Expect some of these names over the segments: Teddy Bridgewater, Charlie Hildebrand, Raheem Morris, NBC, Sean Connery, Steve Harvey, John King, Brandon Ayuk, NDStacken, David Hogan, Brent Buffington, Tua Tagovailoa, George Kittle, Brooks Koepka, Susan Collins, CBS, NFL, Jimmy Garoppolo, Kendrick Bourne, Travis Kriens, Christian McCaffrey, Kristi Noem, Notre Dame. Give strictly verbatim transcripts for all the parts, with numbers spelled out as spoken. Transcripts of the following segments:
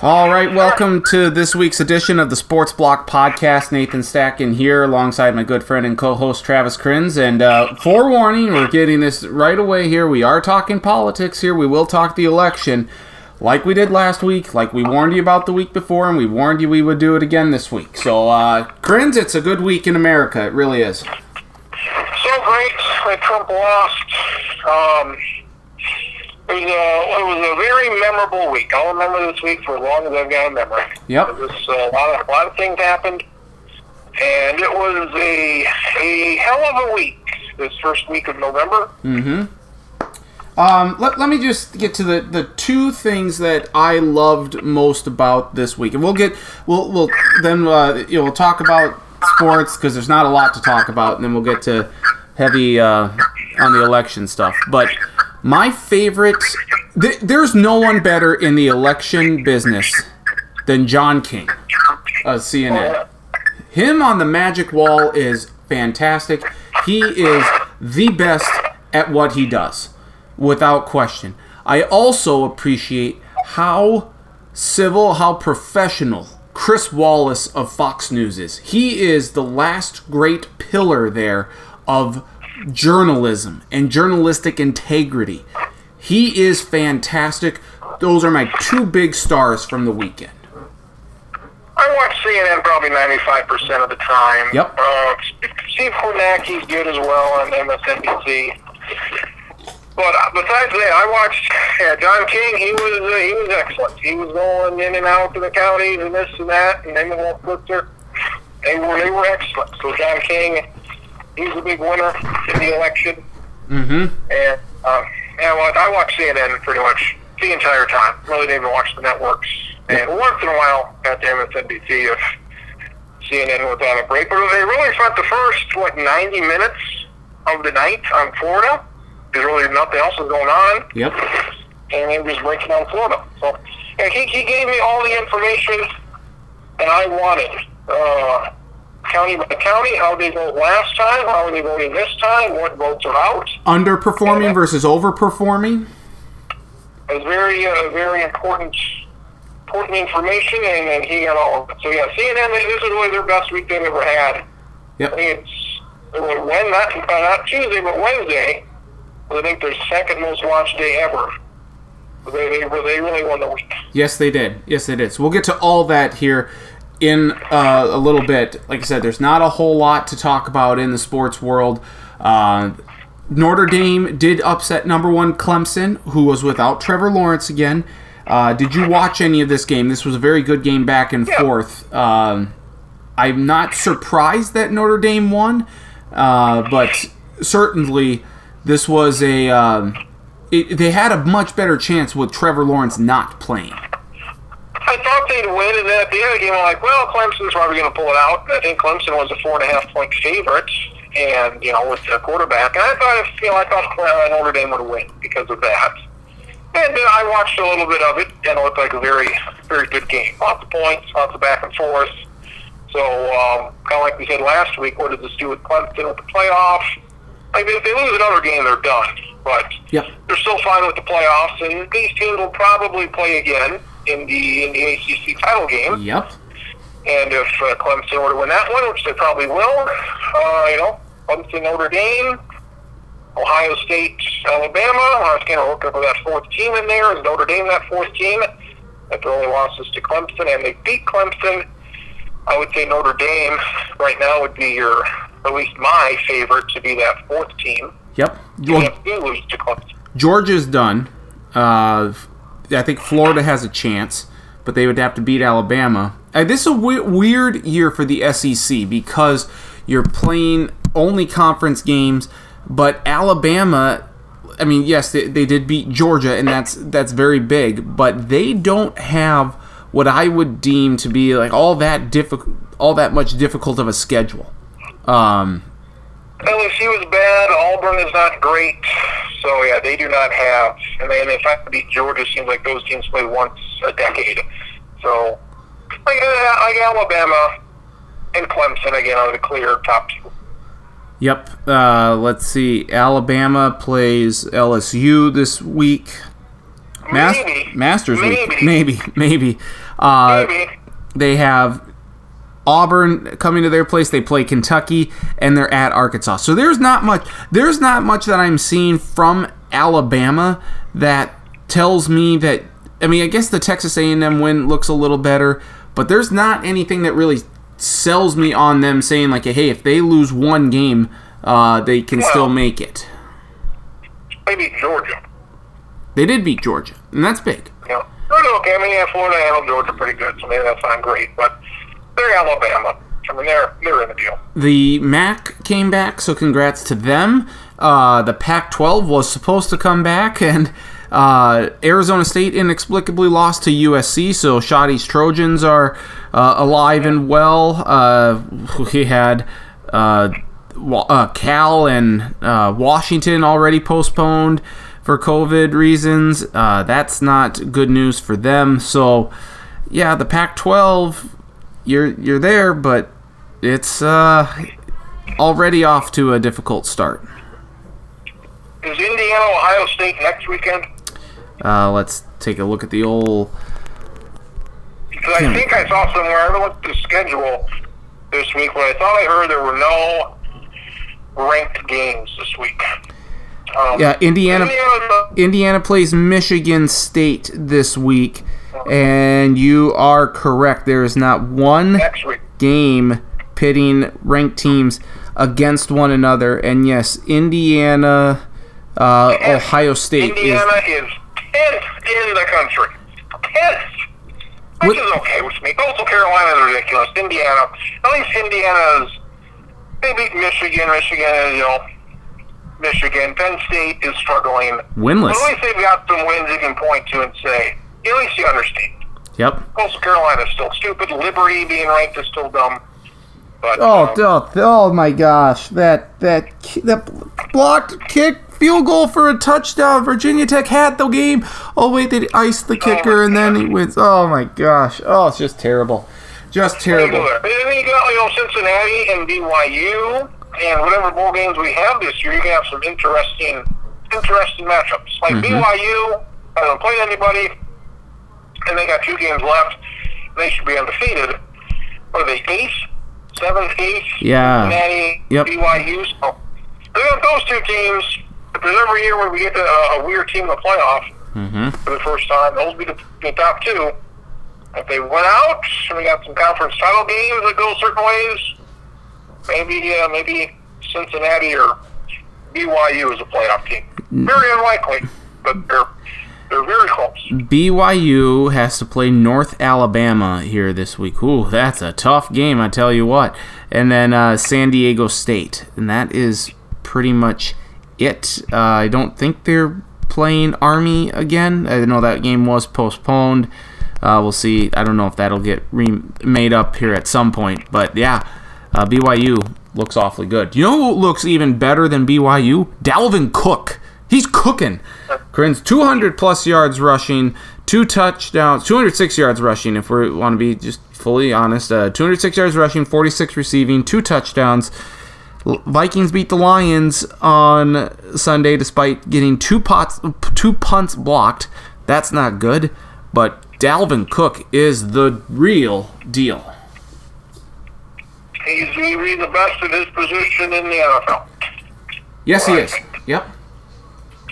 All right, welcome to this week's edition of the Sports Block Podcast. Nathan Stacken here alongside my good friend and co-host Travis Kriens. And uh, forewarning, we're getting this right away here. We are talking politics here. We will talk the election like we did last week, like we warned you about the week before, and we warned you we would do it again this week. So, uh, Kriens, it's a good week in America. It really is. So great that Trump lost. Um... It was, a, it was a very memorable week. I'll remember this week for as long as I've got a memory. Yep. It was a, lot of, a lot of things happened, and it was a a hell of a week, this first week of November. Mm-hmm. Um, let, let me just get to the, the two things that I loved most about this week, and we'll get we'll we'll then uh, you know, we'll talk about sports because there's not a lot to talk about, and then we'll get to heavy uh, on the election stuff, but. My favorite, th- there's no one better in the election business than John King of C N N. Him on the magic wall is fantastic. He is the best at what he does, without question. I also appreciate how civil, how professional Chris Wallace of Fox News is. He is the last great pillar there of journalism and journalistic integrity. He is fantastic. Those are my two big stars from the weekend. I watch C N N probably ninety-five percent of the time. Yep. Uh, Steve Kornacki's good as well on M S N B C. But besides that, I watched yeah, John King. He was uh, he was excellent. He was going in and out to the counties and this and that, and then the Walt Blitzer. They were they were excellent. So John King. He's a big winner in the election. Mm-hmm. And uh, yeah, well, I watch C N N pretty much the entire time. Really didn't even watch the networks. And once in a while, got to M S N B C if C N N was on a break. But they really spent the first, what, ninety minutes of the night on Florida. There's really nothing else was going on. Yep. And they were just breaking down Florida. So and he, he gave me all the information that I wanted. Uh... County by county, how they vote last time, how are they voting this time, what votes are out. Underperforming versus overperforming. It's very, uh, very important, important information, and, and he got all of it. So yeah, C N N, this is really their best week they've ever had. Yep. I think it's it when not, not Tuesday, but Wednesday. I think their second most watched day ever. They, they, they really won the week. Yes, they did. Yes, they did. So we'll get to all that here. In uh, a little bit, like I said, there's not a whole lot to talk about in the sports world. Uh, Notre Dame did upset number one Clemson, who was without Trevor Lawrence again. Uh, did you watch any of this game? This was a very good game back and yeah. forth. Um, I'm not surprised that Notre Dame won, uh, but certainly this was a... Um, it, they had a much better chance with Trevor Lawrence not playing. I thought they'd win, and then at the end of the game, I'm like, well, Clemson's probably going to pull it out. I think Clemson was a four and a half point favorite, and, you know, with their quarterback. And I thought, if, you know, I thought uh, Notre Dame would win because of that. And uh, I watched a little bit of it, and it looked like a very, very good game. Lots of points, lots of back and forth. So, um, kind of like we said last week, what does this do with Clemson with the playoffs? Like, if they lose another game, they're done. But yep. They're still fine with the playoffs, and these teams will probably play again. In the in the A C C title game. Yep. And if uh, Clemson were to win that one, which they probably will, uh, you know, Clemson, Notre Dame, Ohio State, Alabama. I was kind of looking for that fourth team in there. Is Notre Dame that fourth team? If they only losses to Clemson and they beat Clemson, I would say Notre Dame right now would be your, at least my favorite to be that fourth team. Yep. Well, if they lose to Clemson. Georgia's done. Uh, I think Florida has a chance, but they would have to beat Alabama. And this is a w- weird year for the S E C because you're playing only conference games, but Alabama, I mean, yes, they, they did beat Georgia, and that's that's very big, but they don't have what I would deem to be like all that difficult, all that much difficult of a schedule. Um, L S U was bad. Auburn is not great. So, yeah, they do not have. And they, and they finally beat Georgia. It seems like those teams play once a decade. So, like, uh, like Alabama and Clemson, again, are the clear top two. Yep. Uh, let's see. Alabama plays L S U this week. Mas- maybe. Masters maybe. Week. Maybe. Maybe. Uh, maybe. They have Auburn coming to their place. They play Kentucky, and they're at Arkansas. So there's not much. There's not much that I'm seeing from Alabama that tells me that. I mean, I guess the Texas A and M win looks a little better, but there's not anything that really sells me on them saying like, hey, if they lose one game, uh, they can well, still make it. They beat Georgia. They did beat Georgia, and that's big. Yeah, okay. I mean, yeah, Florida handled Georgia pretty good, so maybe that's not great, but. They're Alabama. I mean, they're, they're in the deal. The M A C came back, so congrats to them. Uh, the Pac twelve was supposed to come back, and uh, Arizona State inexplicably lost to U S C, so Shotty's Trojans are uh, alive and well. Uh, we had uh, uh, Cal and uh, Washington already postponed for COVID reasons. Uh, that's not good news for them. So, yeah, the Pac twelve... You're you're there, but it's uh, already off to a difficult start. Is Indiana Ohio State next weekend? Uh, let's take a look at the old. Because I think I saw somewhere. I haven't looked at the schedule this week, but I thought I heard there were no ranked games this week. Um, yeah, Indiana. Indiana, Indiana plays Michigan State this week. And you are correct. There is not one game pitting ranked teams against one another. And, yes, Indiana, uh, Ohio State. Indiana is tenth in the country. tenth. Which is okay with me. Coastal Carolina is ridiculous. Indiana. At least Indiana's. They beat Michigan. Michigan is, you know, Michigan. Penn State is struggling. Winless. But at least they've got some wins you can point to and say. At least you understand. Yep. Coastal Carolina is still stupid. Liberty being ranked is still dumb. But, oh, um, oh, oh my gosh! That that that blocked kick, field goal for a touchdown. Virginia Tech had the game. Oh wait, they iced the kicker, oh and then he wins. Oh my gosh! Oh, it's just terrible, just terrible. And then you got you know Cincinnati and B Y U and whatever bowl games we have this year. You can have some interesting, interesting matchups. Like mm-hmm. B Y U hasn't played anybody. And they got two games left. They should be undefeated. Are they eighth? Seventh, eighth? Yeah. Cincinnati, yep. B Y U. So they got those two teams. If there's every year where we get to a, a weird team in the playoff mm-hmm. for the first time, those would be the, the top two. If they went out, and we got some conference title games that go certain ways, maybe uh, maybe Cincinnati or B Y U is a playoff team. Very unlikely, but they're... They're very close. B Y U has to play North Alabama here this week. Ooh, that's a tough game, I tell you what. And then uh, San Diego State. And that is pretty much it. Uh, I don't think they're playing Army again. I know that game was postponed. Uh, we'll see. I don't know if that'll get re- made up here at some point. But, yeah, uh, B Y U looks awfully good. You know who looks even better than B Y U? Dalvin Cook. He's cooking. Kriens, two hundred plus yards rushing, two touchdowns, two hundred six yards rushing, if we want to be just fully honest. Uh, two hundred six yards rushing, forty-six receiving, two touchdowns. Vikings beat the Lions on Sunday despite getting two pots, two punts blocked. That's not good, but Dalvin Cook is the real deal. He's really the best at his position in the N F L. Yes, he is. Yep.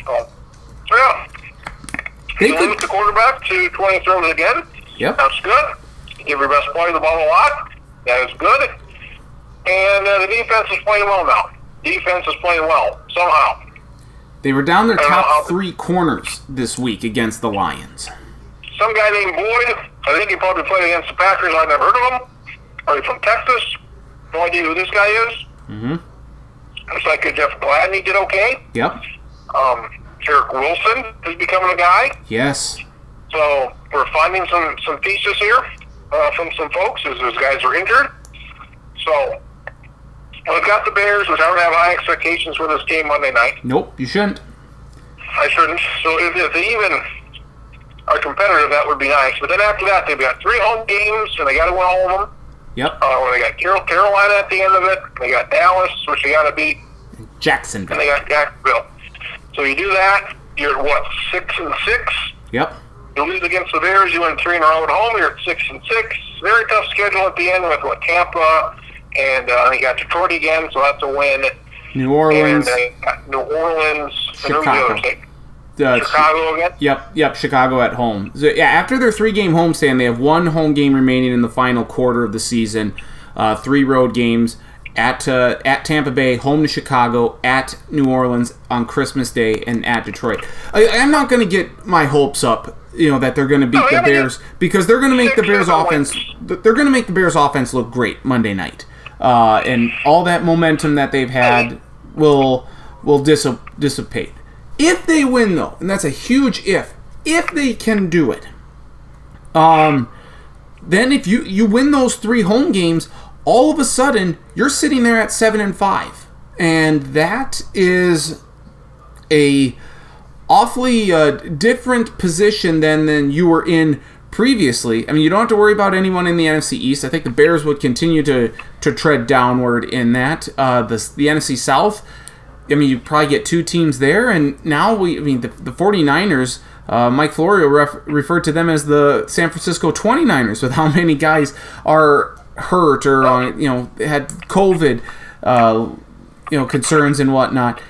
Oh. So, yeah. They could limit the quarterback to twenty throws again. Yep. That's good. Give your best player the ball a lot. That is good. And uh, the defense is playing well now. Defense is playing well, somehow. They were down their top three corners this week against the Lions. Some guy named Boyd. I think he probably played against the Packers. I've never heard of him. Are he from Texas? No idea who this guy is. Mm-hmm. Looks like Jeff Gladden. He did okay. Yep. Um, Eric Wilson is becoming a guy. Yes. So we're finding some, some pieces here uh, from some folks as those guys are injured. So we've got the Bears, which I don't have high expectations for this game Monday night. Nope, you shouldn't. I shouldn't. So if, if they even are competitive, that would be nice. But then after that, they've got three home games, and they got to win all of them. Yep. Uh, they got Carol, Carolina at the end of it. They got Dallas, which they got to beat. Jacksonville. And they got Jacksonville. So you do that, you're at what, six and six? Yep. You lose against the Bears, you win three in a row at home. You're at six and six. Very tough schedule at the end with what, Tampa, and uh, you got Detroit again, so that's a win. New Orleans, and, uh, New Orleans, Chicago, uh, Chicago again. Yep, yep, Chicago at home. So, yeah, after their three-game homestand, they have one home game remaining in the final quarter of the season. Uh, three road games at uh, at Tampa Bay, home to Chicago, at New Orleans on Christmas Day, and at Detroit. I, I'm not going to get my hopes up, you know, that they're going to beat no, the Bears because they're going to make the Bears offense. Wins. They're going to make the Bears offense look great Monday night, uh, and all that momentum that they've had will will dissip, dissipate. If they win, though, and that's a huge if. If they can do it, um, then if you you win those three home games, all of a sudden you're sitting there at seven and five, and that is a awfully uh, different position than, than you were in previously. I mean, you don't have to worry about anyone in the N F C East. I think the Bears would continue to, to tread downward in that. Uh, the the N F C South, I mean, you probably get two teams there, and now we, I mean, the, the 49ers, uh, Mike Florio ref, referred to them as the San Francisco 29ers with how many guys are hurt or on, you know, had COVID, uh, you know, concerns and whatnot.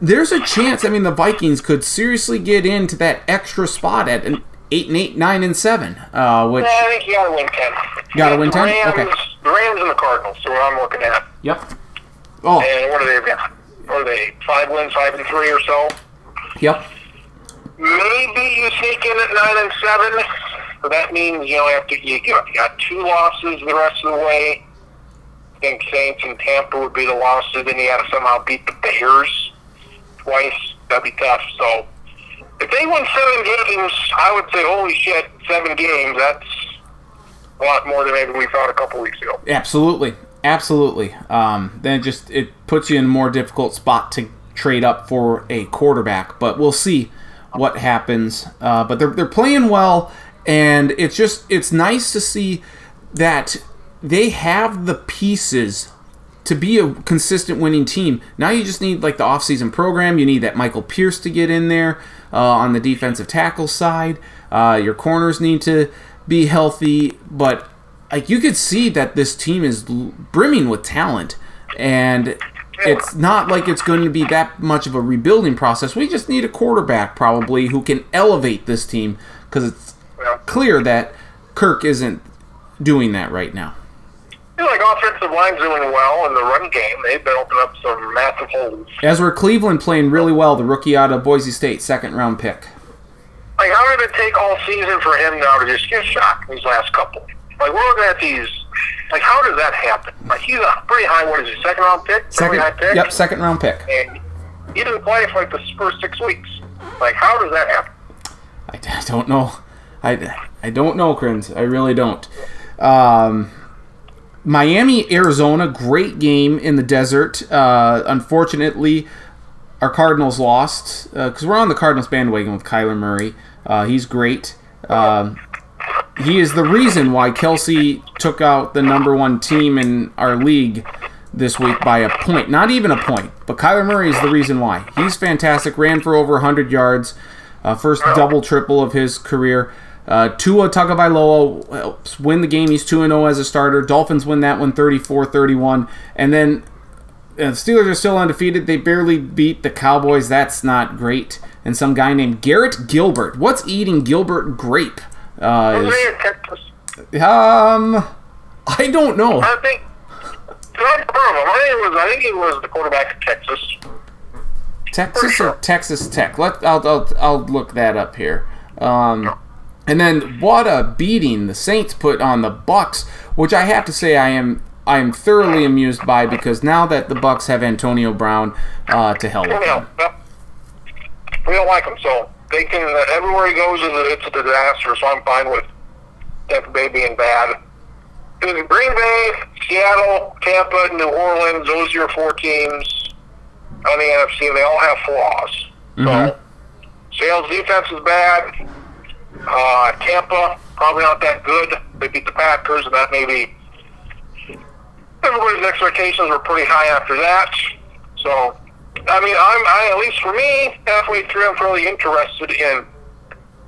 There's a chance, I mean, the Vikings could seriously get into that extra spot at an eight and eight, nine and seven. Uh, which I think you gotta win ten. You gotta win ten. Okay. The Rams and the Cardinals, so what I'm looking at. Yep. Oh. And what are they got? What are they? Five wins, five and three or so. Yep. Maybe you sneak in at nine and seven. So that means you know after you got, you got two losses the rest of the way. I think Saints and Tampa would be the losses, and you got to somehow beat the Bears twice. That'd be tough. So if they win seven games, I would say, holy shit, seven games, that's a lot more than maybe we thought a couple weeks ago. Absolutely. Absolutely. Um, then it just it puts you in a more difficult spot to trade up for a quarterback, but we'll see what happens. Uh, but they're they're playing well, and it's just it's nice to see that they have the pieces to be a consistent winning team. Now you just need like the offseason program. You need that Michael Pierce to get in there uh, on the defensive tackle side. Uh, your corners need to be healthy. But like you could see that this team is brimming with talent. And it's not like it's going to be that much of a rebuilding process. We just need a quarterback probably who can elevate this team because it's clear that Kirk isn't doing that right now. Like offensive line's doing well in the run game. They've been opening up some massive holes. As were Cleveland playing really well, the rookie out of Boise State, second round pick. Like, how did it take all season for him now to just get shocked these last couple? Like, we're looking at these. Like, how does that happen? Like, he's a pretty high, what is it, second round pick? Second round pick? Yep, second round pick. And he didn't play for like the first six weeks. Like, how does that happen? I don't know. I, I don't know, Kriens. I really don't. Um, Miami, Arizona, great game in the desert. Uh, unfortunately, our Cardinals lost because uh, we're on the Cardinals bandwagon with Kyler Murray. Uh, he's great. Um, he is the reason why Kelsey took out the number one team in our league this week by a point. Not even a point, but Kyler Murray is the reason why. He's fantastic. Ran for over one hundred yards. Uh, first double-triple of his career. Uh, Tua Tagovailoa helps win the game. He's two and oh as a starter. Dolphins win that one thirty-four thirty-one. And then the uh, Steelers are still undefeated. They barely beat the Cowboys. That's not great. And some guy named Garrett Gilbert. What's eating Gilbert grape? Uh, is, um, I don't know. I think, I think he was the quarterback of Texas. Texas or Texas Tech? Let, I'll, I'll, I'll look that up here. Um... And then what a beating the Saints put on the Bucs, which I have to say I am I am thoroughly amused by because now that the Bucs have Antonio Brown, uh, to hell with him. We don't like him, so they can uh, everywhere he goes it's a disaster. So I'm fine with Tampa Bay being bad. It was Green Bay, Seattle, Tampa, New Orleans. Those are your four teams on the N F C, and they all have flaws. So mm-hmm. Seattle's defense is bad. Uh, Tampa, probably not that good. They beat the Packers, and that maybe everybody's expectations were pretty high after that. So, I mean, I'm I, at least for me, halfway through, I'm really interested in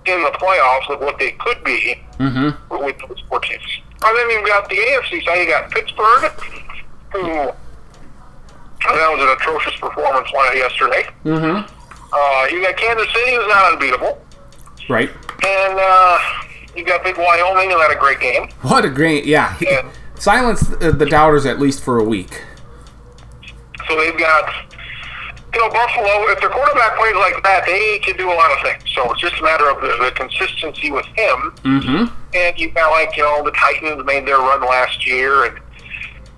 in the playoffs of what they could be mm-hmm. with those four teams. And then you've got the A F C side. You got Pittsburgh, who that was an atrocious performance yesterday. Mm-hmm. Uh, you got Kansas City, who's not unbeatable. Right. And uh, you got Big Wyoming, who had a great game. What a great, yeah. And silenced the doubters at least for a week. So they've got, you know, Buffalo. If their quarterback plays like that, they can do a lot of things. So it's just a matter of the, the consistency with him. Mm-hmm. And you got, like, you know, the Titans made their run last year, and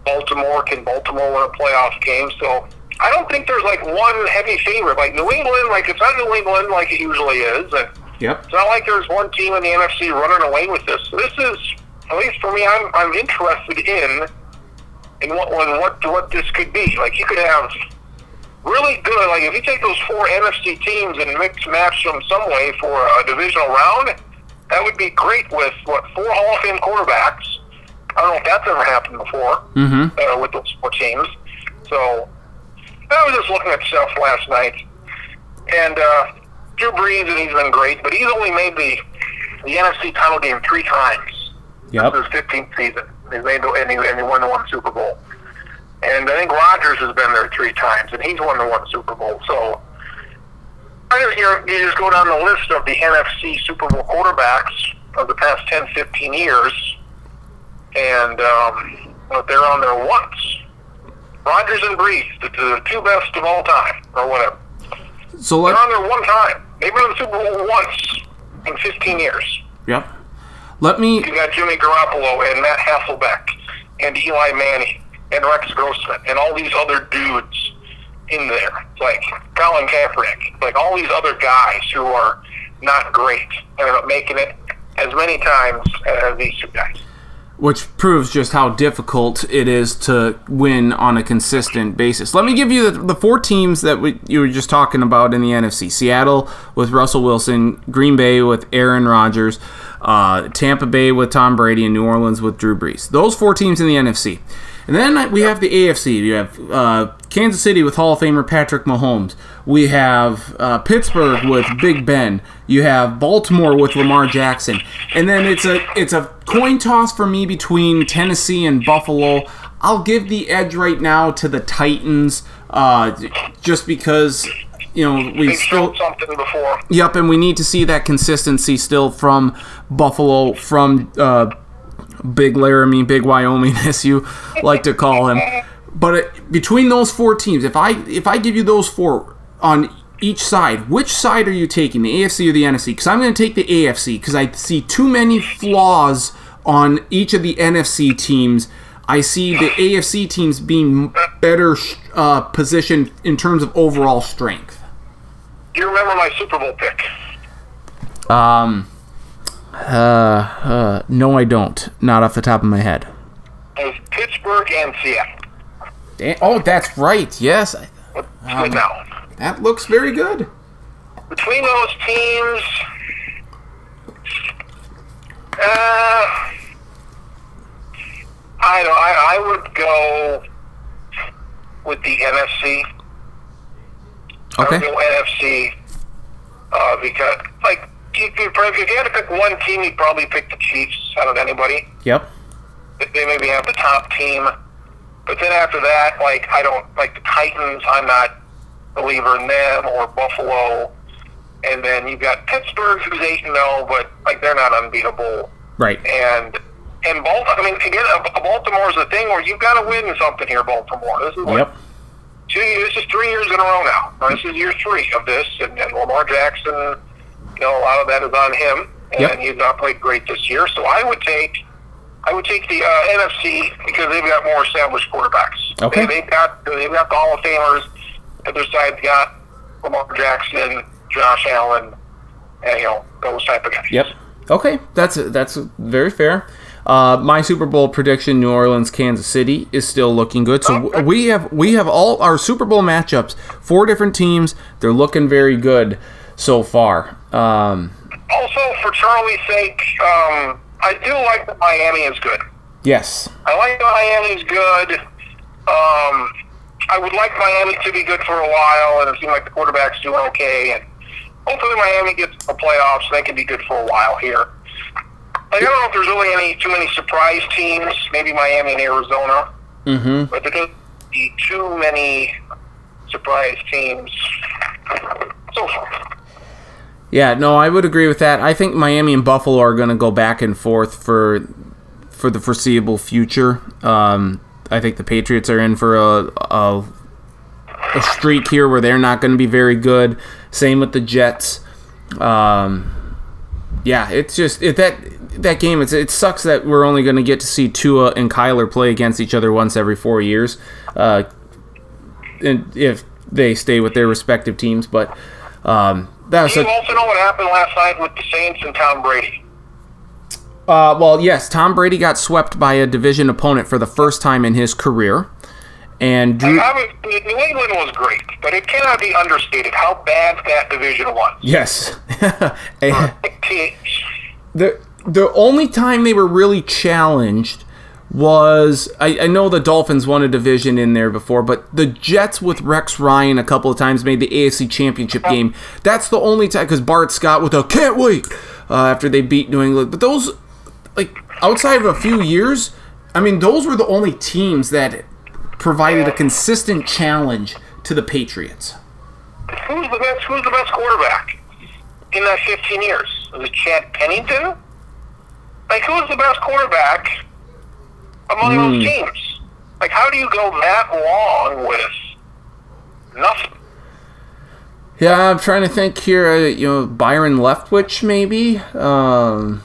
Baltimore can Baltimore win a playoff game. So I don't think there's, like, one heavy favorite. Like, New England, like, it's not New England like it usually is. And yep. It's not like there's one team in the N F C running away with this. So this is, at least for me, I'm I'm interested in in what in what what this could be. Like, you could have really good, like, if you take those four N F C teams and mix match them some way for a divisional round, that would be great with, what, four Hall of Fame quarterbacks. I don't know if that's ever happened before mm-hmm. uh, with those four teams. So I was just looking at stuff last night, and uh, Drew Brees, and he's been great, but he's only made the the N F C title game three times. Yep. This is his fifteenth season. He's made the, and, he, and he won the one Super Bowl. And I think Rodgers has been there three times, and he's won the one Super Bowl. So you just go down the list of the N F C Super Bowl quarterbacks of the past ten, fifteen years, and um, they're on there once. Rodgers and Brees, the, the two best of all time, or whatever. So let, they're on there one time. They've been in the Super Bowl once in fifteen years. Yep. Let me. You got Jimmy Garoppolo and Matt Hasselbeck and Eli Manning and Rex Grossman and all these other dudes in there, like Colin Kaepernick, like all these other guys who are not great, ended up making it as many times as these two guys. Which proves just how difficult it is to win on a consistent basis. Let me give you the, the four teams that we, you were just talking about in the N F C. Seattle with Russell Wilson, Green Bay with Aaron Rodgers, uh, Tampa Bay with Tom Brady, and New Orleans with Drew Brees. Those four teams in the N F C. And then we have the A F C. You have uh, Kansas City with Hall of Famer Patrick Mahomes. We have uh, Pittsburgh with Big Ben. You have Baltimore with Lamar Jackson. And then it's a it's a coin toss for me between Tennessee and Buffalo. I'll give the edge right now to the Titans uh, just because, you know, we still something before. Yep, and we need to see that consistency still from Buffalo, from uh Big Laramie, Big Wyoming, as you like to call him. But it, between those four teams, if I if I give you those four on each side, which side are you taking, the A F C or the N F C? Because I'm going to take the A F C because I see too many flaws on each of the N F C teams. I see the A F C teams being better uh, positioned in terms of overall strength. Do you remember my Super Bowl pick? Um... Uh, uh, no, I don't. Not off the top of my head. It was Pittsburgh and Seattle. And, oh, that's right. Yes. Um, that looks very good. Between those teams, uh, I don't. I, I would go with the N F C. Okay. I would go N F C uh, because, like, if you had to pick one team, you'd probably pick the Chiefs out of anybody. Yep. They maybe have the top team. But then after that, like, I don't, like the Titans, I'm not a believer in them, or Buffalo. And then you've got Pittsburgh, who's eight and oh, but, like, they're not unbeatable. Right. And, and Baltimore, I mean, again, Baltimore's the thing where you've got to win something here, Baltimore. This is like, yep. two, this is three years in a row now. Or this is year three of this, and, and Lamar Jackson. You know, a lot of that is on him, and yep. he's not played great this year. So I would take, I would take the uh, N F C because they've got more established quarterbacks. Okay, they, they've got they've got the Hall of Famers. The other side's got Lamar Jackson, Josh Allen, and, you know, those type of guys. Yep. Okay, that's that's very fair. Uh, my Super Bowl prediction: New Orleans, Kansas City, is still looking good. So okay. we have we have all our Super Bowl matchups. Four different teams. They're looking very good so far. Um, also, for Charlie's sake, um, I do like that Miami is good. Yes. I like that Miami is good. Um, I would like Miami to be good for a while, and it seemed like the quarterback's doing okay. And hopefully Miami gets the playoffs. They can be good for a while here. I don't know if there's really any too many surprise teams, maybe Miami and Arizona. Mm-hmm. But there could be too many surprise teams so far. Yeah, no, I would agree with that. I think Miami and Buffalo are going to go back and forth for for the foreseeable future. Um, I think the Patriots are in for a, a, a streak here where they're not going to be very good. Same with the Jets. Um, yeah, it's just it, that that game. It's it sucks that we're only going to get to see Tua and Kyler play against each other once every four years, uh, and if they stay with their respective teams, but. Um, That was Do you a, also know what happened last night with the Saints and Tom Brady? Uh, well, yes, Tom Brady got swept by a division opponent for the first time in his career. And Drew, I was, New England was great, but it cannot be understated how bad that division was. Yes. the the only time they were really challenged was, I, I know the Dolphins won a division in there before, but the Jets with Rex Ryan a couple of times made the A F C Championship game. That's the only time, because Bart Scott with a can't wait uh, after they beat New England. But those, like, outside of a few years, I mean, those were the only teams that provided a consistent challenge to the Patriots. Who's the best, who's the best quarterback in that fifteen years? Was it Chad Pennington? Like, who's the best quarterback among mm. those teams? Like, how do you go that long with nothing? Yeah, I'm trying to think here. Uh, you know, Byron Leftwich, maybe? Um,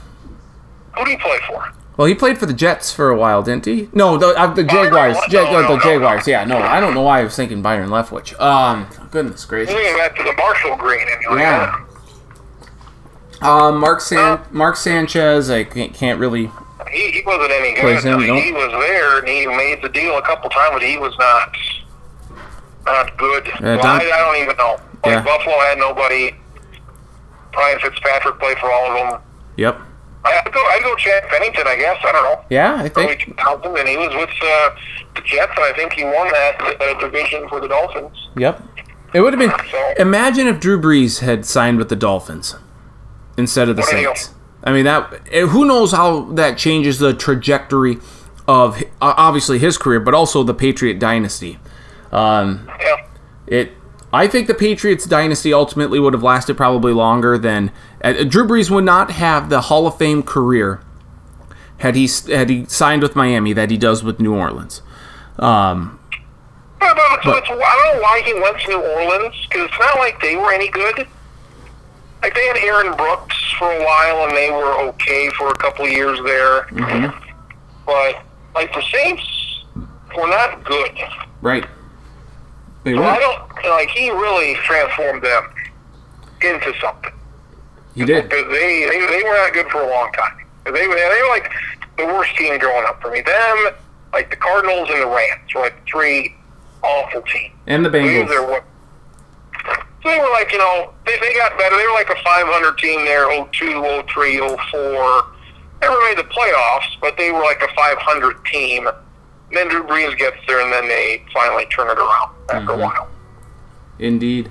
Who did he play for? Well, he played for the Jets for a while, didn't he? No, the, uh, the Jaguars. Oh, Jag- no, no, the Jaguars, no, no. yeah. No, I don't know why I was thinking Byron Leftwich. Um, goodness gracious. We got to the Marshall Green. Anyway. Yeah. Um, Mark, San- no. Mark Sanchez, I can't really... He, he wasn't any good. Him, nope. He was there, and he made the deal a couple times, but he was not not good. Uh, well, Don, I, I don't even know. Like, yeah. Buffalo had nobody. Brian Fitzpatrick played for all of them. Yep. I, I'd go I'd go Chad Pennington, I guess. I don't know. Yeah, I think. Early two thousand, and he was with uh, the Jets, and I think he won that uh, division for the Dolphins. Yep. It would have been... So, imagine if Drew Brees had signed with the Dolphins instead of the Saints. Deal. I mean, that. Who knows how that changes the trajectory of, obviously, his career, but also the Patriot dynasty. Um, yeah. It. I think the Patriots dynasty ultimately would have lasted probably longer than... Uh, Drew Brees would not have the Hall of Fame career had he had he signed with Miami that he does with New Orleans. Um, yeah, but it's, but, it's, I don't know why he went to New Orleans, because it's not like they were any good. Like, they had Aaron Brooks for a while, and they were okay for a couple of years there. Mm-hmm. But, like, the Saints were not good. Right. They so were. I don't, like, he really transformed them into something. He did. They, they they were not good for a long time. They, they were, like, the worst team growing up for me. Them, like, the Cardinals and the Rams were, like, three awful teams. And the Bengals. They were, So they were like, you know, they, they got better. They were like a five hundred team there, oh two, oh three, oh four. Never made the playoffs, but they were like a five hundred team. And then Drew Brees gets there, and then they finally turn it around after mm-hmm. a while. Indeed.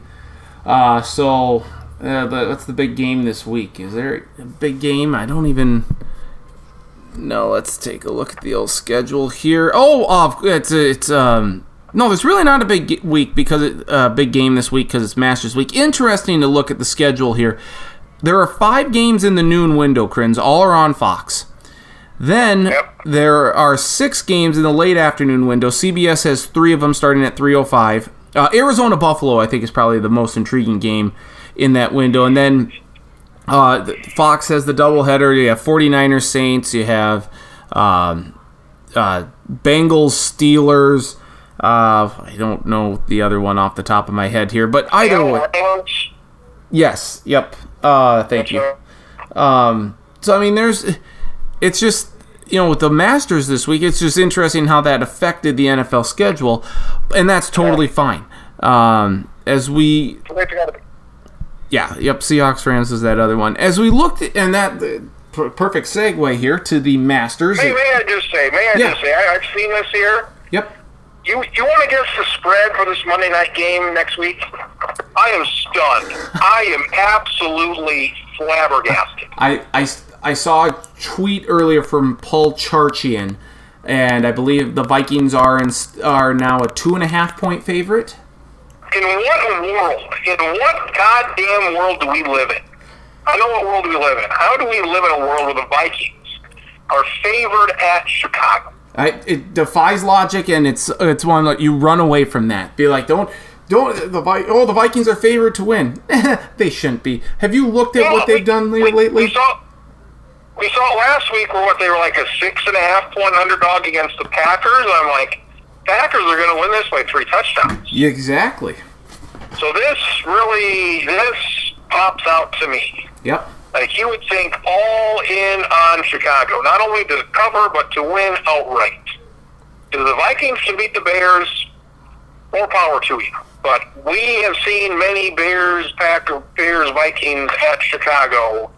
Uh, so uh, the, what's the big game this week? Is there a big game? I don't even know. Let's take a look at the old schedule here. Oh, oh it's it's um. No, there's really not a big week because it, uh, big game this week because it's Masters week. Interesting to look at the schedule here. There are five games in the noon window, Kriens. All are on Fox. Then yep. there are six games in the late afternoon window. C B S has three of them starting at three oh five. Uh, Arizona-Buffalo, I think, is probably the most intriguing game in that window. And then uh, Fox has the doubleheader. You have forty-niners-Saints. You have um, uh, Bengals-Steelers. Uh, I don't know the other one off the top of my head here, but either way. Yes, yep. Uh, thank you. Um, so, I mean, there's, it's just, you know, with the Masters this week, it's just interesting how that affected the N F L schedule, and that's totally fine. Um, as we, yeah, yep, Seahawks, Rams is that other one. As we looked at, and that, uh, per- perfect segue here to the Masters. May, may I just say, may I yeah. just say, I, I've seen this here. Yep. You you want to guess the spread for this Monday night game next week? I am stunned. I am absolutely flabbergasted. I, I, I saw a tweet earlier from Paul Charchian, and I believe the Vikings are in, are now a two and a half point favorite. In what world? In what goddamn world do we live in? I know what world we live in. How do we live in a world where the Vikings are favored at Chicago? I, it defies logic, and it's it's one that you run away from that. Be like, don't don't the oh the Vikings are favored to win. They shouldn't be. Have you looked at well, what we, they've done we, lately? We saw we saw last week where what they were like a six and a half point underdog against the Packers. I'm like, Packers are going to win this by three touchdowns. Exactly. So this really this pops out to me. Yep. Like, you would think all in on Chicago, not only to cover, but to win outright. If the Vikings can beat the Bears, more power to you. But we have seen many Bears, Packers, Bears, Vikings at Chicago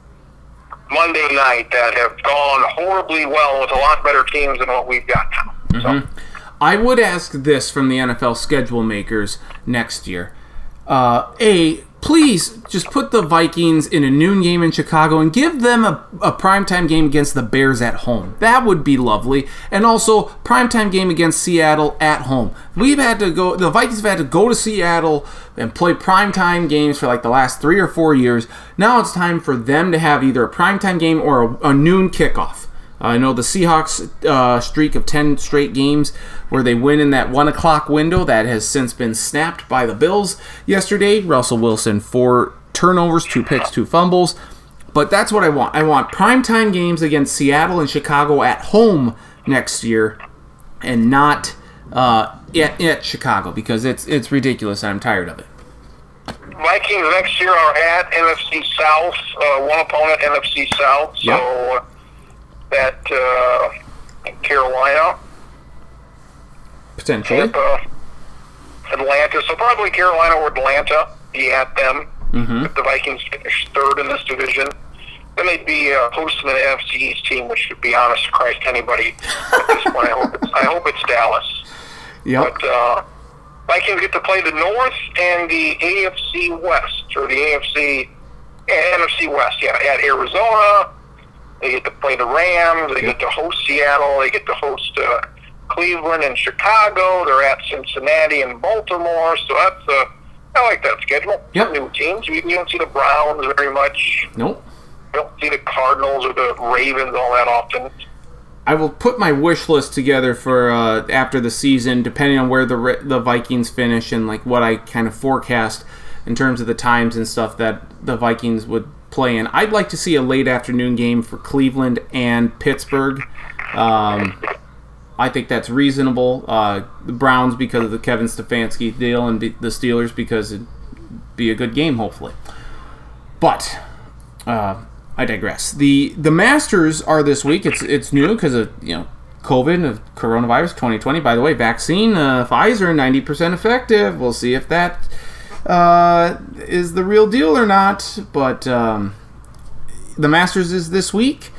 Monday night that have gone horribly well with a lot better teams than what we've got now. Mm-hmm. So. I would ask this from the N F L schedule makers next year. Uh, a... Please just put the Vikings in a noon game in Chicago and give them a, a primetime game against the Bears at home. That would be lovely. And also, primetime game against Seattle at home. We've had to go, the Vikings have had to go to Seattle and play primetime games for like the last three or four years. Now it's time for them to have either a primetime game or a, a noon kickoff. Uh, I know the Seahawks uh, streak of ten straight games where they win in that one o'clock window. That has since been snapped by the Bills yesterday. Russell Wilson, four turnovers, two picks, two fumbles. But that's what I want. I want primetime games against Seattle and Chicago at home next year and not uh, at, at Chicago because it's it's ridiculous and I'm tired of it. Vikings next year are at N F C South, uh, one opponent N F C South. So yep. that uh, Carolina. Potentially. Tampa, Atlanta. So probably Carolina or Atlanta be at them. Mm-hmm. If the Vikings finish third in this division, then they'd be uh, hosting an N F C East team, which should be honest to Christ anybody at this point. I hope it's, I hope it's Dallas. Yep. But uh, Vikings get to play the North and the A F C West, or the A F C N F C West. Yeah, at Arizona, they get to play the Rams. They yep. get to host Seattle. They get to host. Uh, Cleveland and Chicago. They're at Cincinnati and Baltimore. So that's uh, I like that schedule. Yep. New teams. You, you don't see the Browns very much. Nope. You don't see the Cardinals or the Ravens all that often. I will put my wish list together for uh, after the season, depending on where the the Vikings finish and like what I kind of forecast in terms of the times and stuff that the Vikings would play in. I'd like to see a late afternoon game for Cleveland and Pittsburgh. Um, I think that's reasonable. Uh, the Browns because of the Kevin Stefanski deal and the Steelers because it'd be a good game, hopefully. But uh, I digress. The the Masters are this week. It's it's new because of you know COVID, of coronavirus twenty twenty. By the way, vaccine, uh, Pfizer, ninety percent effective. We'll see if that uh, is the real deal or not. But um, the Masters is this week.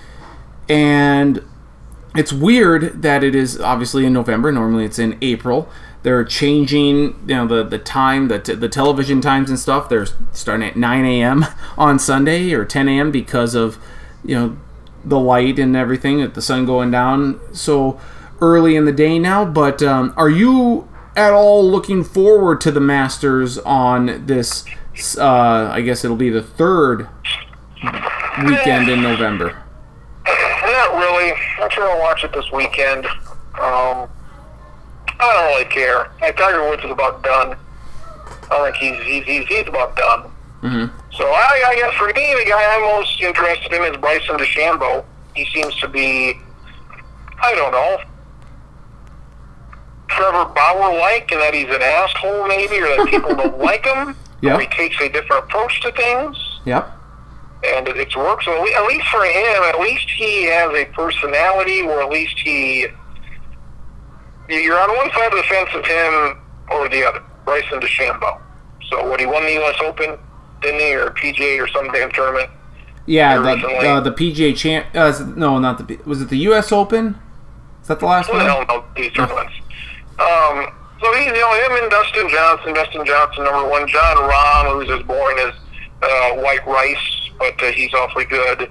And it's weird that it is obviously in November. Normally it's in April. They're changing, you know, the, the time, the t- the television times and stuff. They're starting at nine a.m. on Sunday or ten a.m. because of, you know, the light and everything, with the sun going down so early in the day now. But um, are you at all looking forward to the Masters on this, uh, I guess it'll be the third weekend in November? Not really. I'm sure I'll watch it this weekend. Um, I don't really care. Like, Tiger Woods is about done. I think he's he's he's, he's about done. Mm-hmm. So I, I guess for me, the guy I'm most interested in is Bryson DeChambeau. He seems to be, I don't know, Trevor Bauer-like, in that he's an asshole maybe, or that people don't like him. Yep. Or he takes a different approach to things. Yep. And it's worked. So at least for him, at least he has a personality, or at least he, you're on one side of the fence of him or the other, Bryson DeChambeau. So what, he won the U S Open, didn't he, or P G A or some damn tournament? Yeah, the, uh, the P G A champ. Uh, no, not the. Was it the U S Open? Is that the last one? No, no, these tournaments. Um, So he, you know, him and Dustin Johnson, Dustin Johnson number one, John Rahm, who's as boring as uh, white rice, but uh, he's awfully good.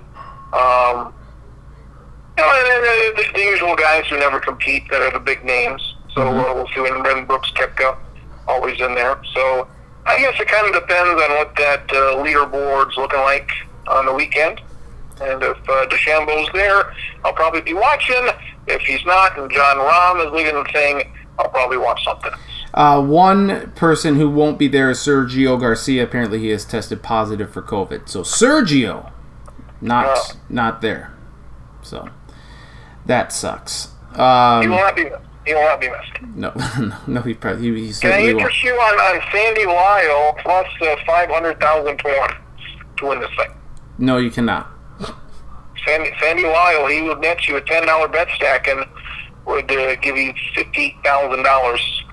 Um, you know, and, and, and the, the usual guys who never compete that are the big names. So mm-hmm. uh, we'll see. And Brent Brooks Koepka, always in there. So I guess it kind of depends on what that uh, leaderboard's looking like on the weekend. And if uh, DeChambeau's there, I'll probably be watching. If he's not, and John Rahm is leading the thing, I'll probably watch something. Uh, one person who won't be there is Sergio Garcia. Apparently he has tested positive for COVID. So Sergio, not uh, not there. So that sucks. Um, he will not be missed. He will not be missed. No, no, no he probably he, he certainly won't. Can I interest you on, on Sandy Lyle plus uh, five hundred thousand to one to win this thing? No, you cannot. Sandy, Sandy Lyle, he would net you a ten dollars bet stack and would uh, give you fifty thousand dollars.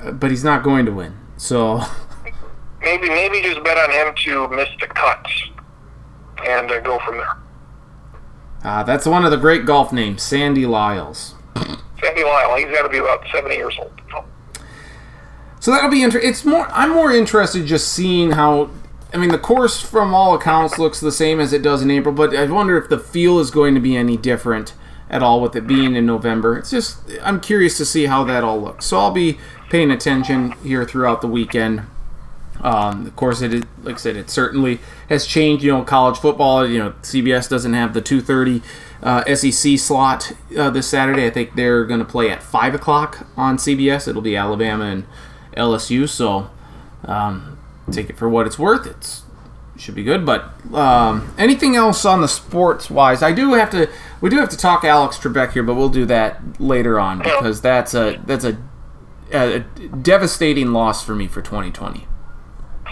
Uh, but he's not going to win, so... Maybe maybe just bet on him to miss the cut and uh, go from there. Uh, that's one of the great golf names, Sandy Lyles. Sandy Lyle, he's got to be about seventy years old. So that'll be interesting. It's more. I'm more interested just seeing how... I mean, the course from all accounts looks the same as it does in April, but I wonder if the feel is going to be any different at all with it being in November. It's just, I'm curious to see how that all looks. So I'll be paying attention here throughout the weekend. Um, of course, it is, like I said, it certainly has changed. You know, college football, you know, C B S doesn't have the two thirty uh, S E C slot uh, this Saturday. I think they're going to play at five o'clock on C B S. It'll be Alabama and L S U, so... Um, take it for what it's worth. It should be good. But um, anything else on the sports wise? I do have to. We do have to talk Alex Trebek here, but we'll do that later on because that's a that's a, a devastating loss for me for twenty twenty.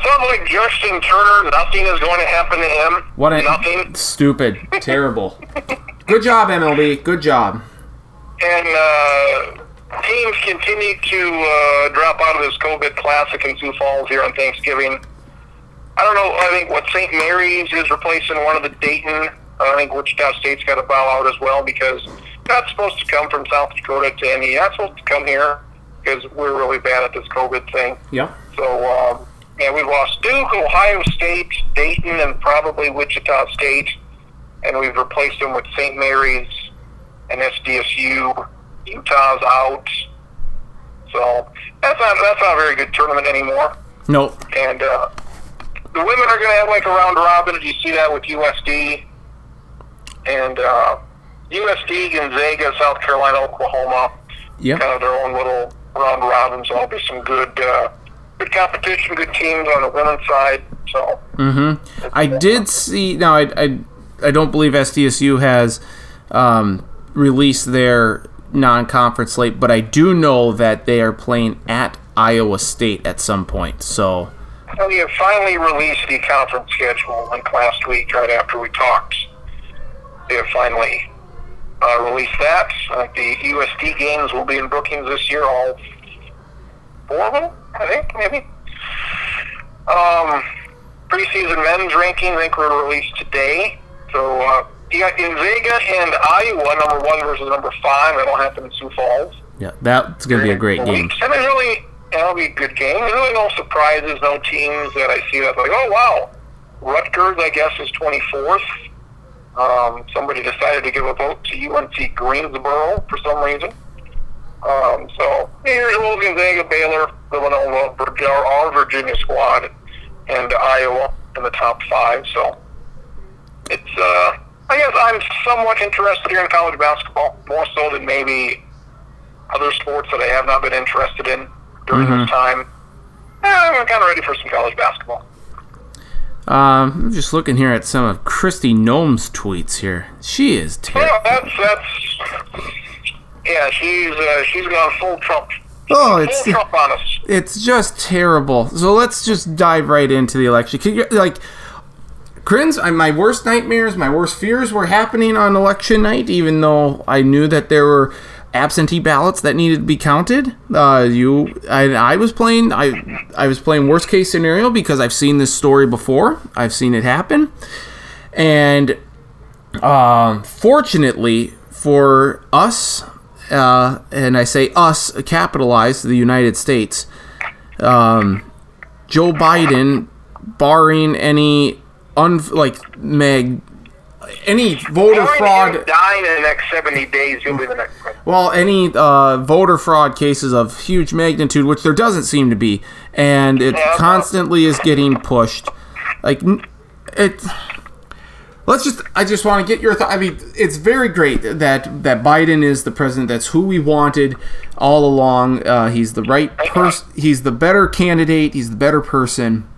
Something like Justin Turner. Nothing is going to happen to him. What a nothing. Stupid. Terrible. Good job, M L B. Good job. And uh teams continue to uh, drop out of this COVID Classic in Sioux Falls here on Thanksgiving. I don't know. I think what Saint Mary's is replacing one of the Dayton. I think Wichita State's got to bow out as well because you're not supposed to come from South Dakota to Indy. You're not supposed to come here because we're really bad at this COVID thing. Yeah. So, um, yeah, we've lost Duke, Ohio State, Dayton, and probably Wichita State. And we've replaced them with Saint Mary's and S D S U. Utah's out, so that's not that's not a very good tournament anymore. Nope. And uh, the women are going to have like a round robin. Did you see that with U S D and uh, U S D, Gonzaga, South Carolina, Oklahoma? Yeah. Kind of their own little round robin. So it'll be some good uh, good competition, good teams on the women's side. So. Mm-hmm. I did see. Now I I I don't believe S D S U has um, released their non-conference slate, but I do know that they are playing at Iowa State at some point. So, well, you finally released the conference schedule like last week, right after we talked. They have finally uh, released that. Uh, the U S D games will be in Brookings this year, all four of them, I think, maybe. Um, preseason men's rankings, I think, were released today. So, uh, you got Gonzaga and Iowa, number one versus number five. That'll happen in Sioux Falls. Yeah, that's going to be a great game. And it's really, that'll be a good game. There's really no surprises, no teams that I see that's like, oh, wow. Rutgers, I guess, is twenty-fourth. Um, somebody decided to give a vote to U N C Greensboro for some reason. Um, so, here's little Gonzaga, Baylor, Villanova, our Virginia squad, and Iowa in the top five. So, it's... uh. I guess I'm somewhat interested here in college basketball, more so than maybe other sports that I have not been interested in during mm-hmm. this time. Eh, I'm kind of ready for some college basketball. Um, I'm just looking here at some of Christy Noem's tweets here. She is terrible. Yeah, that's, that's, yeah she's, uh, she's gone full Trump. Oh, it's full Trump on us. It's just terrible. So let's just dive right into the election. Can you, like... Kriens, my worst nightmares, my worst fears were happening on election night, even though I knew that there were absentee ballots that needed to be counted. Uh, you, I, I was playing, I, I was playing worst case scenario because I've seen this story before. I've seen it happen, and um, fortunately for us, uh, and I say us, capitalized, the United States, um, Joe Biden, barring any un like mag any voter fraud, dying in the next seventy days, you'll be the next president. Well, any uh, voter fraud cases of huge magnitude, which there doesn't seem to be, and it yeah, constantly is getting pushed. Like it. Let's just. I just want to get your thoughts. I mean, it's very great that that Biden is the president. That's who we wanted all along. Uh, he's the right person. He's the better candidate. He's the better person.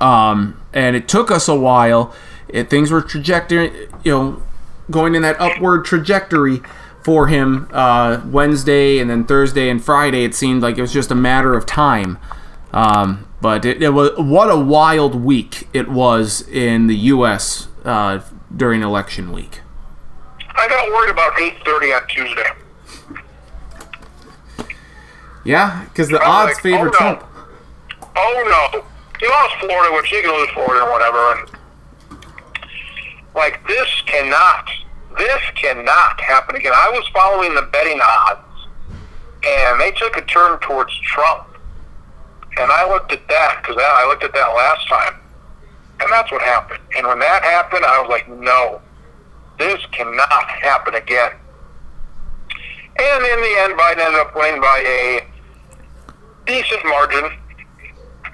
Um, and it took us a while. It, things were trajectory, you know, going in that upward trajectory for him. Uh, Wednesday and then Thursday and Friday. It seemed like it was just a matter of time. Um, but it, it was what a wild week it was in the U S Uh, during election week. I got worried about eight thirty on Tuesday. Yeah, because the odds like, favored oh, Trump. No. Oh, no. He lost Florida, which he can lose Florida or whatever. And like, this cannot, this cannot happen again. I was following the betting odds, and they took a turn towards Trump. And I looked at that, because I looked at that last time. And that's what happened. And when that happened, I was like, no, this cannot happen again. And in the end, Biden ended up winning by a decent margin.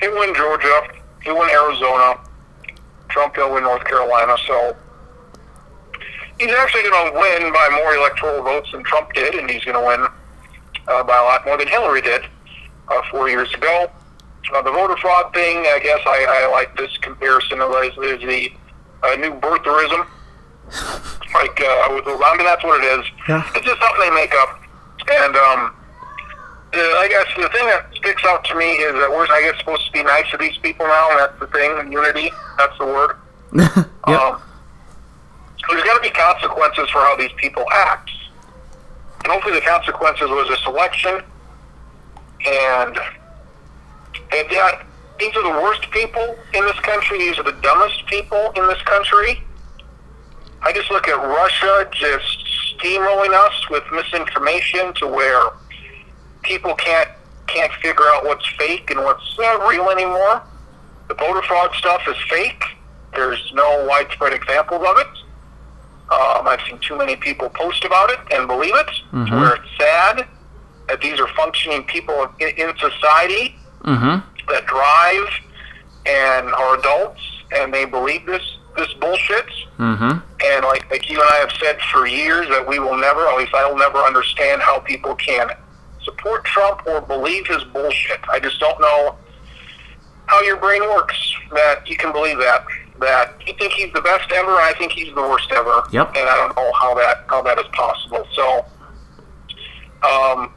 He won Georgia. He won Arizona. Trump will win North Carolina. So he's actually going to win by more electoral votes than Trump did, and he's going to win uh, by a lot more than Hillary did uh, four years ago. Uh, the voter fraud thing, I guess I, I like this comparison of is the uh, new birtherism. Like, uh, with, I mean, that's what it is. Yeah. It's just something they make up. And um, uh, I guess the thing that sticks out to me is that we're, I guess, supposed to be nice to these people now, and that's the thing, unity, that's the word. Yep. um, there's got to be consequences for how these people act. And hopefully the consequences was this election, and... And yeah, these are the worst people in this country. These are the dumbest people in this country. I just look at Russia just steamrolling us with misinformation to where people can't can't figure out what's fake and what's not real anymore. The voter fraud stuff is fake. There's no widespread examples of it. Um, I've seen too many people post about it and believe it, mm-hmm. to where it's sad that these are functioning people in, in society. Mm-hmm. That drive and are adults, and they believe this this bullshit. Mm-hmm. And like like you and I have said for years that we will never, at least I will never understand how people can support Trump or believe his bullshit. I just don't know how your brain works that you can believe that. That you think he's the best ever, and I think he's the worst ever. Yep. And I don't know how that how that is possible. So, um.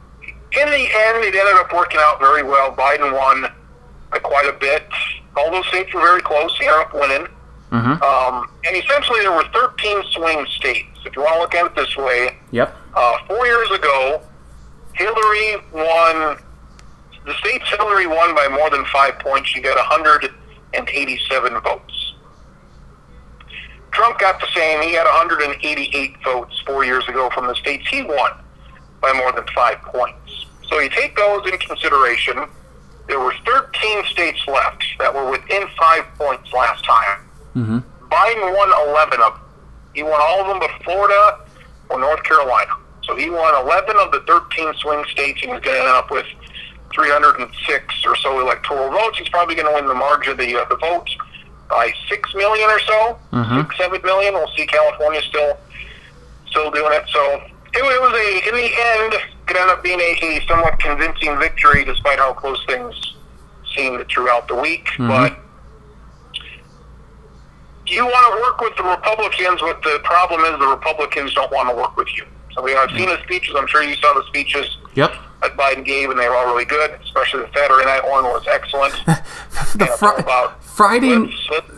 in the end, it ended up working out very well. Biden won by quite a bit. All those states were very close. He ended up winning. Mm-hmm. Um, and essentially, there were thirteen swing states, if you want to look at it this way. Yep. Uh, four years ago, Hillary won. The states Hillary won by more than five points. She got one hundred eighty-seven votes. Trump got the same. He had one hundred eighty-eight votes four years ago from the states he won by more than five points. So you take those in consideration, there were thirteen states left that were within five points last time. Mm-hmm. Biden won eleven of them. He won all of them but Florida or North Carolina. So he won eleven of the thirteen swing states, and he's going to end up with three hundred six or so electoral votes. He's probably going to win the margin of the, uh, the vote by six million or so, mm-hmm. six, seven million. We'll see California still, still doing it. So... It was a, in the end, it ended up being a, a somewhat convincing victory, despite how close things seemed throughout the week. Mm-hmm. But you want to work with the Republicans, but the problem is the Republicans don't want to work with you. So we, I've seen the speeches. I'm sure you saw the speeches yep. that Biden gave, and they were all really good, especially the Saturday night one was excellent. the yeah, fr- about Friday... Flips, flips.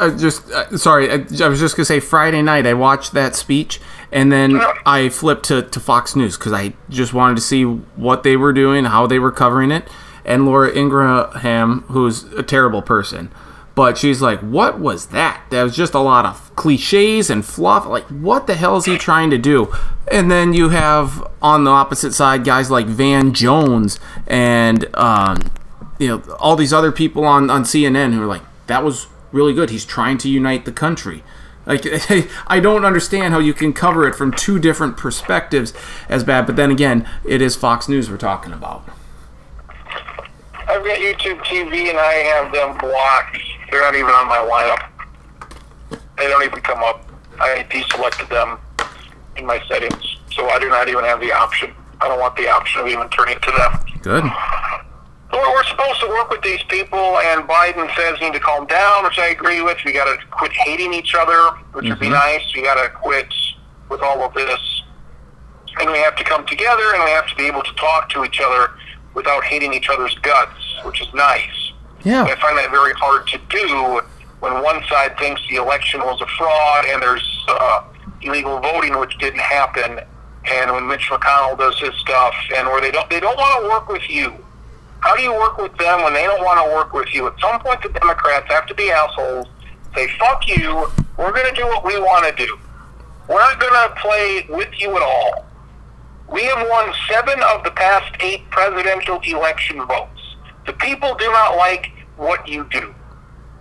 I just uh, sorry. I, I was just gonna say Friday night I watched that speech, and then I flipped to, to Fox News because I just wanted to see what they were doing, how they were covering it, and Laura Ingraham, who's a terrible person, But she's like, what was that? That was just a lot of cliches and fluff. Like, what the hell is he trying to do? And then you have, on the opposite side, guys like Van Jones and um, you know, all these other people on, on C N N who are like, that was really good. He's trying to unite the country. Like, I don't understand how you can cover it from two different perspectives as bad. But then again, it is Fox News we're talking about. I've got YouTube T V, and I have them blocked. They're not even on my lineup. They don't even come up. I deselected them in my settings, so I do not even have the option. I don't want the option of even turning to them. Good. We're, we're supposed to work with these people, and Biden says we need to calm down, which I agree with. We got to quit hating each other, which mm-hmm. would be nice. We got to quit with all of this. And we have to come together, and we have to be able to talk to each other without hating each other's guts, which is nice. Yeah. I find that very hard to do when one side thinks the election was a fraud and there's uh, illegal voting, which didn't happen, and when Mitch McConnell does his stuff, and where they don't they don't want to work with you. How do you work with them when they don't want to work with you? At some point, the Democrats have to be assholes. Say, fuck you. We're going to do what we want to do. We're not going to play with you at all. We have won seven of the past eight presidential election votes. The people do not like what you do.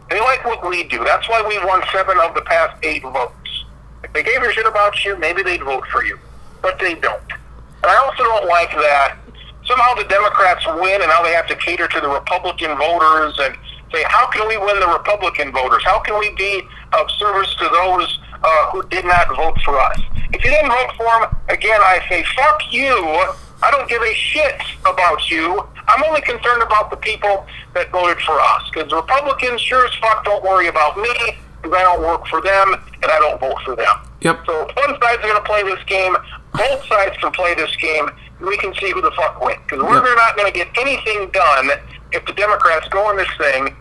They like what we do. That's why we won seven of the past eight votes. If they gave a shit about you, maybe they'd vote for you. But they don't. And I also don't like that somehow the Democrats win and now they have to cater to the Republican voters and say, how can we win the Republican voters? How can we be of service to those uh, who did not vote for us? If you didn't vote for them, again, I say, fuck you. I don't give a shit about you. I'm only concerned about the people that voted for us. Because Republicans sure as fuck don't worry about me, because I don't work for them, and I don't vote for them. Yep. So if one side's going to play this game, both sides can play this game, and we can see who the fuck wins. Because we're yep. not going to get anything done if the Democrats go on this thing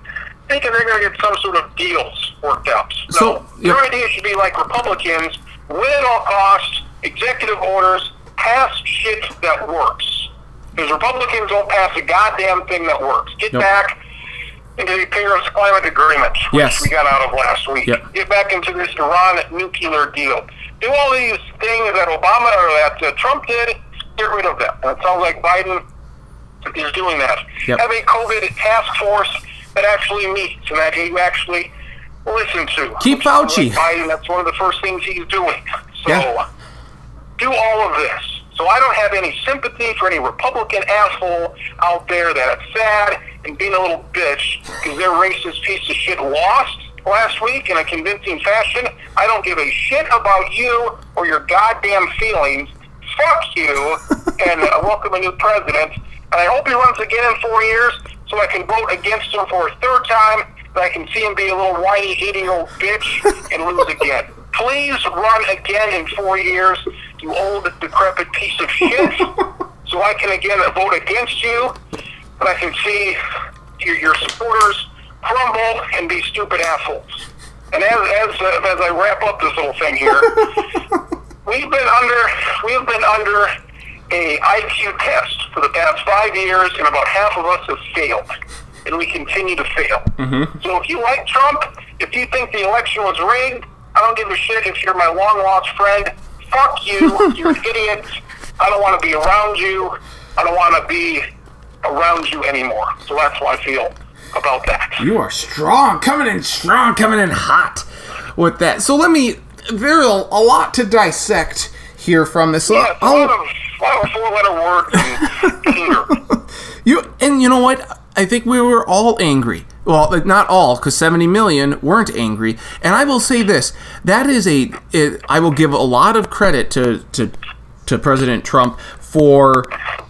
thinking they're going to get some sort of deals worked out. No, so, yep. Their idea should be like Republicans, win at all costs, executive orders, pass shit that works. Because Republicans don't pass a goddamn thing that works. Get yep. back into the Paris Climate Agreement, which yes. we got out of last week. Yep. Get back into this Iran nuclear deal. Do all these things that Obama or that uh, Trump did, get rid of them. And it sounds like Biden is doing that. Yep. Have a COVID task force that actually meets and that you actually listen to. Keep Fauci. Biden, that's one of the first things he's doing. So yeah. do all of this. So I don't have any sympathy for any Republican asshole out there that's sad and being a little bitch because their racist piece of shit lost last week in a convincing fashion. I don't give a shit about you or your goddamn feelings. Fuck you, and uh, welcome a new president. And I hope he runs again in four years so I can vote against him for a third time. I can see him be a little whiny, eighty-year-old bitch and lose again. Please run again in four years, you old, decrepit piece of shit, so I can again vote against you, and I can see your, your supporters crumble and be stupid assholes. And as as, uh, as I wrap up this little thing here, we've been under we've been under a I Q test for the past five years, and about half of us have failed. And we continue to fail. Mm-hmm. So if you like Trump, if you think the election was rigged, I don't give a shit if you're my long-lost friend. Fuck you. You're an idiot. I don't want to be around you. I don't want to be around you anymore. So that's what I feel about that. You are strong. Coming in strong. Coming in hot with that. So let me... There's a lot to dissect here from this. Yeah, it's a lot of, lot of four-letter words and you And you know what? I think we were all angry. Well, not all, because seventy million weren't angry. And I will say this. That is a... It, I will give a lot of credit to to, to President Trump for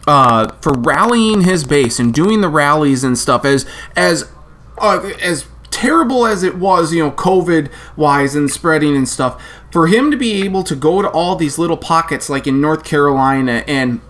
uh, for rallying his base and doing the rallies and stuff. As, as, uh, as terrible as it was, you know, COVID-wise and spreading and stuff, for him to be able to go to all these little pockets like in North Carolina and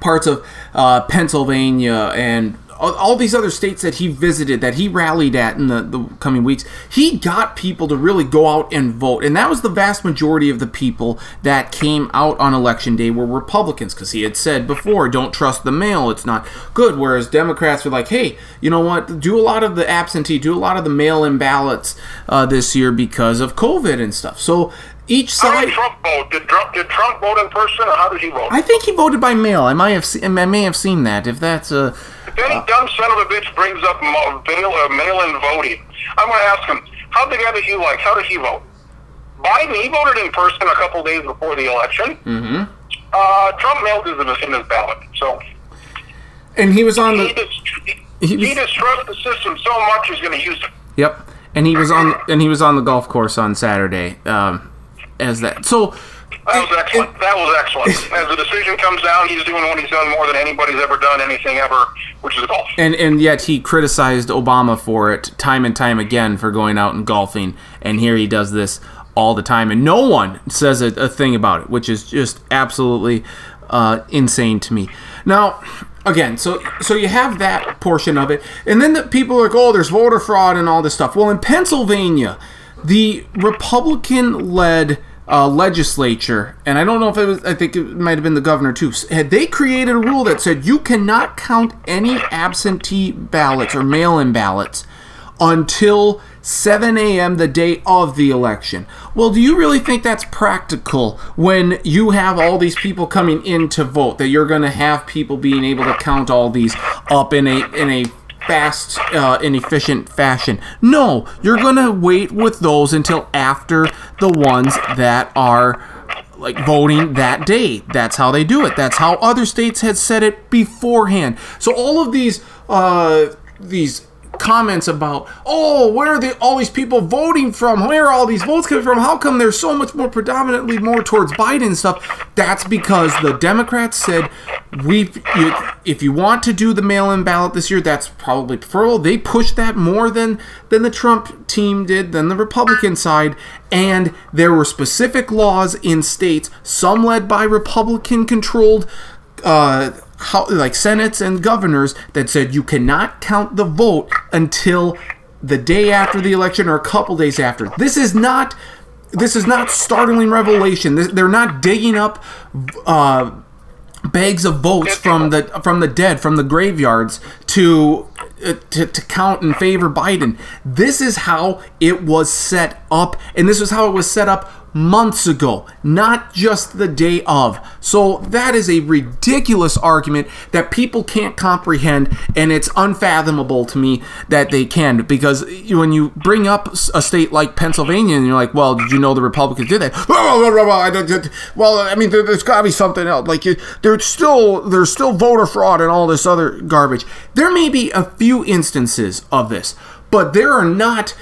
parts of uh, Pennsylvania and... all, all these other states that he visited, that he rallied at in the, the coming weeks, he got people to really go out and vote. And that was the vast majority of the people that came out on Election Day were Republicans, because he had said before, don't trust the mail, it's not good. Whereas Democrats were like, hey, you know what, do a lot of the absentee, do a lot of the mail-in ballots uh, this year because of COVID and stuff. So each side. How did Trump vote? Did Trump, did Trump vote in person, or how did he vote? I think he voted by mail. I might have. Se- I may have seen that. If that's a. If any uh, dumb son of a bitch brings up mail, uh, mail-in voting, I'm going to ask him, how did the guy that you like? How did he vote? Biden, he voted in person a couple days before the election. Mm-hmm. Uh, Trump mailed his in his ballot. So. And he was on he the. Dist- he, was, he distrusts the system so much he's going to use it. Yep, and he was on and he was on the golf course on Saturday. Um, As that, so that was excellent. It, that was excellent. As the decision comes down, he's doing what he's done more than anybody's ever done anything ever, which is golf. And and yet he criticized Obama for it time and time again for going out and golfing, and here he does this all the time, and no one says a, a thing about it, which is just absolutely uh, insane to me. Now, again, so so you have that portion of it, and then the people are like, oh, there's voter fraud and all this stuff. Well, in Pennsylvania, the Republican-led uh, legislature, and I don't know if it was, I think it might have been the governor too, had they created a rule that said you cannot count any absentee ballots or mail-in ballots until seven a.m. the day of the election. Well, do you really think that's practical when you have all these people coming in to vote, that you're going to have people being able to count all these up in a in a fast uh, and efficient fashion? No, you're going to wait with those until after the ones that are like voting that day. That's how they do it. That's how other states had said it beforehand. So all of these uh, these comments about, oh, where are they, all these people voting from? Where are all these votes coming from? How come there's so much more predominantly more towards Biden and stuff? That's because the Democrats said, we, if you want to do the mail-in ballot this year, that's probably preferable. They pushed that more than than the Trump team did, than the Republican side. And there were specific laws in states, some led by Republican-controlled uh How, like senates and governors, that said you cannot count the vote until the day after the election or a couple days after. This is not, this is not startling revelation. This, they're not digging up uh, bags of votes from the from the dead, from the graveyards to, uh, to to count in favor Biden. This is how it was set up, and this is how it was set up months ago, not just the day of. So that is a ridiculous argument that people can't comprehend, and it's unfathomable to me that they can, because when you bring up a state like Pennsylvania and you're like, well, did you know the Republicans did that? Well, I mean, there's got to be something else. Like, there's still, there's still voter fraud and all this other garbage. There may be a few instances of this, but there are not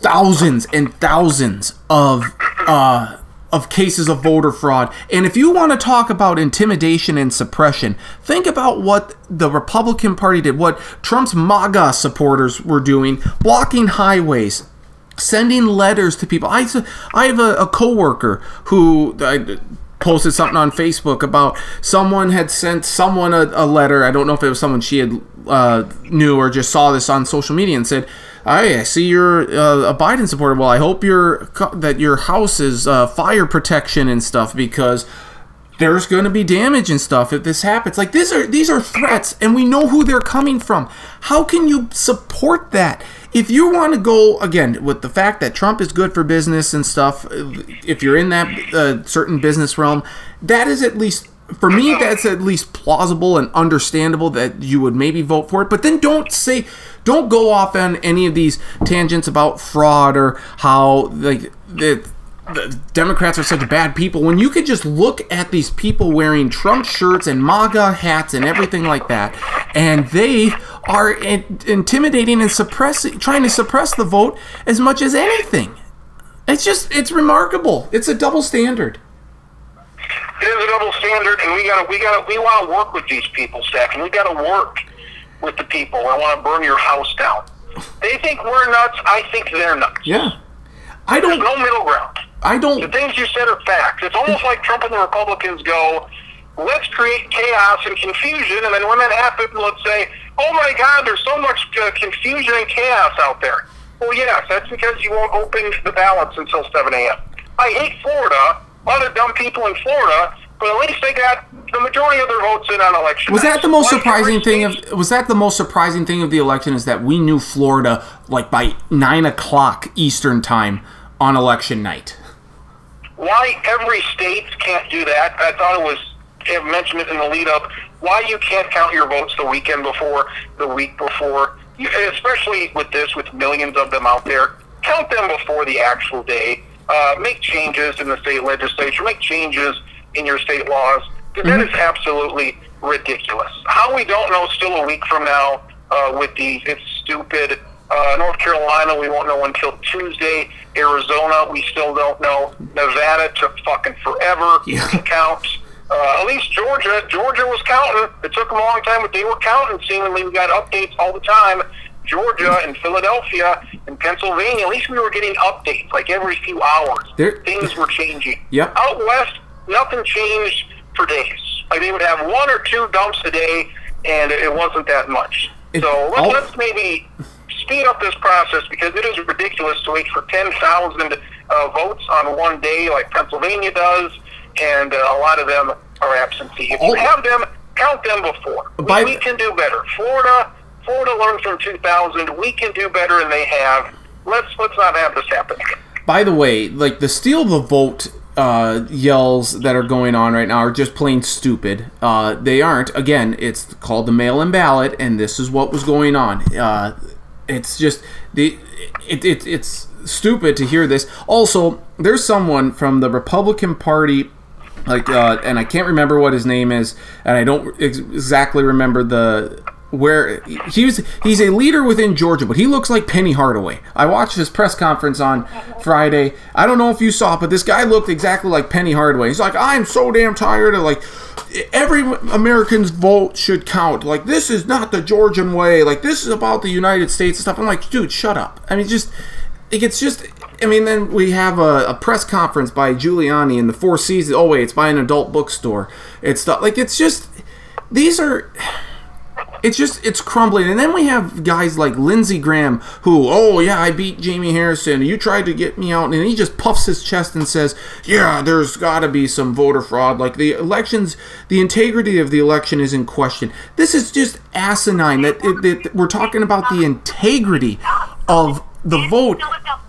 thousands and thousands of uh, of cases of voter fraud. And if you want to talk about intimidation and suppression, think about what the Republican Party did, what Trump's MAGA supporters were doing, blocking highways, sending letters to people. I, I have a, a coworker who I posted something on Facebook about someone had sent someone a, a letter. I don't know if it was someone she had uh, knew or just saw this on social media and said, I see you're uh, a Biden supporter. Well, I hope your that your house is uh, fire protection and stuff, because there's going to be damage and stuff if this happens. Like, these are these are threats, and we know who they're coming from. How can you support that? If you want to go, again, with the fact that Trump is good for business and stuff, if you're in that uh, certain business realm, that is at least, for me, that's at least plausible and understandable that you would maybe vote for it. But then don't say, don't go off on any of these tangents about fraud or how like the, the Democrats are such bad people, when you could just look at these people wearing Trump shirts and MAGA hats and everything like that, and they are in, intimidating and suppressing, trying to suppress the vote as much as anything. It's just, it's remarkable. It's a double standard. It is a double standard, and we gotta, we gotta, we want to work with these people, Stack, and we gotta work with the people. I want to burn your house down. They think we're nuts. I think they're nuts. Yeah, I don't. There's no middle ground. I don't. The things you said are facts. It's almost like Trump and the Republicans go, let's create chaos and confusion, and then when that happens, let's say, oh my God, there's so much uh, confusion and chaos out there. Well, yes, that's because you won't open the ballots until seven a.m. I hate Florida, a lot of dumb people in Florida, but at least they got the majority of their votes in on election. Was that the most like surprising thing of? Was that the most surprising thing of the election? Is that we knew Florida like by nine o'clock Eastern time on election night. Why every state can't do that? I thought it was. I mentioned it in the lead up. Why you can't count your votes the weekend before, the week before, especially with this, with millions of them out there. Count them before the actual day. Uh, make changes in the state legislature. Make changes in your state laws. That mm-hmm. is absolutely ridiculous. How we don't know still a week from now uh, with the it's stupid uh, North Carolina, we won't know until Tuesday. Arizona, we still don't know. Nevada took fucking forever yeah. to count. Uh, at least Georgia, Georgia was counting. It took them a long time, but they were counting. Seemingly, we got updates all the time. Georgia and Philadelphia and Pennsylvania, at least we were getting updates like every few hours. There, Things were changing. Yep. Out west, nothing changed for days. Like they would have one or two dumps a day, and it wasn't that much. It, so let's, let's maybe speed up this process because it is ridiculous to wait for ten thousand uh, votes on one day like Pennsylvania does, and uh, a lot of them are absentee. If all, you have them, count them before. By, we, we can do better. Florida, Florida learned from two thousand. We can do better, and they have. Let's let's not have this happen. By the way, like the steal the vote Uh, yells that are going on right now are just plain stupid. Uh, they aren't. Again, it's called the mail-in ballot, and this is what was going on. Uh, it's just the it, it it's stupid to hear this. Also, there's someone from the Republican Party, like, uh, and I can't remember what his name is, and I don't ex- exactly remember the. Where he was, he's a leader within Georgia, but he looks like Penny Hardaway. I watched his press conference on Friday. I don't know if you saw, but this guy looked exactly like Penny Hardaway. He's like, I'm so damn tired of like every American's vote should count. Like this is not the Georgian way. Like this is about the United States and stuff. I'm like, dude, shut up. I mean, just it gets just. I mean, then we have a, a press conference by Giuliani in the Four Seasons. Oh wait, it's by an adult bookstore. It's stuff like it's just these are. It's just, it's crumbling. And then we have guys like Lindsey Graham who, oh, yeah, I beat Jamie Harrison. You tried to get me out. And he just puffs his chest and says, yeah, there's got to be some voter fraud. Like the elections, the integrity of the election is in question. This is just asinine that, it, that we're talking about the integrity of the vote.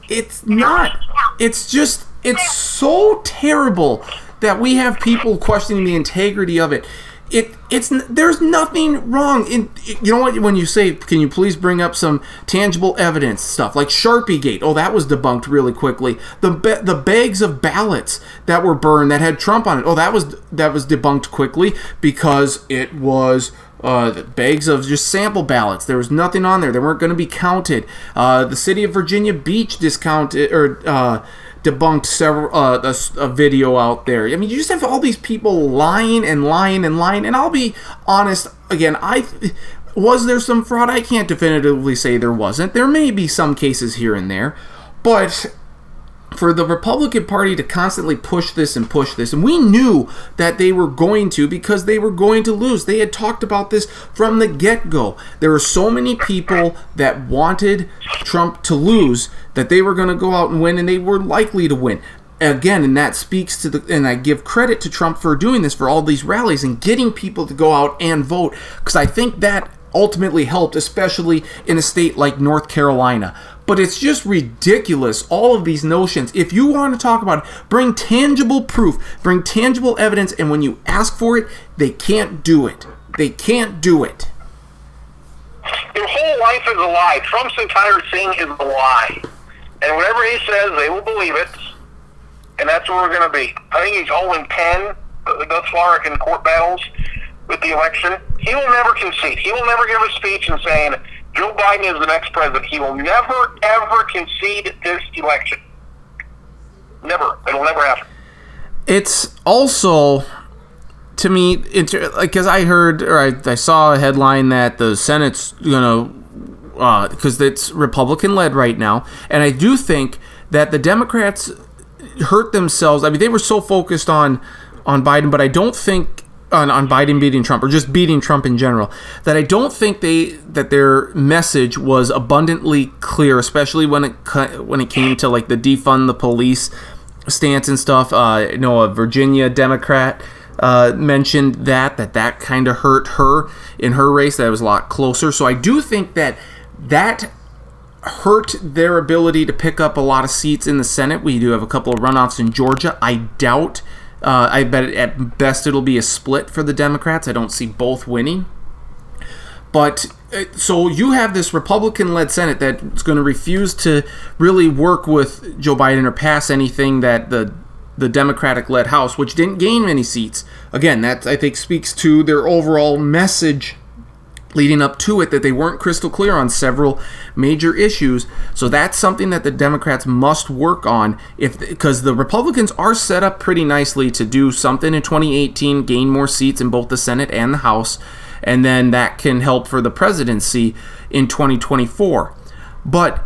It's not. It's just, it's so terrible that we have people questioning the integrity of it. It it's there's nothing wrong in you know what when you say can you please bring up some tangible evidence stuff like Sharpiegate. Oh, that was debunked really quickly. The ba- the bags of ballots that were burned that had Trump on it. Oh, that was that was debunked quickly because it was uh, bags of just sample ballots. There was nothing on there. They weren't going to be counted. Uh, the city of Virginia Beach discounted or. Uh, debunked several uh, a, a video out there. I mean, you just have all these people lying and lying and lying. And I'll be honest again. I was there some fraud? I can't definitively say there wasn't. There may be some cases here and there, but for the Republican Party to constantly push this and push this, and we knew that they were going to because they were going to lose. They had talked about this from the get-go. There were so many people that wanted Trump to lose that they were going to go out and win, and they were likely to win. Again, and that speaks to the, and I give credit to Trump for doing this, for all these rallies and getting people to go out and vote, because I think that ultimately helped, especially in a state like North Carolina. But it's just ridiculous, all of these notions. If you want to talk about it, bring tangible proof, bring tangible evidence, and when you ask for it, they can't do it. They can't do it. Your whole life is a lie. Trump's entire thing is a lie. And whatever he says, they will believe it. And that's where we're going to be. I think he's oh and ten thus far in court battles with the election. He will never concede. He will never give a speech and saying, Joe Biden is the next president. He will never, ever concede this election. Never. It'll never happen. It's also, to me, because I heard or I, I saw a headline that the Senate's going to, uh, because it's Republican-led right now, and I do think that the Democrats hurt themselves. I mean, they were so focused on on Biden, but I don't think on, on Biden beating Trump, or just beating Trump in general, that I don't think they that their message was abundantly clear, especially when it when it came to like the defund the police stance and stuff. Uh, I know a Virginia Democrat uh, mentioned that that that kind of hurt her in her race. That it was a lot closer. So I do think that that hurt their ability to pick up a lot of seats in the Senate. We do have a couple of runoffs in Georgia. I doubt. Uh, I bet at best it'll be a split for the Democrats. I don't see both winning. But so you have this Republican-led Senate that's going to refuse to really work with Joe Biden or pass anything that the the Democratic-led House, which didn't gain many seats. Again, that I think speaks to their overall message leading up to it, that they weren't crystal clear on several major issues. So that's something that the Democrats must work on, if because the Republicans are set up pretty nicely to do something in twenty eighteen, gain more seats in both the Senate and the House, and then that can help for the presidency in twenty twenty-four. But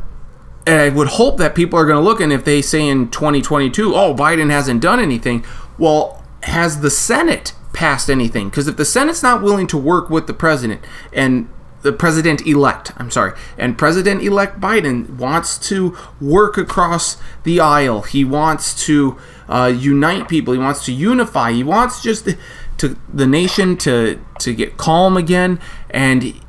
and I would hope that people are going to look, and if they say in twenty twenty-two, oh, Biden hasn't done anything, well, has the Senate past anything? Because if the Senate's not willing to work with the president and the president-elect, I'm sorry, and President-elect Biden wants to work across the aisle, he wants to uh, unite people, he wants to unify, he wants just the, to the nation to to get calm again, and he,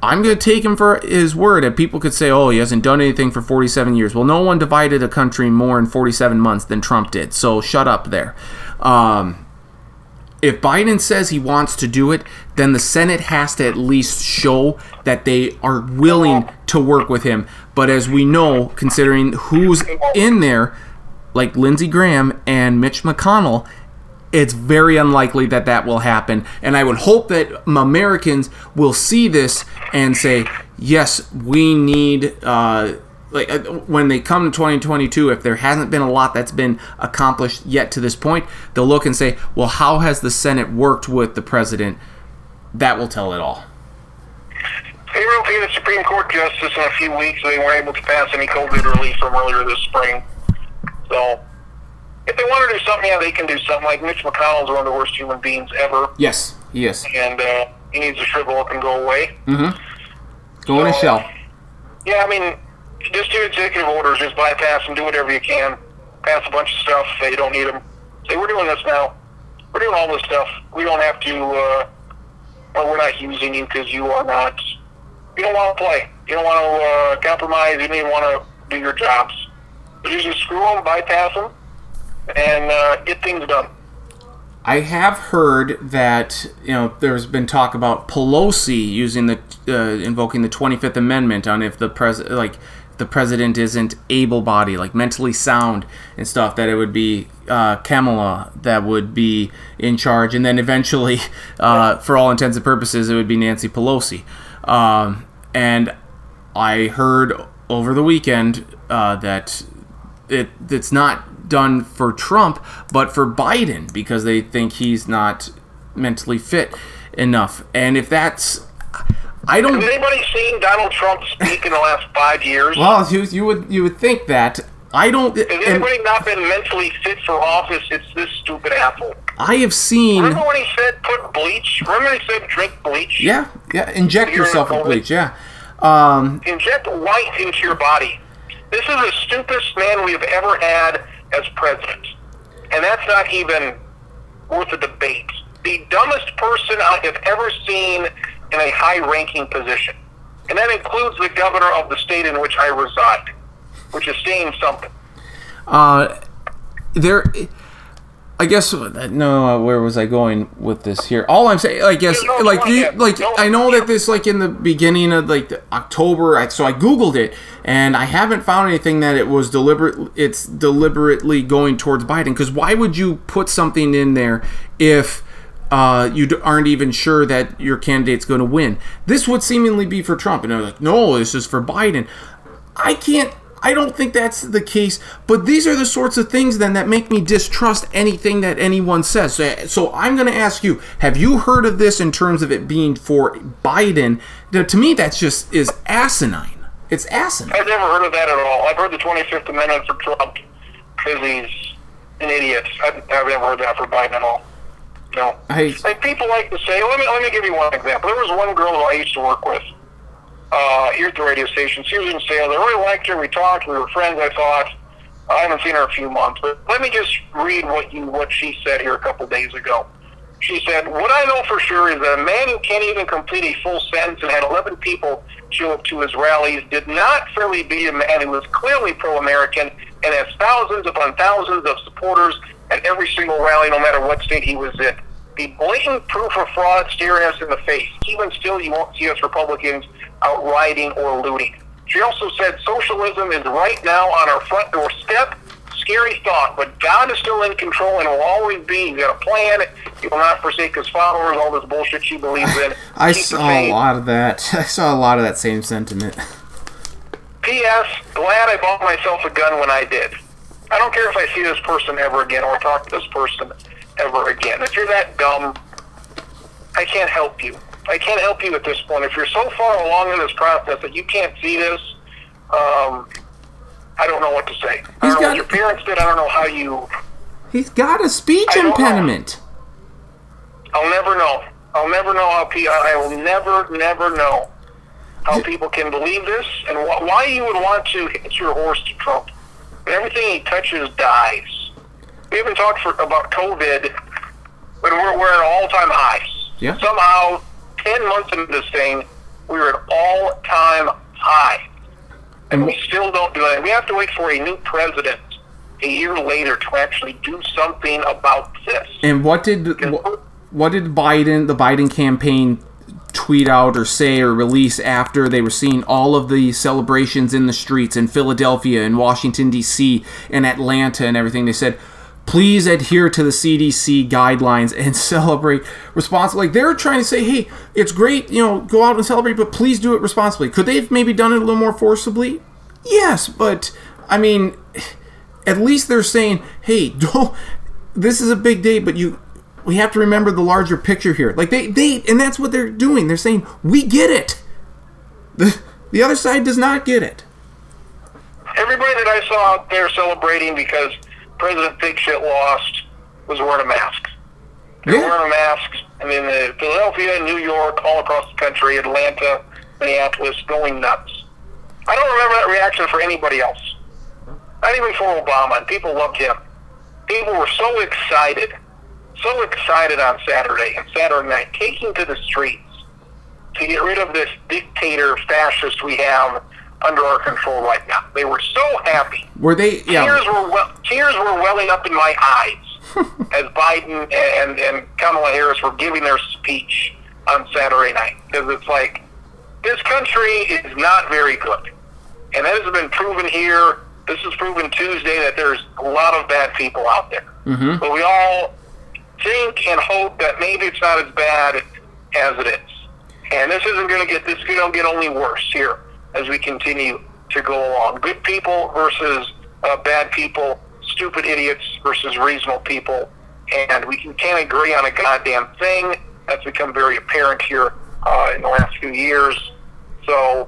I'm going to take him for his word. And people could say, oh, he hasn't done anything for forty-seven years. Well, no one divided a country more in forty-seven months than Trump did, so shut up there. Um... If Biden says he wants to do it, then the Senate has to at least show that they are willing to work with him. But as we know, considering who's in there, like Lindsey Graham and Mitch McConnell, it's very unlikely that that will happen. And I would hope that Americans will see this and say, yes, we need... Uh, Like when they come to twenty twenty-two, if there hasn't been a lot that's been accomplished yet to this point, they'll look and say, well, how has the Senate worked with the president? That will tell it all. They were okay with the Supreme Court justice in a few weeks. They weren't able to pass any COVID relief from earlier this spring. So if they want to do something, yeah, they can do something. Like Mitch McConnell's one of the worst human beings ever. Yes, he is. And uh, he needs to shrivel up and go away. Mm-hmm. Go so, in a shell. Yeah, I mean... Just do executive orders. Just bypass them. Do whatever you can. Pass a bunch of stuff. They don't need them. Say, we're doing this now. We're doing all this stuff. We don't have to, uh, or we're not using you because you are not. You don't want to play. You don't want to uh, compromise. You don't even want to do your jobs. But you just screw them, bypass them, and uh, get things done. I have heard that, you know, there's been talk about Pelosi using the uh, invoking the twenty-fifth amendment on if the president, like, the president isn't able-bodied, like mentally sound and stuff, that it would be uh, Kamala that would be in charge, and then eventually, uh, for all intents and purposes, it would be Nancy Pelosi. Um, and I heard over the weekend uh, that it it's not done for Trump, but for Biden, because they think he's not mentally fit enough. And if that's... I don't. Has anybody seen Donald Trump speak in the last five years? Well, you, you would you would think that. I don't. Has anybody and, not been mentally fit for office? It's this stupid apple. I have seen. Remember when he said put bleach? Remember when he said drink bleach? Yeah, yeah. Inject You're yourself with bleach. Yeah. Um, Inject white into your body. This is the stupidest man we've ever had as president, and that's not even worth a debate. The dumbest person I have ever seen in a high-ranking position. And that includes the governor of the state in which I reside, which is saying something. Uh, there, I guess, no, where was I going with this here? All I'm saying, I guess, no, like, the, like no, I know that this, like, in the beginning of, like, October, so I Googled it, and I haven't found anything that it was deliberate, it's deliberately going towards Biden, because why would you put something in there if... Uh, you aren't even sure that your candidate's going to win. This would seemingly be for Trump, and I was like, no, this is for Biden. I can't, I don't think that's the case, but these are the sorts of things then that make me distrust anything that anyone says. So, so I'm going to ask you, have you heard of this in terms of it being for Biden? Now, to me, that's just is asinine. It's asinine. I've never heard of that at all. I've heard the twenty-fifth amendment for Trump because he's an idiot. I've, I've never heard that for Biden at all. know. I, like people like to say, let me let me give you one example. There was one girl who I used to work with uh, here at the radio station. She was in sales. I really liked her. We talked. We were friends, I thought. I haven't seen her in a few months. But let me just read what you what she said here a couple days ago. She said, what I know for sure is that a man who can't even complete a full sentence and had eleven people show up to his rallies did not fairly beat a man who was clearly pro-American and has thousands upon thousands of supporters at every single rally, no matter what state he was in. The blatant proof of fraud staring us in the face. Even still, you won't see us Republicans out rioting or looting. She also said socialism is right now on our front doorstep. Scary thought, but God is still in control and will always be. He's got a plan. He will not forsake his followers. All this bullshit she believes in. I Keep saw a lot of that. I saw a lot of that same sentiment. P S. Glad I bought myself a gun when I did. I don't care if I see this person ever again or talk to this person ever again. If you're that dumb, I can't help you. I can't help you at this point. If you're so far along in this process that you can't see this, um... I don't know what to say. He's I don't got, know what your parents did. I don't know how you... He's got a speech impediment. Know. I'll never know. I'll never know how people... I will never, never know how people can believe this and wh- why you would want to hit your horse to Trump. Everything he touches dies. We haven't talked for, about COVID, but we're, we're at all-time highs. Yeah. Somehow, ten months into this thing, we were at all-time highs. And we still don't do it. We have to wait for a new president a year later to actually do something about this. And what did what, what did Biden, the Biden campaign, tweet out or say or release after they were seeing all of the celebrations in the streets in Philadelphia and Washington, D C and Atlanta and everything? They said, please adhere to the C D C guidelines and celebrate responsibly. Like they're trying to say, hey, it's great, you know, go out and celebrate, but please do it responsibly. Could they have maybe done it a little more forcibly? Yes, but, I mean, at least they're saying, hey, don't, this is a big day, but you, we have to remember the larger picture here. Like they, they, and that's what they're doing. They're saying, we get it. The, the other side does not get it. Everybody that I saw out there celebrating because President Big Shit lost was wearing a mask. They were yeah. wearing a mask. I mean, the Philadelphia, New York, all across the country, Atlanta, Minneapolis, going nuts. I don't remember that reaction for anybody else. Not even for Obama. And people loved him. People were so excited, so excited on Saturday and Saturday night, taking to the streets to get rid of this dictator fascist we have under our control right now. They were so happy. Were they? Yeah. Tears were well, tears were welling up in my eyes as Biden and, and, and Kamala Harris were giving their speech on Saturday night. Because it's like, this country is not very good. And that has been proven here. This is proven Tuesday that there's a lot of bad people out there. Mm-hmm. But we all think and hope that maybe it's not as bad as it is. And this isn't going to get, this is going to get only worse here as we continue to go along. Good people versus uh, bad people, stupid idiots versus reasonable people, and we can, can't agree on a goddamn thing. That's become very apparent here uh, in the last few years. So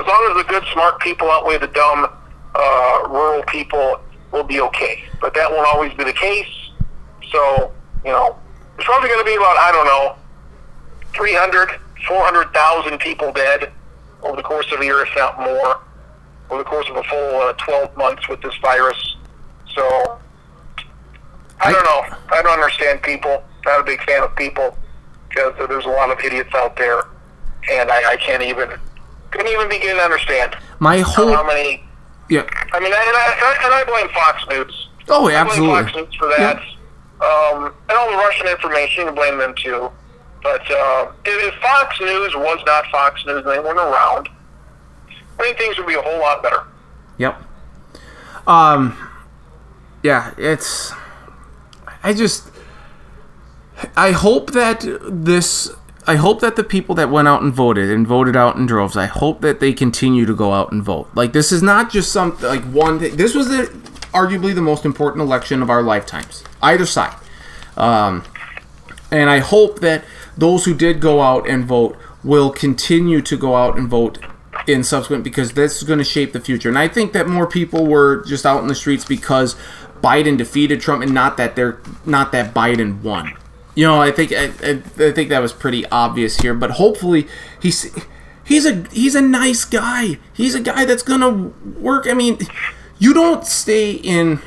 as long as the good, smart people outweigh the dumb, uh, rural people, we'll be okay. But that won't always be the case. So, you know, it's probably going to be about, I don't know, three hundred, four hundred thousand people dead over the course of a year, if not more, over the course of a full uh, twelve months with this virus. So, I, I don't know. I don't understand people. Not a big fan of people because there's a lot of idiots out there, and I, I can't even, couldn't even begin to understand. My whole how many? Yeah. I mean, and I, and I blame Fox News. Oh, absolutely. I blame Fox News for that, yeah. um, and all the Russian information. You can blame them too. But uh, if Fox News was not Fox News and they weren't around, I think things would be a whole lot better. Yep. Um. Yeah, it's... I just... I hope that this... I hope that the people that went out and voted and voted out in droves, I hope that they continue to go out and vote. Like, this is not just some... Like, one... Thing. This was the, arguably the most important election of our lifetimes. Either side. Um... And I hope that those who did go out and vote will continue to go out and vote in subsequent, because this is going to shape the future. And I think that more people were just out in the streets because Biden defeated Trump, and not that they're not that Biden won. You know, I think I, I, I think that was pretty obvious here, but hopefully he's he's a he's a nice guy. He's a guy that's gonna work. I mean, you don't stay in.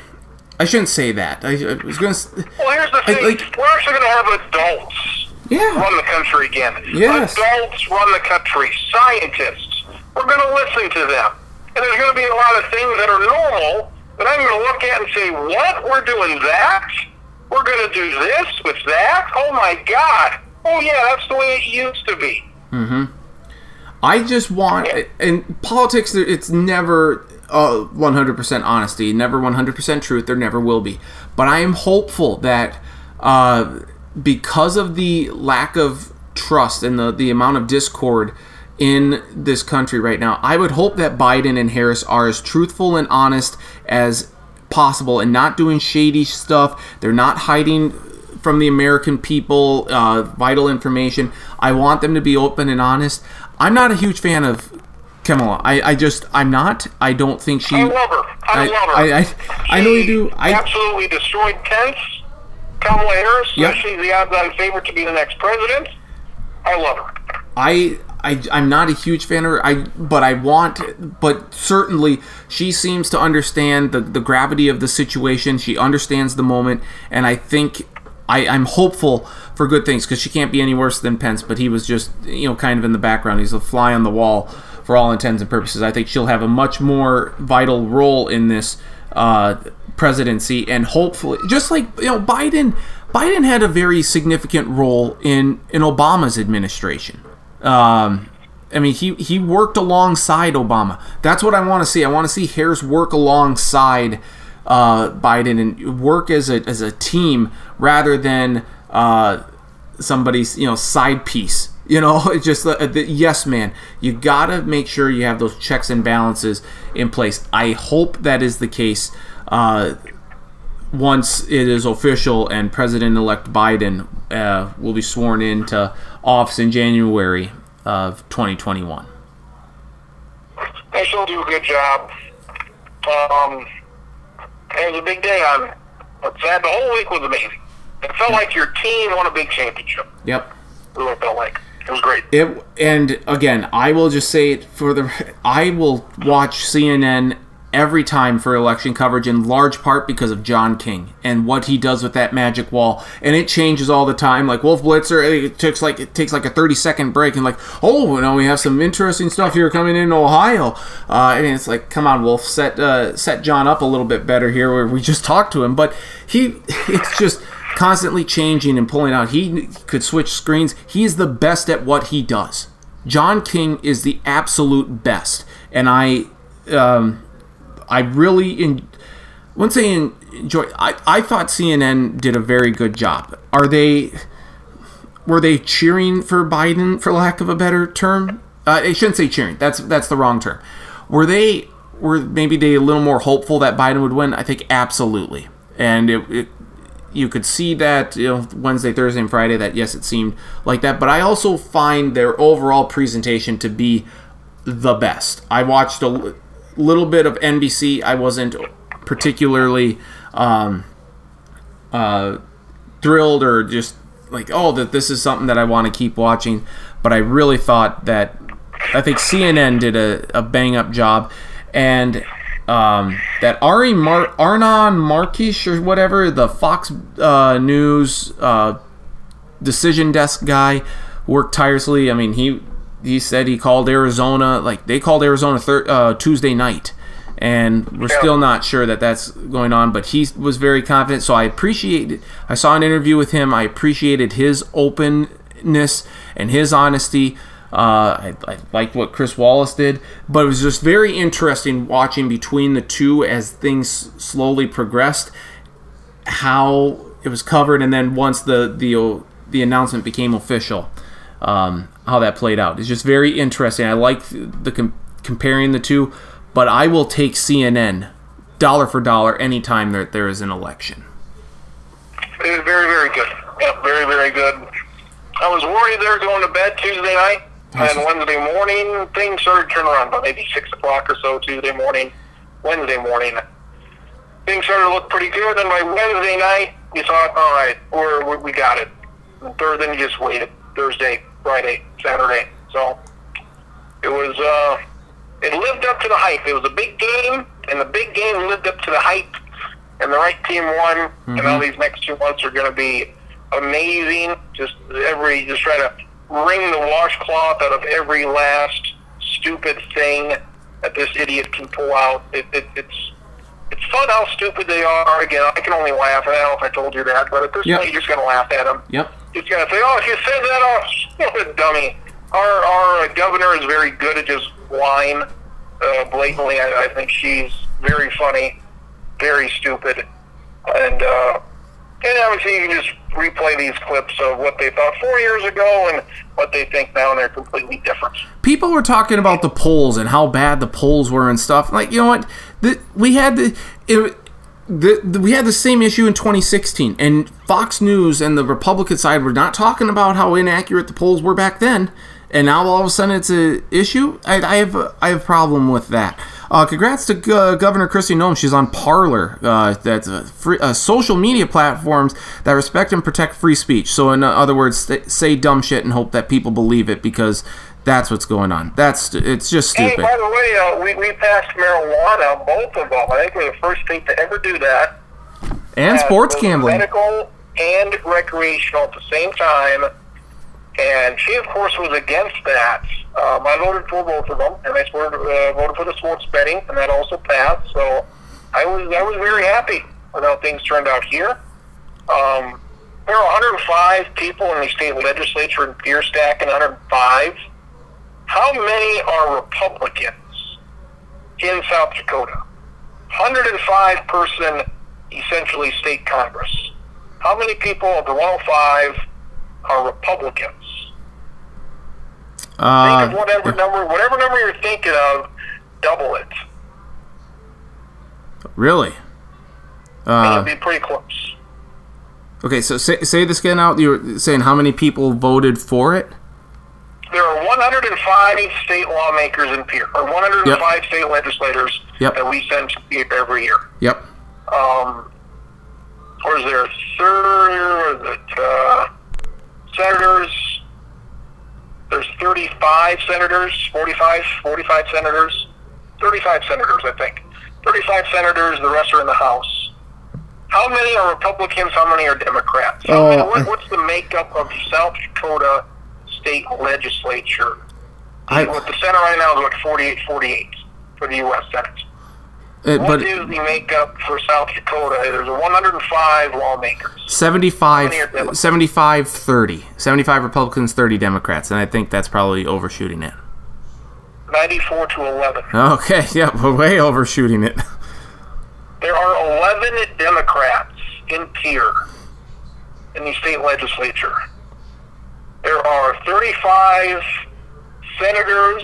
I shouldn't say that. I, I was gonna. Well, here's the thing: I, like, we're actually gonna have adults yeah. run the country again. Yes. Adults run the country. Scientists. We're gonna listen to them, and there's gonna be a lot of things that are normal that I'm gonna look at and say, "What? We're doing that? We're going to do this with that? Oh, my God. Oh, yeah, that's the way it used to be." Mm-hmm. I just want... And politics, it's never uh, one hundred percent honesty, never one hundred percent truth. There never will be. But I am hopeful that uh, because of the lack of trust and the, the amount of discord in this country right now, I would hope that Biden and Harris are as truthful and honest as possible and not doing shady stuff. They're not hiding from the American people uh, vital information. I want them to be open and honest. I'm not a huge fan of Kamala. I, I just I'm not. I don't think she. I love her. I, I love her. I, I, I, I know you do. I absolutely destroyed Pence. Kamala Harris. Yep. She's the odds-on favorite to be the next president. I love her. I. I, I'm not a huge fan of her, I, but I want, but certainly she seems to understand the, the gravity of the situation. She understands the moment, and I think I, I'm hopeful for good things because she can't be any worse than Pence, but he was just, you know, kind of in the background. He's a fly on the wall for all intents and purposes. I think she'll have a much more vital role in this uh, presidency, and hopefully, just like, you know, Biden, Biden had a very significant role in, in Obama's administration. Um, I mean, he, he worked alongside Obama. That's what I want to see. I want to see Harris work alongside uh, Biden and work as a as a team rather than uh, somebody's, you know, side piece. You know, it's just the, the yes man. You gotta make sure you have those checks and balances in place. I hope that is the case uh, once it is official and President-elect Biden uh, will be sworn into office in January of twenty twenty-one. They she'll do a good job. Um, it was a big day on it. The whole week was amazing. It felt yeah. like your team won a big championship. Yep. That's what it felt like. It was great. It, and again, I will just say it for the... I will watch C N N every time for election coverage, in large part because of John King and what he does with that magic wall, and it changes all the time. Like Wolf Blitzer, it takes like it takes like a thirty second break, and like, oh, you know, we have some interesting stuff here coming in Ohio. Uh, and it's like, come on, Wolf, set uh, set John up a little bit better here, where we just talked to him. But he, it's just constantly changing and pulling out. He could switch screens. He is the best at what he does. John King is the absolute best, and I. Um, I really, in, I wouldn't say enjoy, I, I thought C N N did a very good job. Are they, were they cheering for Biden, for lack of a better term? Uh, I shouldn't say cheering. That's that's the wrong term. Were they, were maybe they a little more hopeful that Biden would win? I think absolutely. And it, it, you could see that, you know, Wednesday, Thursday, and Friday, that yes, it seemed like that. But I also find their overall presentation to be the best. I watched a... little bit of N B C. I wasn't particularly um, uh, thrilled or just like, oh, that this is something that I want to keep watching. But I really thought that I think C N N did a, a bang up job, and um, that Ari Mar- Arnon Markish or whatever, the Fox uh, News uh, decision desk guy, worked tirelessly. I mean, he. He said he called Arizona, like they called Arizona thir- uh, Tuesday night, and we're yeah. still not sure that that's going on, but he was very confident, so I appreciated, I saw an interview with him, I appreciated his openness and his honesty, uh, I, I liked what Chris Wallace did, but it was just very interesting watching between the two as things slowly progressed, how it was covered, and then once the, the, the announcement became official. Um, how that played out. It's just very interesting. I like the com- comparing the two, but I will take C N N dollar for dollar anytime that there is an election. It was very, very good. Yeah, very, very good. I was worried they were going to bed Tuesday night, and Wednesday morning things started turning around about maybe six o'clock or so Tuesday morning, Wednesday morning. Things started to look pretty good, and by Wednesday night, you thought, all right, we're, we got it. Thursday, then you just waited Thursday, Friday, Saturday. So it was, uh, it lived up to the hype. It was a big game, and the big game lived up to the hype, and the right team won. Mm-hmm. And all these next two months are going to be amazing. Just every, just try to wring the washcloth out of every last stupid thing that this idiot can pull out. It, it, it's it's fun how stupid they are. Again, I can only laugh. I don't know if I told you that, but at this yep. point, you're just going to laugh at them. Yep. You're just going to say, oh, if you said that, oh, what a dummy. Our our governor is very good at just lying uh, blatantly. I, I think she's very funny, very stupid. And, uh, and obviously, you can just replay these clips of what they thought four years ago and what they think now, and they're completely different. People were talking about the polls and how bad the polls were and stuff. Like, you know what? The, we had the, it, the, the we had the same issue in twenty sixteen, and Fox News and the Republican side were not talking about how inaccurate the polls were back then, and now all of a sudden it's an issue. I, I have a, I have a problem with that. Uh, congrats to uh, Governor Kristi Noem. She's on Parler. Uh, that's uh, free, uh, social media platforms that respect and protect free speech. So in other words, st- say dumb shit and hope that people believe it, because that's what's going on. That's st- it's just stupid. Hey, by the way, uh, we, we passed marijuana, both of them. I think we're the first state to ever do that. And uh, sports gambling. Medical and recreational at the same time. And she, of course, was against that. Um, I voted for both of them, and I voted, uh, voted for the sports betting, and that also passed. So I was I was very happy with how things turned out here. Um, there are one hundred five people in the state legislature in Pierre Stack, and one hundred five. How many are Republicans in South Dakota? one hundred five person, essentially, state Congress. How many people of the one hundred five are Republicans? Uh, think of whatever number, whatever number you're thinking of, double it. Really? Uh, it'd be pretty close. Okay, so say say this again out. You were saying how many people voted for it? There are one hundred five state lawmakers in Pierre, or one hundred five yep. state legislators yep. that we send to Pierre every year. Yep. Um, or is there a third? Or is it, uh, senators, there's thirty-five senators, forty-five, forty-five senators, thirty-five senators, I think. thirty-five senators, the rest are in the House. How many are Republicans, how many are Democrats? How many, uh, what, what's the makeup of South Dakota state legislature? I, With the Senate right now is what, forty-eight forty-eight for the U S Senate. It, what but, is the makeup for South Dakota? There's one hundred five lawmakers. seventy-five, seventy-five thirty. seventy-five Republicans, thirty Democrats, and I think that's probably overshooting it. ninety-four to eleven. Okay, yeah, we're way overshooting it. There are eleven Democrats in Pierre in the state legislature. There are thirty-five senators.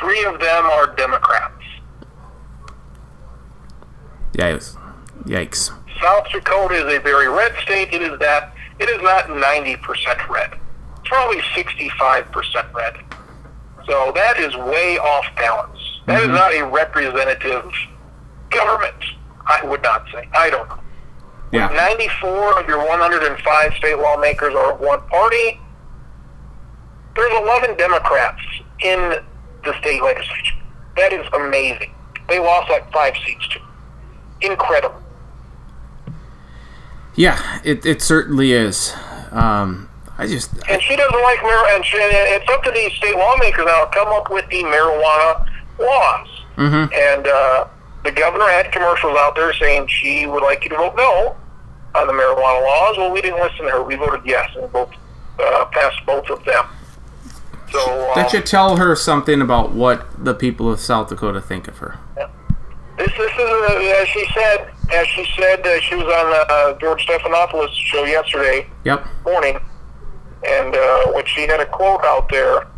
Three of them are Democrats. Yikes. Yikes. South Dakota is a very red state. It is that. It is not ninety percent red. It's probably sixty-five percent red. So that is way off balance. That mm-hmm. is not a representative government, I would not say. I don't know. Yeah. ninety-four of your one hundred five state lawmakers are of one party. There's eleven Democrats in the state legislature. That is amazing. They lost like five seats to incredible. Yeah, it it certainly is. Um, I just and I, she doesn't like marijuana. And, and it's up to these state lawmakers now to come up with the marijuana laws. Mm-hmm. And uh, the governor had commercials out there saying she would like you to vote no on the marijuana laws. Well, we didn't listen to her. We voted yes, and both uh, passed both of them. So um, that should tell her something about what the people of South Dakota think of her. Yeah. This, this is, uh, as she said, as she said, uh, she was on uh, George Stephanopoulos' show yesterday yep. morning, and uh, which she had a quote out there,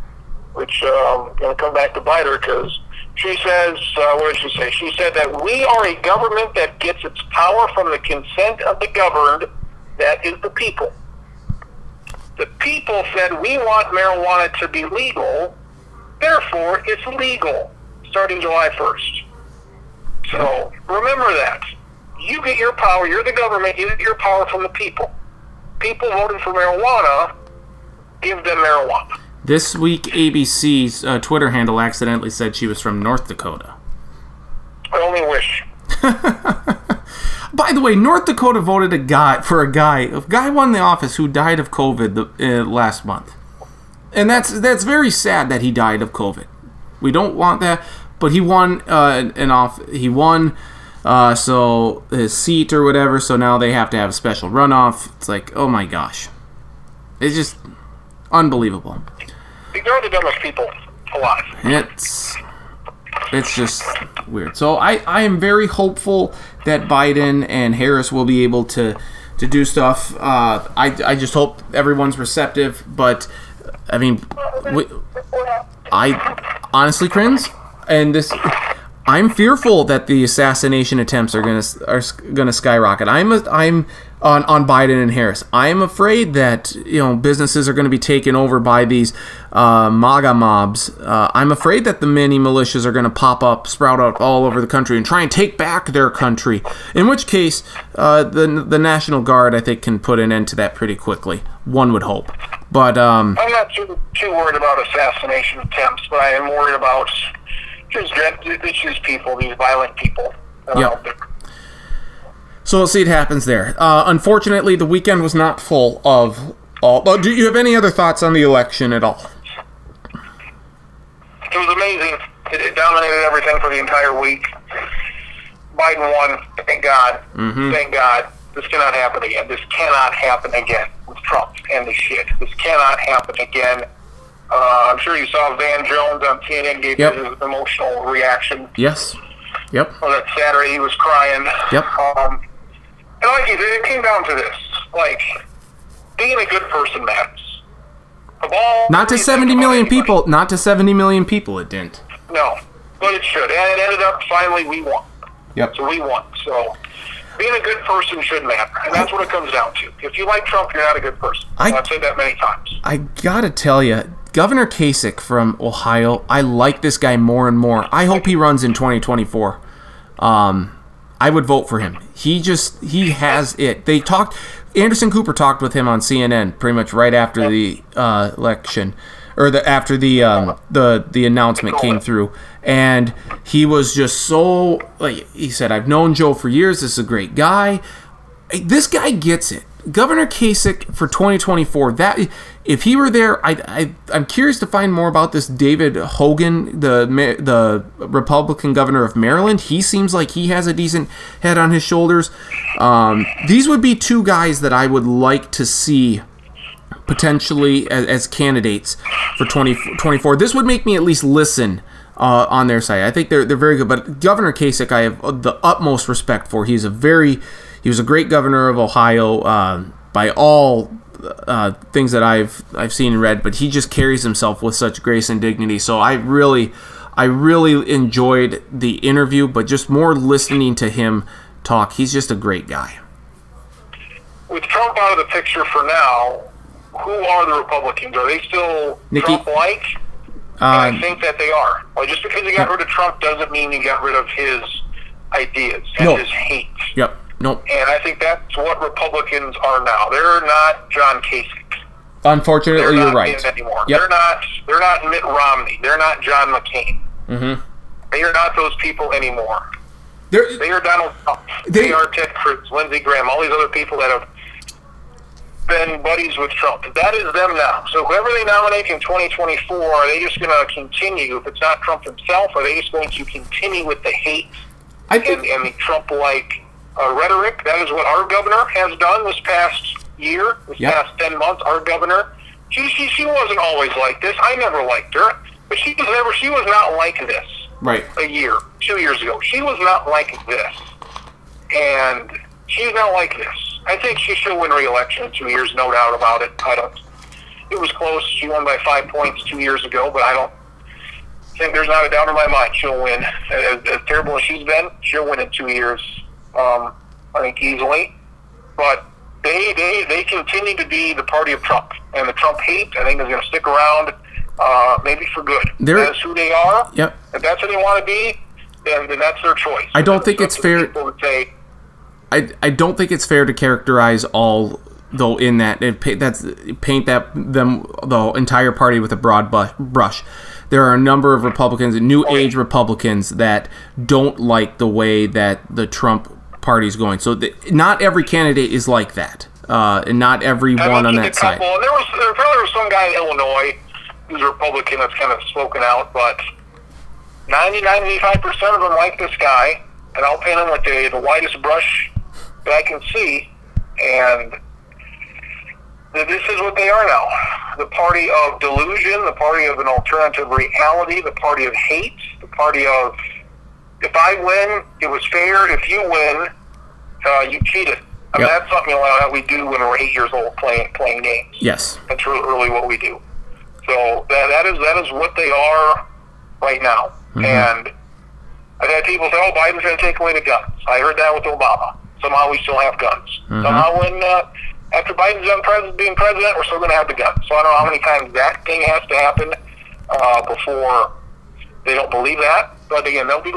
which um, I'm going to come back to bite her, because she says, uh, what did she say? She said that we are a government that gets its power from the consent of the governed, that is the people. The people said we want marijuana to be legal, therefore it's legal, starting July first. So remember that. You get your power, you're the government, you get your power from the people. people voting for marijuana, give them marijuana. This week, A B C's uh, Twitter handle accidentally said she was from North Dakota. I only wish. By the way, North Dakota voted a guy for a guy. A guy won the office who died of COVID the, uh, last month. And that's that's very sad that he died of COVID. We don't want that, but he won uh, an off. He won, uh, so his seat or whatever. So now they have to have a special runoff. It's like, oh my gosh, it's just unbelievable. Ignore the dumbest people alive. It's it's just weird. So I, I am very hopeful that Biden and Harris will be able to to do stuff. Uh, I I just hope everyone's receptive, but. I mean, we, I honestly, Kriens, and this, I'm fearful that the assassination attempts are gonna are gonna skyrocket. I'm a, I'm on on Biden and Harris. I'm afraid that you know businesses are going to be taken over by these uh, MAGA mobs. Uh, I'm afraid that the mini militias are going to pop up, sprout up all over the country, and try and take back their country. In which case, uh, the the National Guard I think can put an end to that pretty quickly. One would hope. But um, I'm not too, too worried about assassination attempts, but I am worried about just these people, these violent people. Yeah. So we'll see what happens there. Uh, unfortunately, the weekend was not full of all. But do you have any other thoughts on the election at all? It was amazing. It, it dominated everything for the entire week. Biden won. Thank God. Mm-hmm. Thank God. This cannot happen again. This cannot happen again with Trump and this shit. This cannot happen again. Uh, I'm sure you saw Van Jones on T N N gave yep. his emotional reaction. Yes. Yep. On that Saturday, he was crying. Yep. Um, and like you said, it came down to this. Like, being a good person matters. Of all not to seventy million people. Not to seventy million people, it didn't. No. But it should. And it ended up, finally, we won. Yep. So we won. So... being a good person should matter, and that's what it comes down to. If you like Trump, you're not a good person. I, I've said that many times. I gotta tell you, Governor Kasich from Ohio, I like this guy more and more. I hope he runs in twenty twenty-four. Um, I would vote for him. He just, he has it. They talked, Anderson Cooper talked with him on C N N pretty much right after the uh, election, or the after the um, the the announcement came through. And he was just so, like he said, I've known Joe for years. This is a great guy. This guy gets it. Governor Kasich for twenty twenty-four. That if he were there, I, I I'm curious to find more about this David Hogan, the the Republican governor of Maryland. He seems like he has a decent head on his shoulders. Um, these would be two guys that I would like to see potentially as, as candidates for twenty twenty-four. This would make me at least listen. Uh, on their side, I think they're they're very good. But Governor Kasich, I have the utmost respect for. He's a very he was a great governor of Ohio uh, by all uh, things that I've I've seen and read. But he just carries himself with such grace and dignity. So I really I really enjoyed the interview, but just more listening to him talk. He's just a great guy. With Trump out of the picture for now, who are the Republicans? Are they still Nikki? Trump-like? Uh, I think that they are. Well, just because he got rid of Trump doesn't mean he got rid of his ideas and no. his hate. Yep. Nope. And I think that's what Republicans are now. They're not John Kasich. Unfortunately, they're not you're right. Anymore. Yep. They're not. They're not Mitt Romney. They're not John McCain. Mm-hmm. They are not those people anymore. They're, they are Donald Trump. They, they are Ted Cruz, Lindsey Graham, all these other people that have been buddies with Trump. That is them now. So whoever they nominate in twenty twenty-four, are they just going to continue? If it's not Trump himself, are they just going to continue with the hate I think, and, and the Trump-like uh, rhetoric? That is what our governor has done this past year, this yep. past ten months. Our governor, she, she she wasn't always like this. I never liked her, but she was never. She was not like this. Right. A year, two years ago, she was not like this, and she's not like this. I think she should win re-election in two years, no doubt about it. I don't. It was close. She won by five points two years ago, but I don't think there's not a doubt in my mind she'll win. As, as terrible as she's been, she'll win in two years, um, I think easily. But they, they, they continue to be the party of Trump. And the Trump hate, I think, is going to stick around uh, maybe for good. They're, that's who they are. Yep. If that's who they want to be, then, then that's their choice. I don't think it's fair. I, I don't think it's fair to characterize all though in that, and that's paint that them the entire party with a broad brush. There are a number of Republicans, new age Republicans, that don't like the way that the Trump party is going. So the, not every candidate is like that, uh, and not everyone on that side. There was there was some guy in Illinois who's a Republican that's kind of spoken out, but ninety, ninety-five percent of them like this guy, and I'll paint him with the, the widest brush that I can see, and this is what they are now. The party of delusion, the party of an alternative reality, the party of hate, the party of, if I win, it was fair. If you win, uh, you cheated. I mean, yep. That's something like that we do when we're eight years old playing playing games. Yes. That's really, really what we do. So that that is that is what they are right now. Mm-hmm. And I've had people say, oh, Biden's going to take away the guns. I heard that with Obama. Somehow we still have guns. Mm-hmm. Somehow when... Uh, After Biden's done pres- being president, we're still going to have the gun. So I don't know how many times that thing has to happen uh, before they don't believe that. But again, they'll be,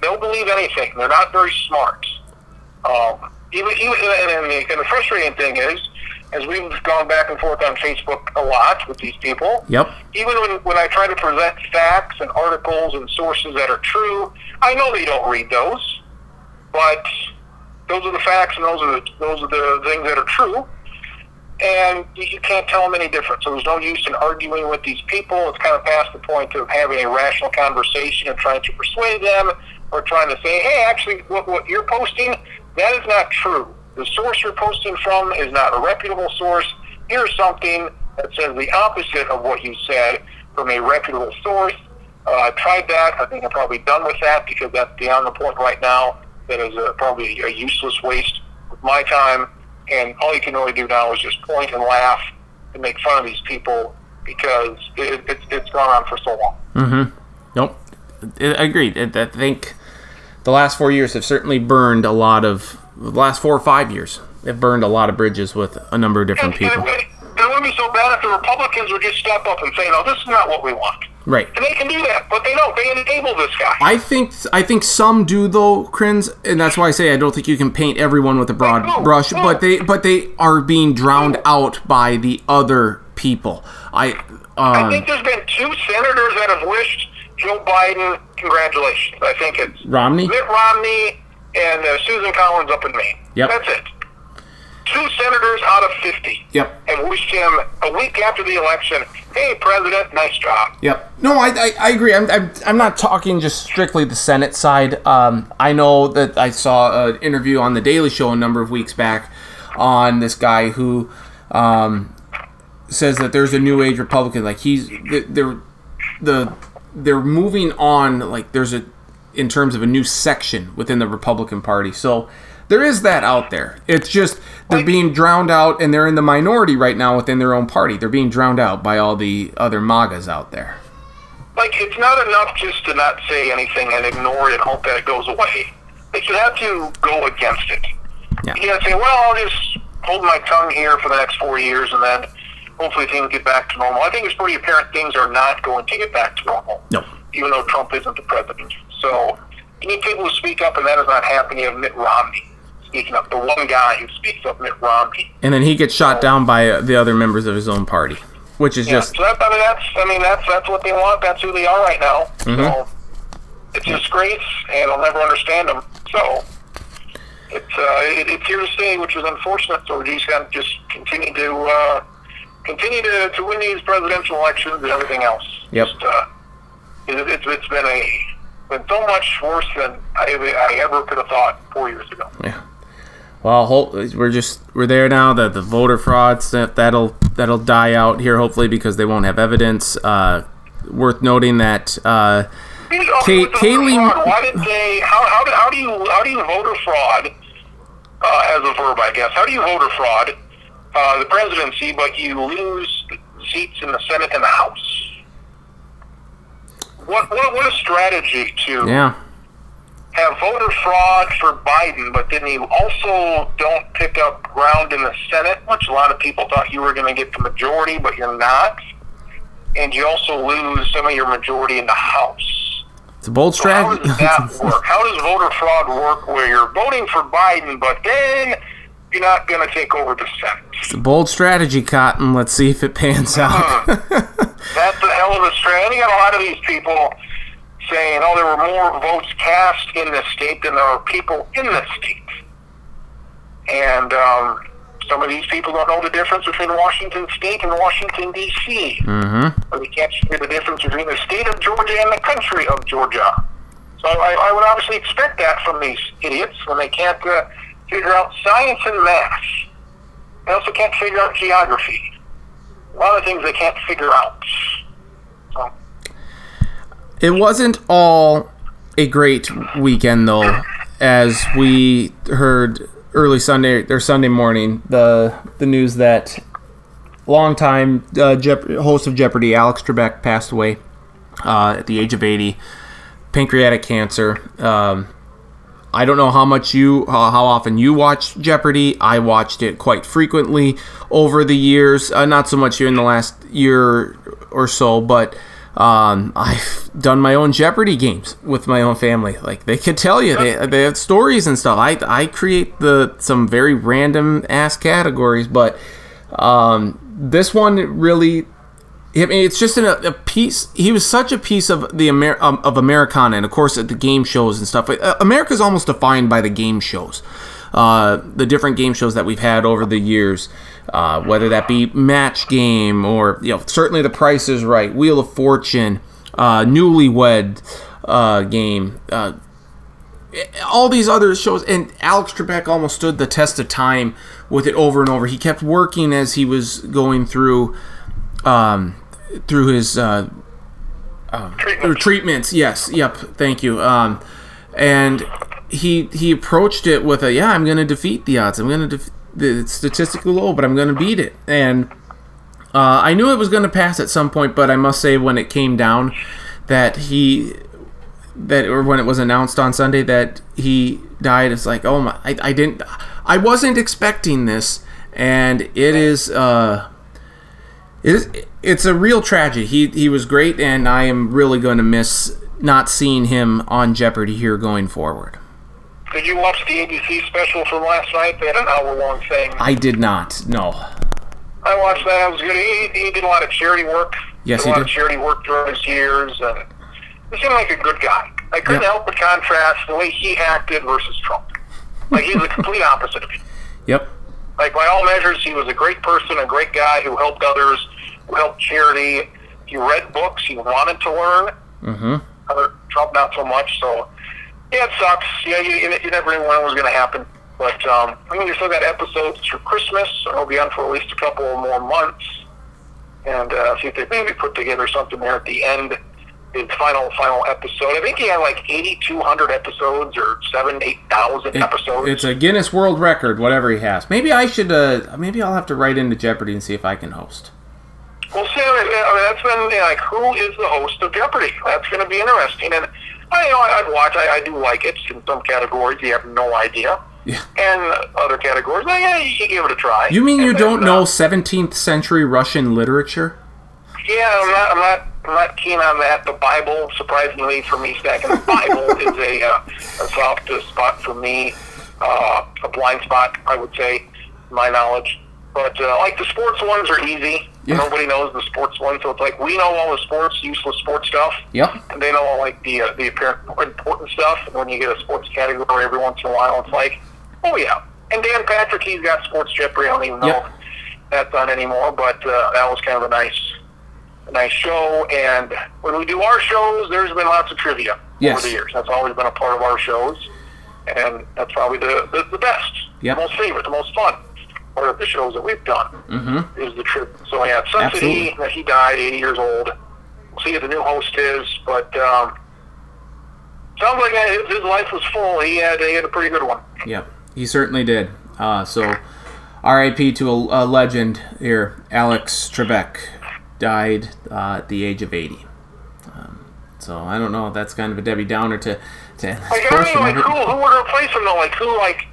they'll believe anything. They're not very smart. Um, even even and, and, and the frustrating thing is, as we've gone back and forth on Facebook a lot with these people. Yep. Even when, when I try to present facts and articles and sources that are true, I know they don't read those, but those are the facts and those are the, those are the things that are true. And you can't tell them any different. So there's no use in arguing with these people. It's kind of past the point of having a rational conversation and trying to persuade them or trying to say, hey, actually, what, what you're posting, that is not true. The source you're posting from is not a reputable source. Here's something that says the opposite of what you said from a reputable source. Uh, I tried that. I think I'm probably done with that because that's beyond the point right now. That is a, probably a useless waste of my time. And all you can really do now is just point and laugh and make fun of these people because it, it, it's gone on for so long. Mm-hmm. Nope. I agree. I think the last four years have certainly burned a lot of, the last four or five years, have burned a lot of bridges with a number of different and, people. And it, would, it wouldn't be so bad if the Republicans would just step up and say, no, this is not what we want. Right. And they can do that, but they don't. They enable this guy. I think I think some do, though, Kriens, and that's why I say I don't think you can paint everyone with a broad no, brush, no. but they but they are being drowned no. out by the other people. I um, I think there's been two senators that have wished Joe Biden congratulations. I think it's Romney? Mitt Romney and uh, Susan Collins up in Maine. Yep. That's it. Two senators out of fifty yep. and wished him a week after the election, hey, President, nice job. Yep. No, I I, I agree. I'm, I'm I'm not talking just strictly the Senate side. Um, I know that I saw an interview on The Daily Show a number of weeks back on this guy who um, says that there's a new age Republican. Like he's they're the they're moving on. Like there's a in terms of a new section within the Republican Party. So. There is that out there. It's just they're being drowned out, and they're in the minority right now within their own party. They're being drowned out by all the other MAGAs out there. Like, it's not enough just to not say anything and ignore it and hope that it goes away. Like, you have to go against it. Yeah. You have to say, well, I'll just hold my tongue here for the next four years, and then hopefully things get back to normal. I think it's pretty apparent things are not going to get back to normal. No. Even though Trump isn't the president. So you need people who speak up, and that is not happening. You have Mitt Romney. Speaking up, the one guy who speaks up, Mitt Romney, and then he gets shot so, down by uh, the other members of his own party, which is yeah, just. So that's, I mean, that's I mean that's that's what they want. That's who they are right now. Mm-hmm. So it's a disgrace, and I'll never understand them. So it's uh, it, it's here to stay, which is unfortunate. So we just got to just continue to uh, continue to, to win these presidential elections and everything else. Yep. Just, uh, it, it's it's been a been so much worse than I, I ever could have thought four years ago. Yeah. Well, we're just we're there now. The the voter fraud stuff that'll that'll die out here hopefully because they won't have evidence. Uh, worth noting that uh, Kay, Kaylee. Why did they? How how do, how do you how do you voter fraud uh, as a verb? I guess how do you voter fraud uh, the presidency, but you lose seats in the Senate and the House? What what what a strategy to. Yeah. Have voter fraud for Biden, but then you also don't pick up ground in the Senate, which a lot of people thought you were going to get the majority, but you're not. And you also lose some of your majority in the House. It's a bold so strategy. How does that work? How does voter fraud work where you're voting for Biden, but then you're not going to take over the Senate? It's a bold strategy, Cotton. Let's see if it pans out. That's a hell of a strategy. You got a lot of these people saying, oh, there were more votes cast in this state than there were people in this state. And um, some of these people don't know the difference between Washington State and Washington, D C Mm-hmm. Or they can't see the difference between the state of Georgia and the country of Georgia. So I, I would obviously expect that from these idiots when they can't uh, figure out science and math. They also can't figure out geography. A lot of things they can't figure out. So. It wasn't all a great weekend, though, as we heard early Sunday or Sunday morning, the the news that longtime uh, Je- host of Jeopardy, Alex Trebek, passed away uh, at the age of eighty, pancreatic cancer. Um, I don't know how much you, uh, how often you watch Jeopardy. I watched it quite frequently over the years, uh, not so much in the last year or so, but um, I've done my own Jeopardy games with my own family. Like they could tell you, they they have stories and stuff. I I create the some very random ass categories, but um, this one really. I mean, it's just an, a piece. He was such a piece of the Amer- of Americana, and of course at the game shows and stuff. America's almost defined by the game shows, uh, the different game shows that we've had over the years, uh, whether that be Match Game or you know certainly The Price is Right, Wheel of Fortune, uh, Newlywed uh, Game, uh, all these other shows. And Alex Trebek almost stood the test of time with it over and over. He kept working as he was going through. Um, through his uh, uh, treatments. treatments, yes, yep, thank you. Um, and he he approached it with a yeah, I'm going to defeat the odds. I'm going to def- it's statistically low, but I'm going to beat it. And uh, I knew it was going to pass at some point, but I must say when it came down that he that or when it was announced on Sunday that he died, it's like oh my, I, I didn't, I wasn't expecting this, and it is. Uh, It's it's a real tragedy. He he was great, and I am really going to miss not seeing him on Jeopardy here going forward. Did you watch the A B C special from last night? They had an hour-long thing. I did not. No. I watched that. It was good. He, he did a lot of charity work. Yes, he did. A lot of charity work during his years. And he seemed like a good guy. I couldn't yep. help but contrast the way he acted versus Trump. Like he's the complete opposite of him. Yep. Like by all measures, he was a great person, a great guy who helped others. Helped charity. He read books. He wanted to learn. Mm-hmm. Other Trump, not so much. So, yeah, it sucks. Yeah, you, you never knew when it was going to happen. But um, I mean, we still got episodes through Christmas. So it'll be on for at least a couple more months. And uh, see if they maybe put together something there at the end, the final final episode. I think he had like eighty-two hundred episodes or seven, eight thousand it, episodes. It's a Guinness World Record, whatever he has. Maybe I should. Uh, maybe I'll have to write into Jeopardy and see if I can host. Well, see, I mean, that's been like, who is the host of Jeopardy? That's going to be interesting. And I, you know, I'd watch. I, I do like it in some categories. You have no idea. Yeah. And other categories, well, yeah, you give it a try. You mean and you then, don't know uh, seventeenth century Russian literature? Yeah, I'm not. I'm not. I'm not keen on that. The Bible, surprisingly for me, Stack, and the Bible is a, uh, a soft spot for me. Uh, a blind spot, I would say, in my knowledge. But uh, like the sports ones are easy. Yeah. Nobody knows the sports one, so it's like we know all the sports, useless sports stuff. Yeah. And they know all like the uh, the apparent important stuff. And when you get a sports category every once in a while, it's like, oh yeah. And Dan Patrick, he's got Sports Jeopardy. I don't even know yeah. if that's on anymore. But uh, that was kind of a nice, a nice show. And when we do our shows, there's been lots of trivia yes. over the years. That's always been a part of our shows, and that's probably the the, the best, yeah. the most favorite, the most fun. Part of the shows that we've done mm-hmm. is the trip. So yeah, it's such that he, he died, eighty years old. We'll see who the new host is, but um, sounds like his life was full. He had he had a pretty good one. Yeah, he certainly did. Uh, so, R I P to a, a legend here. Alex Trebek died uh, at the age of eighty. Um, so I don't know. That's kind of a Debbie Downer to to. Like, I don't know, like who who would replace him though? Like who like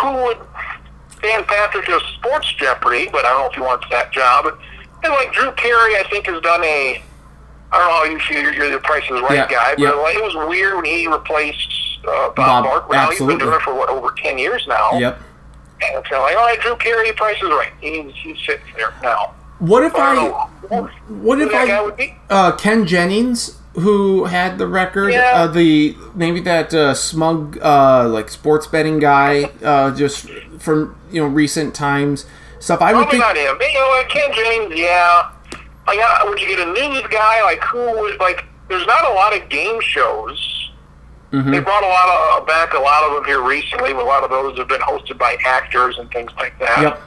who would. Dan Patrick does Sports Jeopardy, but I don't know if he wants that job. And like Drew Carey, I think has done a. I don't know how you feel. You're, you're the Price is Right yeah, guy, but yeah. like, it was weird when he replaced uh, Bob Bark. Now he's been doing it for what, over ten years now. Yep. And it's kind of like, all right, Drew Carey, Price is Right. He, he sits there now. What if I, I what if I, uh, Ken Jennings, who had the record, yeah. uh, the, maybe that, uh, smug, uh, like sports betting guy, uh, just from, you know, recent times stuff. I Probably would think not him. You know, Ken Jennings, yeah. Like, uh, would you get a news guy? Like, who would, like, there's not a lot of game shows. Mm-hmm. They brought a lot of, back a lot of them here recently, but a lot of those have been hosted by actors and things like that. Yep.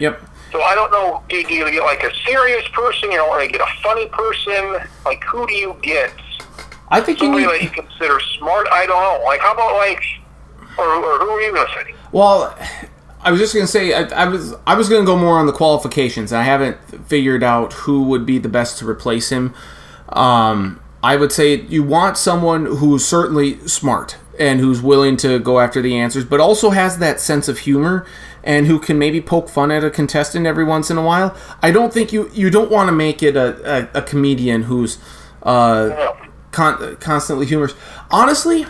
Yep. So I don't know, do you get like a serious person? You don't want to get a funny person? Like, who do you get? I think Somebody you need... that you consider smart? I don't know. Like, how about like, or, or who are you going to say? Well, I was just going to say, I, I was I was going to go more on the qualifications. I haven't figured out who would be the best to replace him. Um, I would say you want someone who's certainly smart and who's willing to go after the answers, but also has that sense of humor and who can maybe poke fun at a contestant every once in a while. I don't think you, you don't want to make it a, a, a comedian who's uh, con- constantly humorous. Honestly,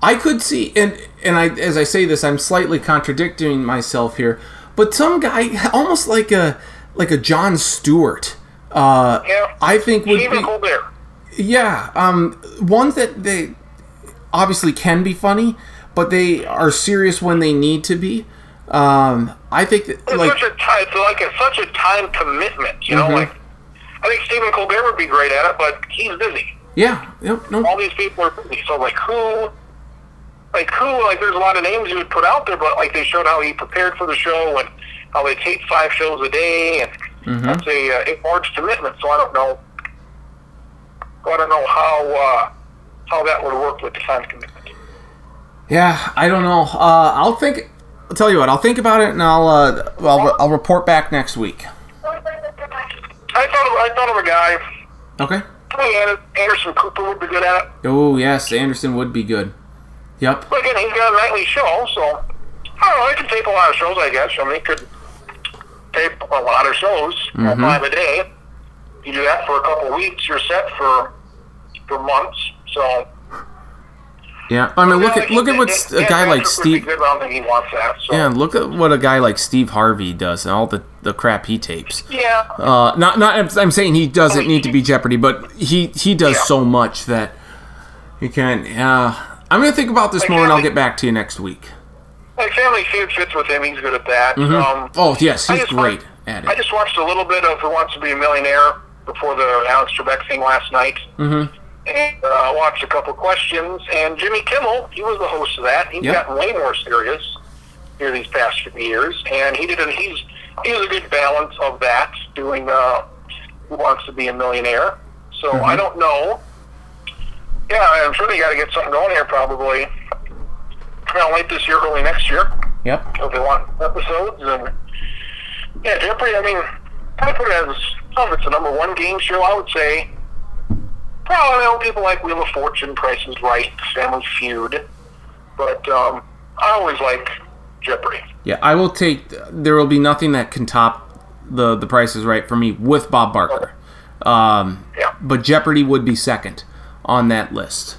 I could see, and and I as I say this, I'm slightly contradicting myself here, but some guy, almost like a like a Jon Stewart, uh, yeah. I think would Stephen be... Colbert. Yeah, um, ones that they obviously can be funny, but they are serious when they need to be. Um, I think that, it's like, such a time, it's like it's such a time commitment, you mm-hmm. know. Like, I think Stephen Colbert would be great at it, but he's busy. Yeah, yep, no. All these people are busy. So, like, who, like who, like there's a lot of names you would put out there, but like they showed how he prepared for the show and how they tape five shows a day, and mm-hmm. that's a uh, a large commitment. So I don't know, I don't know how uh, how that would work with the time commitment. Yeah, I don't know. Uh, I'll think. I'll tell you what, I'll think about it, and I'll uh, I'll, I'll report back next week. I thought I thought of a guy. Okay. I think Anderson Cooper would be good at it. Oh yes, Anderson would be good. Yep. But again, he's got a nightly show, so I don't know. He could tape a lot of shows, I guess. I mean, he could tape a lot of shows, mm-hmm. five a day. You do that for a couple of weeks, you're set for for months. So. Yeah, I mean, look at look at what a guy like Steve. Yeah, look at what a guy like Steve Harvey does and all the, the crap he tapes. Yeah. Uh, not not. I'm saying he doesn't need to be Jeopardy, but he he does yeah. so much that he can't. Uh, I'm gonna think about this like more, family, and I'll get back to you next week. Like Family Feud fits with him. He's good at that. Mm-hmm. Um, oh yes, he's great watched, at it. I just watched a little bit of Who Wants to Be a Millionaire before the Alex Trebek thing last night. Mm-hmm. And I uh, watched a couple questions, and Jimmy Kimmel, he was the host of that. He's yep. gotten way more serious here these past few years, and he did. A, he's he has a good balance of that, doing uh, Who Wants to Be a Millionaire. So mm-hmm. I don't know. Yeah, I'm sure they got to get something going here, probably. Kind of late this year, early next year. Yep. If they want episodes, and yeah, Jeopardy. I mean, I put it as oh, it's the number one game show. I would say. Well, I know people like Wheel of Fortune, Price is Right, Family Feud, but um, I always like Jeopardy. Yeah, I will take. There will be nothing that can top the the Price is Right for me with Bob Barker. Um, yeah. But Jeopardy would be second on that list.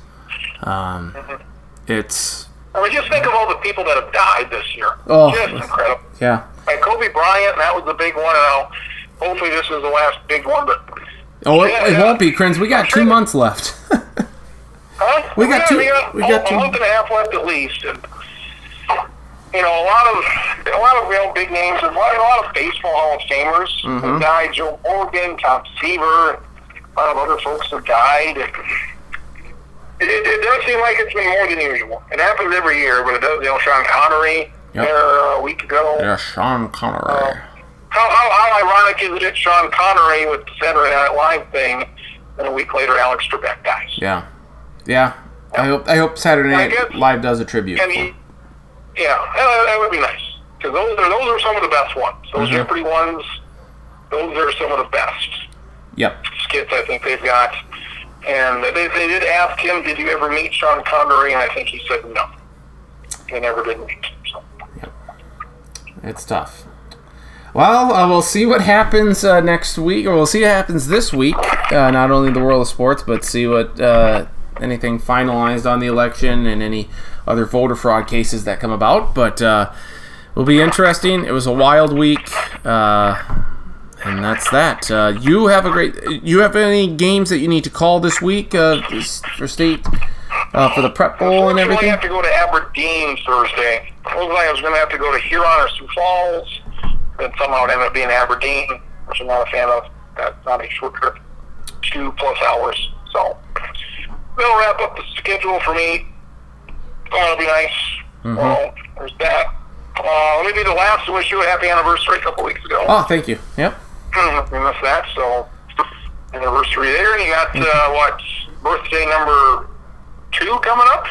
Um, mm-hmm. It's. I mean, just think of all the people that have died this year. Oh, just incredible. Yeah. Like Kobe Bryant, that was the big one. And I'll, hopefully, this is the last big one, but. Oh, yeah, it, it yeah. won't be, Kriens. We got two months left. huh? We got two. We got, we got a, two. A month and a half left at least. And, you know, a lot of a lot of real big names, and a lot, a lot of baseball Hall of Famers mm-hmm. have died. Joe Morgan, Tom Seaver, a lot of other folks have died. It, it, it does seem like it's been more than usual. It happens every year, but it does. You know, Sean Connery yep. there a week ago. Yeah, Sean Connery. Uh, How, how, how ironic is it that Sean Connery with the Saturday Night Live thing, and a week later Alex Trebek dies? Yeah, yeah. yeah. I hope I hope Saturday Night guess, Live does a tribute. I mean, yeah, that, that would be nice because those are those are some of the best ones. Those mm-hmm. Jeopardy ones, those are some of the best. Yep. Skits I think they've got, and they they did ask him, "Did you ever meet Sean Connery?" And I think he said no. He never did meet him. So. Yep. It's tough. Well, uh, we'll see what happens uh, next week, or we'll see what happens this week, uh, not only the world of sports, but see what uh, anything finalized on the election and any other voter fraud cases that come about. But uh, will be interesting. It was a wild week, uh, and that's that. Uh, you have a great. You have any games that you need to call this week uh, for state uh, for the Prep Bowl and everything? I have to go to Aberdeen Thursday. I was like I was going to have to go to Huron or Sioux Falls, and somehow it ended up being Aberdeen, which I'm not a fan of. That's not a short trip, two plus hours. So they'll wrap up the schedule for me. That'll be nice. Mm-hmm. Well, there's that. Uh, let me be the last to wish you a happy anniversary a couple weeks ago. Oh, thank you. Yep. Mm-hmm. We missed that, so anniversary there. And you got, mm-hmm. uh, what, birthday number two coming up?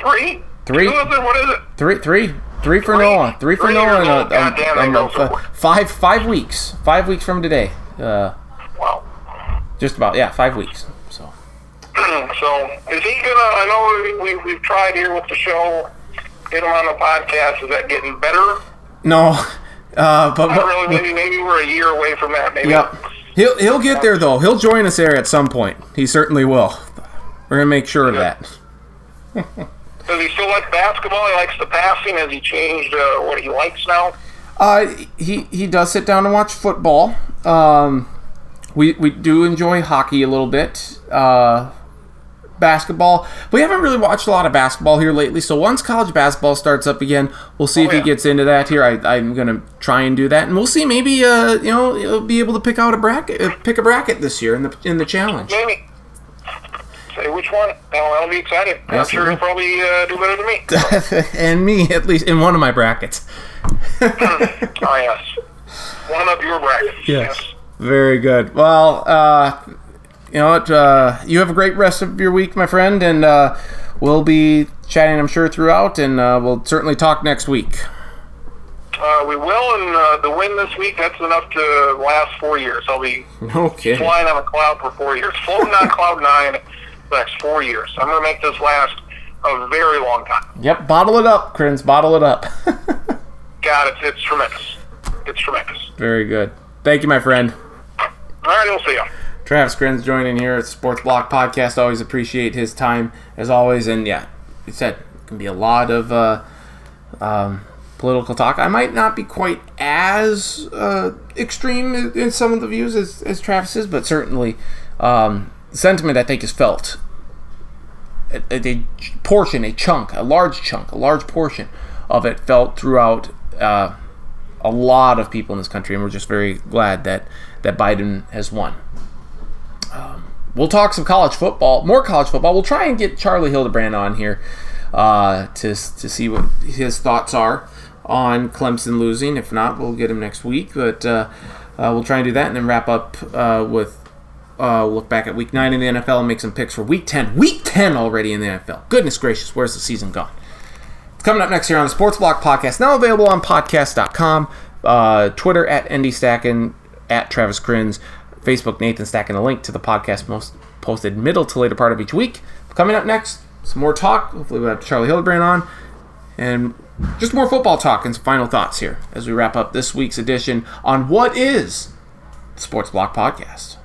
Three? Three. Two is it? What is it? Three. Three. Three for three. Noah. Three for three Noah. And, uh, God damn, um, um, uh, five, five weeks. Five weeks from today. Uh, wow. Just about, yeah, five weeks. So. So, is he gonna? I know we, we, we've tried here with the show, get him on the podcast. Is that getting better? No, uh, but Not really, maybe maybe we're a year away from that. Maybe. Yep. He'll he'll get there though. He'll join us there at some point. He certainly will. We're gonna make sure yeah. of that. Does he still like basketball? He likes the passing. Has he changed uh, what he likes now? Uh, he he does sit down and watch football. Um, we we do enjoy hockey a little bit. Uh. Basketball. We haven't really watched a lot of basketball here lately, so once college basketball starts up again, we'll see oh, if yeah. he gets into that here. I, I'm going to try and do that, and we'll see. Maybe uh, you know, he'll be able to pick out a bracket, uh, pick a bracket this year in the in the challenge. Maybe. Say which one? I'll, I'll be excited. Yes, I'm sure he'll probably uh, do better than me. And me, at least in one of my brackets. Oh yes, one of your brackets. Yes. yes. Very good. Well. uh You know what? Uh, you have a great rest of your week, my friend, and uh, we'll be chatting, I'm sure, throughout, and uh, we'll certainly talk next week. Uh, we will, and uh, the win this week, that's enough to last four years. I'll be okay. flying on a cloud for four years, floating on cloud nine for the next four years. I'm going to make this last a very long time. Yep, bottle it up, Kriens, bottle it up. God, it's, it's tremendous. It's tremendous. Very good. Thank you, my friend. All right, we'll see you. Travis Kriens joining here at the Sports Block Podcast. Always appreciate his time, as always. And, yeah, he said it can be a lot of uh, um, political talk. I might not be quite as uh, extreme in some of the views as, as Travis is, but certainly um, sentiment, I think, is felt. A, a portion, a chunk, a large chunk, a large portion of it felt throughout uh, a lot of people in this country, and we're just very glad that, that Biden has won. Um, we'll talk some college football, more college football. We'll try and get Charlie Hildebrand on here uh, to to see what his thoughts are on Clemson losing. If not, we'll get him next week. But uh, uh, we'll try and do that and then wrap up uh, with uh, we'll look back at Week nine in the N F L and make some picks for Week ten. Week ten already in the N F L. Goodness gracious, where's the season gone? It's coming up next here on the Sports Block Podcast. Now available on podcast dot com, uh, Twitter at N D Stacken, at Travis Kriens, Facebook, Nathan Stacken, a link to the podcast most posted middle to later part of each week. Coming up next, some more talk. Hopefully we'll have Charlie Hildebrand on. And just more football talk and some final thoughts here as we wrap up this week's edition on what is the Sports Block Podcast.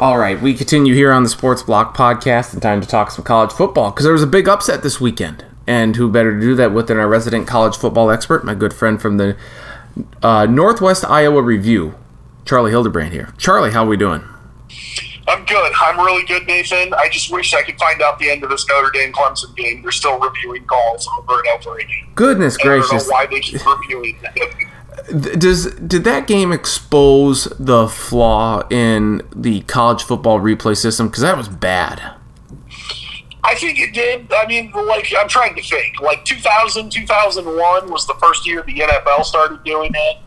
All right, we continue here on the Sports Block Podcast and time to talk some college football because there was a big upset this weekend. And who better to do that with than our resident college football expert, my good friend from the uh, Northwest Iowa Review, Charlie Hildebrand here. Charlie, how are we doing? I'm good. I'm really good, Nathan. I just wish I could find out the end of this Notre Dame-Clemson game. They're still reviewing calls over and over again. Goodness gracious. I don't know why they keep reviewing that. Does, did that game expose the flaw in the college football replay system? Because that was bad. I think it did. I mean, like, I'm trying to think. Like, two thousand, two thousand one was the first year the N F L started doing it.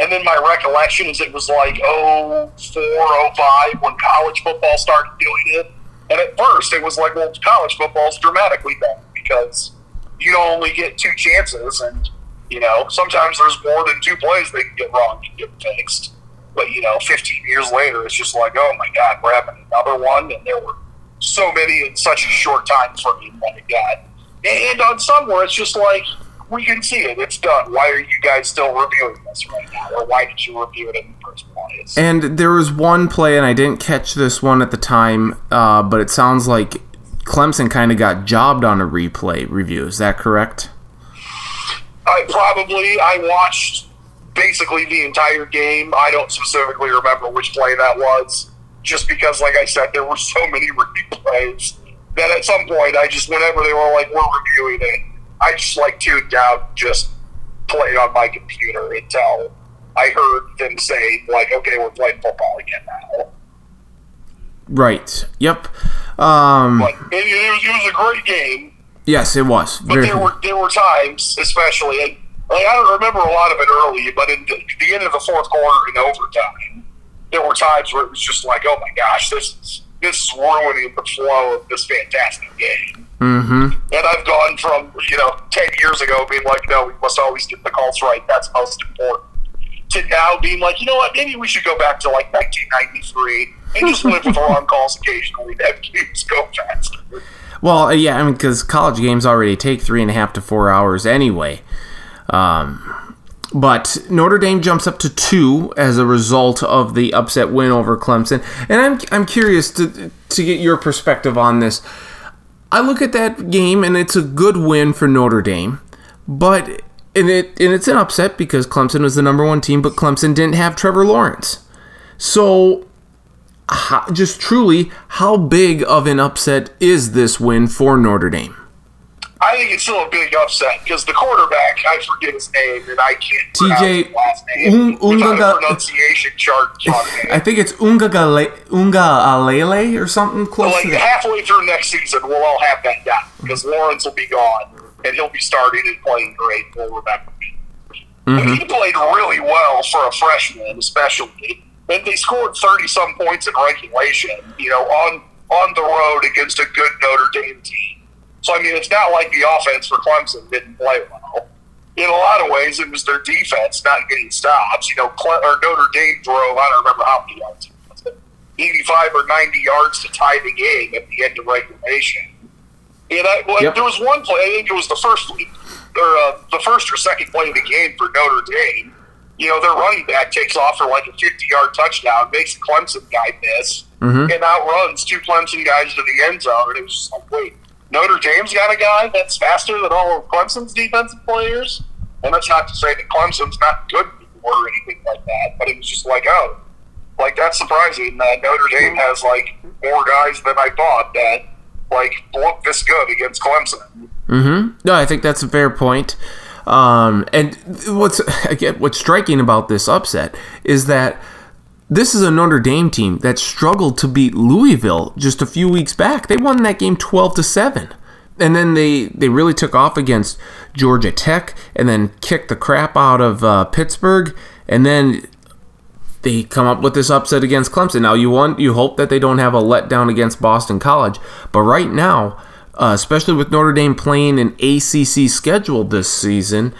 And then my recollection is it was like oh four, oh five when college football started doing it. And at first, it was like, well, college football's dramatically better because you only get two chances. And, you know, sometimes there's more than two plays they can get wrong and get fixed. But, you know, fifteen years later, it's just like, oh, my God, we're having another one. And there were so many in such a short time frame that it got. And on some where it's just like, we can see it. It's done. Why are you guys still reviewing this right now? Or why did you review it in the first place? And there was one play, and I didn't catch this one at the time, uh, but it sounds like Clemson kind of got jobbed on a replay review. Is that correct? I probably, I watched basically the entire game. I don't specifically remember which play that was, just because, like I said, there were so many replays that at some point I just, whenever they were like, we're reviewing it, I just like tuned out, just played on my computer until I heard them say, like, okay, we're playing football again now. Right. Yep. Um, but it, it, was, it was a great game. Yes, it was. But there were there were times, especially, and, like, I don't remember a lot of it early, but in the, the end of the fourth quarter in overtime, there were times where it was just like, oh my gosh, this is, this is ruining the flow of this fantastic game. Mm-hmm. And I've gone from, you know, ten years ago being like, no, we must always get the calls right, that's most important, to now being like, you know what, maybe we should go back to like nineteen ninety-three and just live with the wrong calls occasionally, that games go faster. Well, yeah, I mean, because college games already take three and a half to four hours anyway. Um, but Notre Dame jumps up to two as a result of the upset win over Clemson. And I'm I'm curious to to get your perspective on this. I look at that game, and it's a good win for Notre Dame, but and it and it's an upset because Clemson was the number one team, but Clemson didn't have Trevor Lawrence, so. How, just truly, how big of an upset is this win for Notre Dame? I think it's still a big upset because the quarterback, I forget his name, and I can't T J, pronounce his last name. Um, Ungaga, pronunciation chart I think it's Ungagalele or something close like to that. Halfway through next season, we'll all have that done because Lawrence will be gone, and he'll be starting and playing great. We'll remember him. Mm-hmm. But he played really well for a freshman, especially. And they scored thirty-some points in regulation, you know, on, on the road against a good Notre Dame team. So, I mean, it's not like the offense for Clemson didn't play well. In a lot of ways, it was their defense not getting stops. You know, Cle- or Notre Dame drove, I don't remember how many yards it was, eighty-five or ninety yards to tie the game at the end of regulation. And I, like, yep. There was one play, I think it was the first, or, uh, the first or second play of the game for Notre Dame. You know, their running back takes off for like a fifty-yard touchdown, makes a Clemson guy miss, mm-hmm. and outruns two Clemson guys to the end zone. And it was just like, wait, Notre Dame's got a guy that's faster than all of Clemson's defensive players? And that's not to say that Clemson's not good or anything like that, but it was just like, oh, like that's surprising that Notre Dame has like more guys than I thought that like look this good against Clemson. Mm-hmm. No, I think that's a fair point. Um, and what's again, what's striking about this upset is that this is a Notre Dame team that struggled to beat Louisville just a few weeks back. They won that game twelve to seven, and then they, they really took off against Georgia Tech, and then kicked the crap out of uh, Pittsburgh, and then they come up with this upset against Clemson. Now you want you hope that they don't have a letdown against Boston College, but right now. Uh, especially with Notre Dame playing an A C C schedule this season,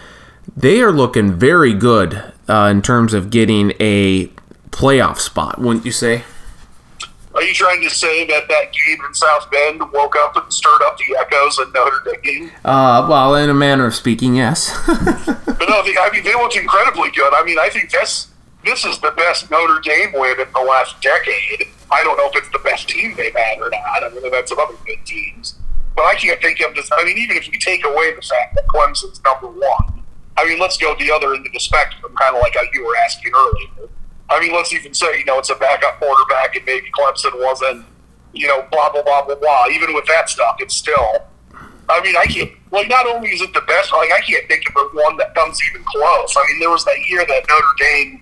they are looking very good uh, in terms of getting a playoff spot, wouldn't you say? Are you trying to say that that game in South Bend woke up and stirred up the echoes in Notre Dame? Uh, well, in a manner of speaking, yes. But no, they, I mean, they looked incredibly good. I mean, I think this, this is the best Notre Dame win in the last decade. I don't know if it's the best team they've had or not. I mean, that's some other good teams. But I can't think of this. I mean, even if you take away the fact that Clemson's number one, I mean, let's go the other end of the spectrum, kind of like how you were asking earlier. I mean, let's even say, you know, it's a backup quarterback and maybe Clemson wasn't, you know, blah, blah, blah, blah, blah. Even with that stuff, it's still, I mean, I can't, like, not only is it the best, like, I can't think of one that comes even close. I mean, there was that year that Notre Dame,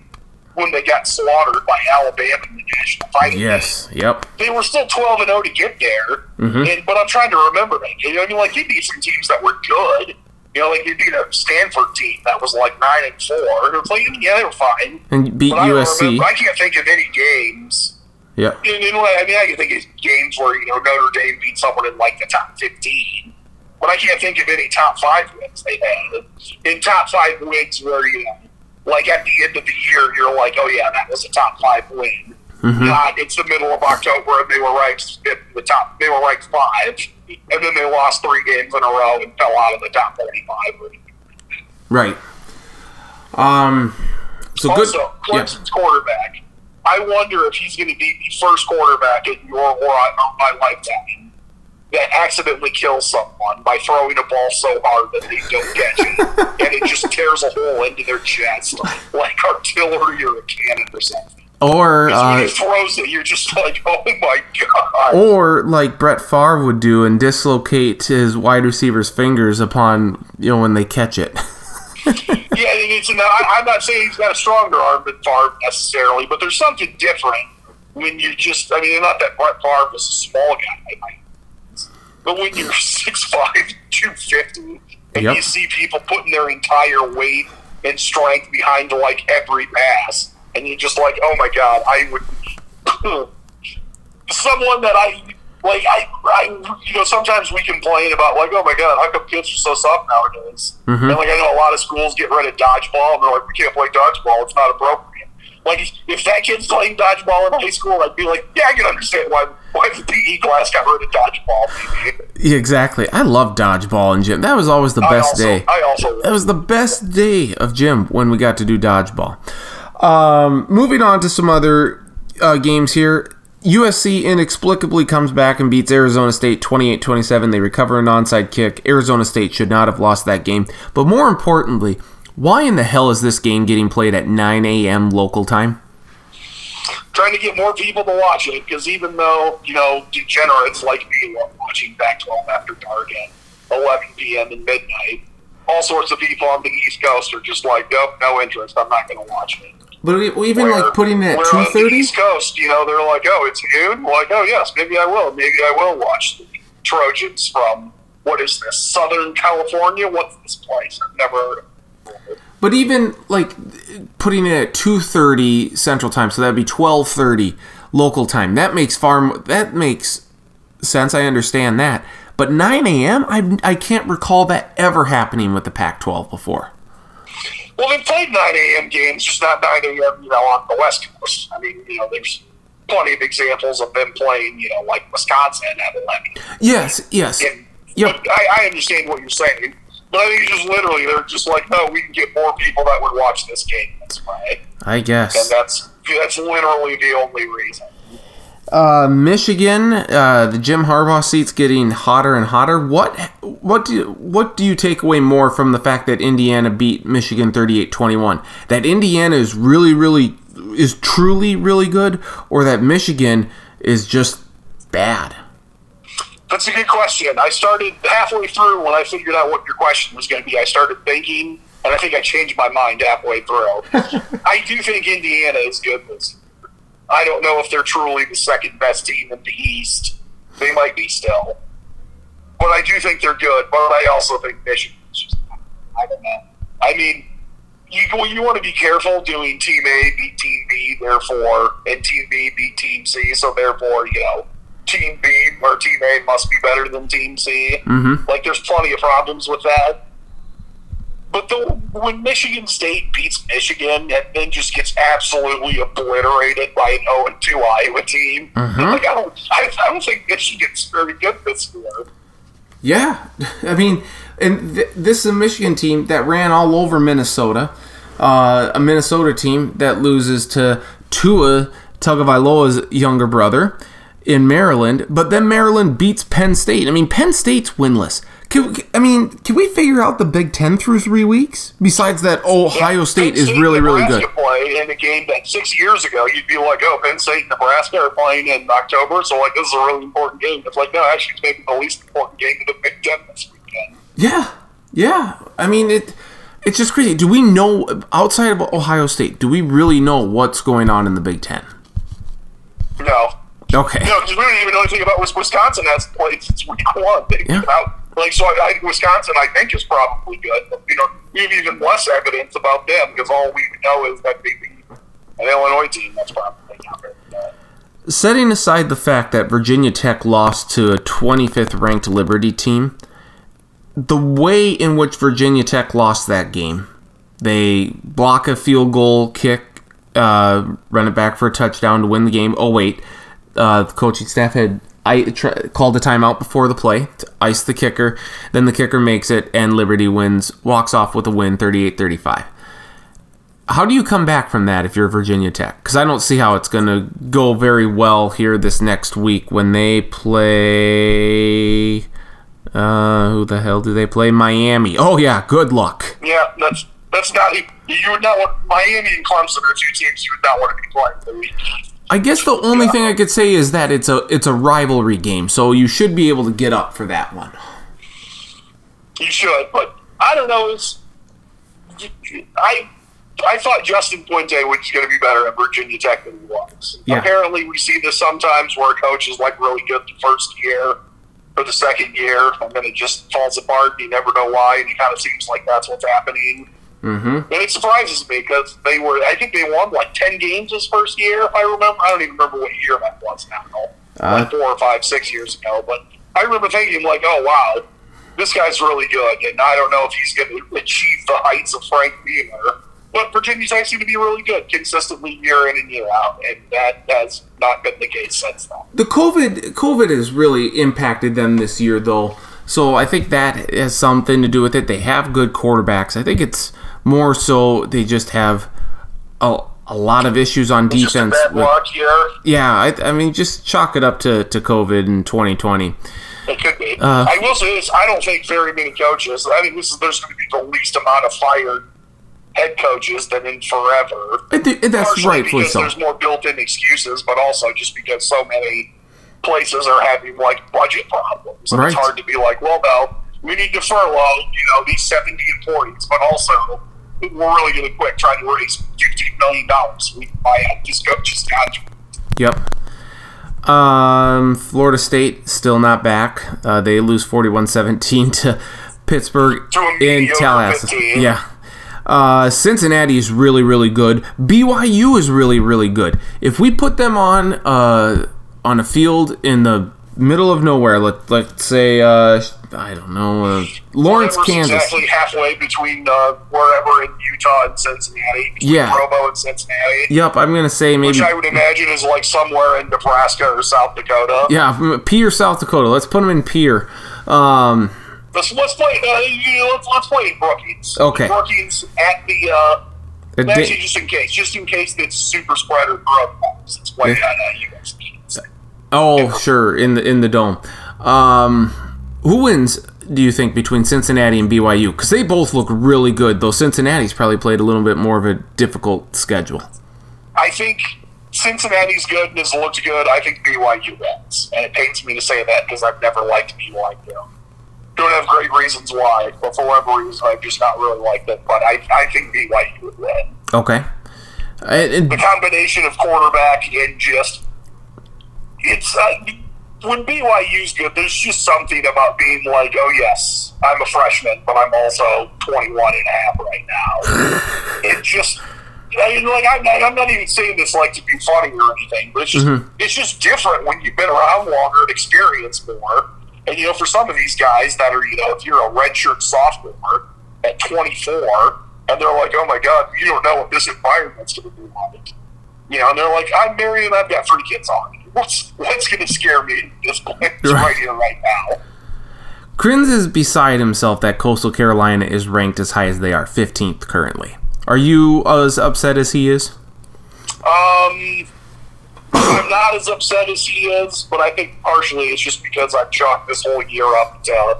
when they got slaughtered by Alabama in the national fight. Yes, yep. They were still twelve and oh to get there, mm-hmm. and, but I'm trying to remember that. You know, I mean, like, they beat some teams that were good. You know, like, they beat a Stanford team that was, like, nine and four. And they were playing, yeah, they were fine. And beat but U S C. I, remember, I can't think of any games. Yeah. And, and, I mean, I can think of games where, you know, Notre Dame beat someone in, like, the top fifteen. But I can't think of any top five wins they had. In top five wins where, you know, like, at the end of the year, you're like, oh, yeah, that was a top-five win. Mm-hmm. Not, it's the middle of October, and they were ranked the top, they were ranked five, and then they lost three games in a row and fell out of the top forty-five. Right. Um, so also, good, Clemson's yeah. quarterback. I wonder if he's going to be the first quarterback in your or my lifetime that accidentally kills someone by throwing a ball so hard that they don't catch it, and it just tears a hole into their chest, like artillery or a cannon or something. Or uh, when he throws it, you're just like, oh my god. Or like Brett Favre would do and dislocate his wide receiver's fingers upon, you know, when they catch it. Yeah, it's, you know, I, I'm not saying he's got a stronger arm than Favre necessarily, but there's something different when you're just, I mean, not that Brett Favre was a small guy, but when you're six five, two fifty, and yep. you see people putting their entire weight and strength behind like every pass. And you're just like, oh my god, I would. Someone that I like, I, I, you know, sometimes we complain about like, oh my god, how come kids are so soft nowadays? Mm-hmm. And like, I know a lot of schools get rid of dodgeball, and they're like, we can't play dodgeball; it's not appropriate. Like, if that kid's playing dodgeball in high school, I'd be like, yeah, I can understand why why the P E class got rid of dodgeball. Yeah, exactly. I love dodgeball in gym. That was always the best I also, day. I also. That was the best day of gym when we got to do dodgeball. Um, moving on to some other uh, games here. U S C inexplicably comes back and beats Arizona State twenty-eight twenty-seven. They recover an onside kick. Arizona State should not have lost that game. But more importantly, why in the hell is this game getting played at nine a.m. local time? Trying to get more people to watch it, because even though, you know, degenerates like me love watching Pac twelve after dark at eleven p.m. and midnight, all sorts of people on the East Coast are just like, nope, no interest. I'm not going to watch it. But even where, like putting it at two thirty. On the East Coast, you know, they're like, "Oh, it's noon." Like, "Oh, yes, maybe I will. Maybe I will watch the Trojans from what is this, Southern California? What's this place? I've never heard of it." But even like putting it at two thirty Central Time, so that'd be twelve thirty local time. That makes far that makes sense. I understand that. But nine a m. I I can't recall that ever happening with the Pac twelve before. Well, they played nine a.m. games, just not nine a.m., you know, on the West Coast. I mean, you know, there's plenty of examples of them playing, you know, like Wisconsin at eleven. Yes, yes. And, yep. I, I understand what you're saying, but I think it's just literally they're just like, no, we can get more people that would watch this game this way. I guess. And that's, that's literally the only reason. Uh, Michigan, uh, the Jim Harbaugh seat's getting hotter and hotter. What what do you, what do you take away more from the fact that Indiana beat Michigan thirty-eight twenty-one? That Indiana is really, really, is truly really good, or that Michigan is just bad? That's a good question. I started halfway through when I figured out what your question was going to be. I started thinking, and I think I changed my mind halfway through. I do think Indiana is good this year. I don't know if they're truly the second best team in the East. They might be still. But I do think they're good. But I also think Michigan's just, I don't know. I mean, you you want to be careful doing Team A beat Team B, therefore, and Team B beat Team C, so therefore, you know, Team B or Team A must be better than Team C. Mm-hmm. Like, there's plenty of problems with that. But the, when Michigan State beats Michigan and then just gets absolutely obliterated by an oh and two Iowa team, mm-hmm. like I don't, I, I don't think Michigan's very good this year. Yeah, I mean, and th- this is a Michigan team that ran all over Minnesota, uh, a Minnesota team that loses to Tua Tagovailoa's younger brother in Maryland, but then Maryland beats Penn State. I mean, Penn State's winless. Can, I mean, can we figure out the Big Ten through three weeks? Besides that, oh, Ohio yeah, State, State is really, Nebraska really good. Play in a game that six years ago, you'd be like, oh, Penn State and Nebraska are playing in October, so like this is a really important game. It's like, no, actually, it's maybe the least important game of the Big Ten this weekend. Yeah, yeah. I mean, it. it's just crazy. Do we know, outside of Ohio State, do we really know what's going on in the Big Ten? No. Okay. No, because we don't even know anything about what Wisconsin has played since week one. They yeah. out. Like, so I think Wisconsin, I think, is probably good. But, you know, we have even less evidence about them because all we know is that they beat an Illinois team. That's probably not very good. Setting aside the fact that Virginia Tech lost to a twenty-fifth ranked Liberty team, the way in which Virginia Tech lost that game, they block a field goal kick, uh, run it back for a touchdown to win the game. Oh, wait. Uh, the coaching staff had... I try, called a timeout before the play to ice the kicker. Then the kicker makes it, and Liberty wins, walks off with a win, thirty-eight thirty-five. how do you come back from that if you're Virginia Tech? Because I don't see how it's going to go very well here this next week when they play... Uh, who the hell do they play? Miami. Oh, yeah, good luck. Yeah, that's that's not... You would not want... Miami and Clemson are two teams you would not want to be playing. I guess the only yeah. thing I could say is that it's a it's a rivalry game, so you should be able to get up for that one. You should, but I don't know. It's, I... I thought Justin Puente was going to be better at Virginia Tech than he was. Yeah. Apparently, we see this sometimes where a coach is like really good the first year or the second year, and then it just falls apart. And you never know why, and it kind of seems like that's what's happening. Mm-hmm. And it surprises me because they were, I think they won like ten games his first year, if I remember. I don't even remember what year that was now, uh, like four or five, six years ago. But I remember thinking, like, oh, wow, this guy's really good, and I don't know if he's going to achieve the heights of Frank Mueller. But Virginia Tech seemed to be really good consistently year in and year out, and that has not been the case since then. The COVID COVID has really impacted them this year, though, so I think that has something to do with it. They have good quarterbacks. I think it's more so they just have a, a lot of issues on it's defense. Just a bad luck here. Yeah, I, I mean, just chalk it up to, to COVID in twenty twenty. It could be. Uh, I will say this, I don't think very many coaches, I think this is, there's going to be the least amount of fired head coaches than in forever. Th- that's right. Because so. There's more built-in excuses, but also just because so many places are having like budget problems. Right. It's hard to be like, well, no, we need to furlough, you know, these seventy employees, but also we're really going to quit trying to raise fifteen million dollars. We buy out this coach's contract. Yep. Um, Florida State still not back. Uh, they lose forty-one seventeen to Pittsburgh to in Tallahassee. Yeah. Uh, Cincinnati is really, really good. B Y U is really, really good. If we put them on uh, on a field in the middle of nowhere, let, let's say, uh, I don't know, uh, Lawrence, Kansas. Exactly halfway between uh, wherever in Utah and Cincinnati. Between yeah. Provo and Cincinnati. Yep, I'm going to say maybe. Which I would imagine is like somewhere in Nebraska or South Dakota. Yeah, Pierre, South Dakota. Let's put them in Pierre. Um... Let's, let's play. Uh, you know, let's, let's play in Brookings. Okay. Brookings at the. Uh, it, actually, just in case, just in case it's super spreader grub bombs. It's played at uh, U S C. Oh, yeah. Sure, in the in the dome. Um, who wins? Do you think between Cincinnati and B Y U? Because they both look really good, though Cincinnati's probably played a little bit more of a difficult schedule. I think Cincinnati's good and has looked good. I think B Y U wins, and it pains me to say that because I've never liked B Y U. Don't have great reasons why, but for whatever reason, I've just not really liked it. But I, I think B Y U would win. Okay. I, it, the combination of quarterback and just it's uh, when B Y U's good, there's just something about being like, oh yes, I'm a freshman, but I'm also twenty-one and a half right now. It just, I mean, like I'm not, I'm not even saying this like to be funny or anything, but it's just mm-hmm. it's just different when you've been around longer and experienced more. And, you know, for some of these guys that are, you know, if you're a redshirt sophomore at twenty-four, and they're like, oh, my God, you don't know what this environment's going to be like. You know, and they're like, I'm married and I've got three kids on. What's, what's going to scare me this place right here, right now? Kriens is beside himself that Coastal Carolina is ranked as high as they are, fifteenth currently. Are you as upset as he is? Um... I'm not as upset as he is, but I think partially it's just because I've chalked this whole year up to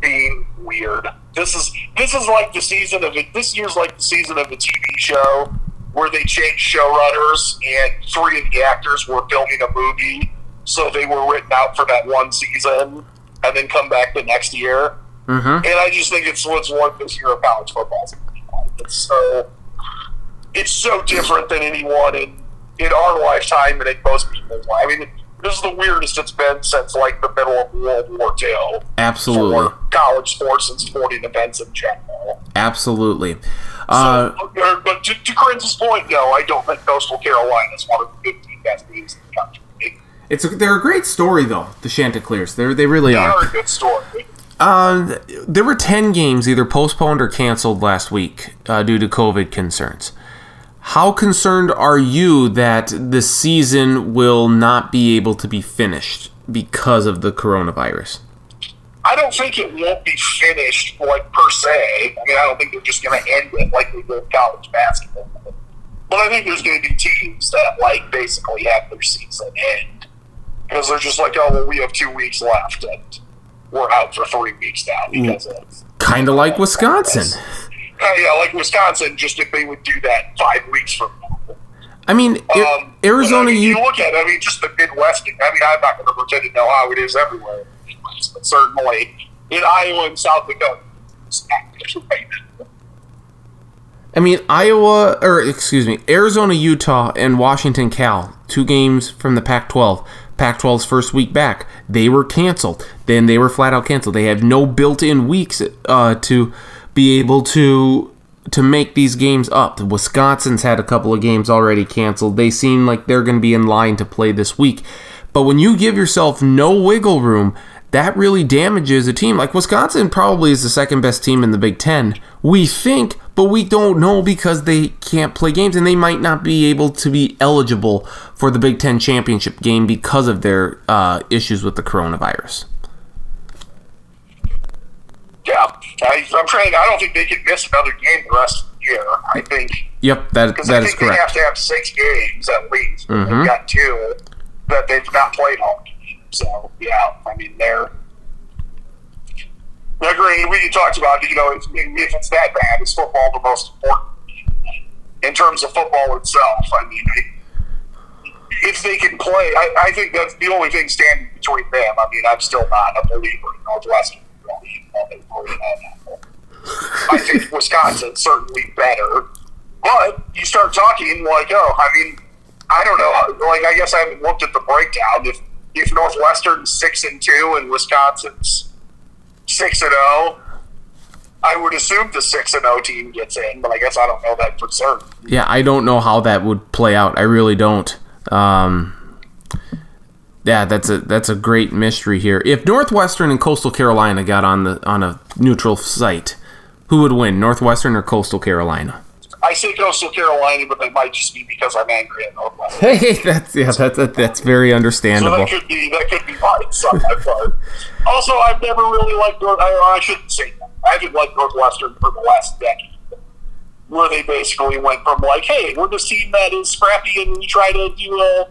being weird. This is this is like the season of it. This year's like the season of a T V show where they changed showrunners and three of the actors were filming a movie, so they were written out for that one season and then come back the next year. Mm-hmm. And I just think it's what's one this year of college football is going to be like. It's so it's so different than anyone in. in our lifetime and in most people's life. I mean, this is the weirdest it's been since, like, the middle of World War Two. Absolutely. For college sports and sporting events in general. Absolutely. Uh, so, but to, to Kriens' point, though, I don't think Coastal Carolina is one of the fifteen best teams in the country. It's a, they're a great story, though, the Chanticleers. They're, they really they are. They are a good story. Uh, there were ten games either postponed or canceled last week uh, due to COVID concerns. How concerned are you that the season will not be able to be finished because of the coronavirus? I don't think it won't be finished, like, per se. I mean, I don't think they're just going to end it like they did college basketball. But I think there's going to be teams that, like, basically have their season end. Because they're just like, oh, well, we have two weeks left, and we're out for three weeks now because mm. of... Kind of like Wisconsin. Uh, yeah, like Wisconsin, just if they would do that five weeks from now. I mean, um, Arizona... I mean, you look at it, I mean, just the Midwest. I mean, I'm not going to pretend to know how it is everywhere. But certainly in Iowa and South Dakota. I mean, Iowa, or excuse me, Arizona, Utah, and Washington, Cal, two games from the Pac twelve. Pac twelve's first week back, they were canceled. Then they were flat out canceled. They have no built-in weeks uh, to be able to to make these games up. Wisconsin's had a couple of games already canceled. They seem like they're going to be in line to play this week. But when you give yourself no wiggle room, that really damages a team. Like, Wisconsin probably is the second best team in the Big Ten, we think, but we don't know because they can't play games, and they might not be able to be eligible for the Big Ten championship game because of their uh, issues with the coronavirus. Yeah, I, I'm trying. I don't think they can miss another game the rest of the year, I think. Yep, that, that is correct. Because I think they have to have six games at least. Mm-hmm. They've got two that they've not played on. So, yeah, I mean, they're... I agree. We talked about, you know, if, if it's that bad, is football the most important in terms of football itself? I mean, I, if they can play, I, I think that's the only thing standing between them. I mean, I'm still not a believer in Northwestern. I think Wisconsin's certainly better. But you start talking like, oh, I mean, I don't know. Like, I guess I haven't looked at the breakdown. If If Northwestern's six and two and Wisconsin's six and zero, I would assume the six and zero team gets in, but I guess I don't know that for certain. Yeah, I don't know how that would play out. I really don't. Um, yeah, that's a that's a great mystery here. If Northwestern and Coastal Carolina got on the on a neutral site, who would win, Northwestern or Coastal Carolina? I say Coastal Carolina, but they might just be because I'm angry at Northwestern. Hey, that's yeah, that, that that's very understandable. So that could be that could be biased on my part. Also, I've never really liked North. I, I shouldn't say that. I haven't liked Northwestern for the last decade, where they basically went from like, "Hey, we're this team that is scrappy and we try to do uh,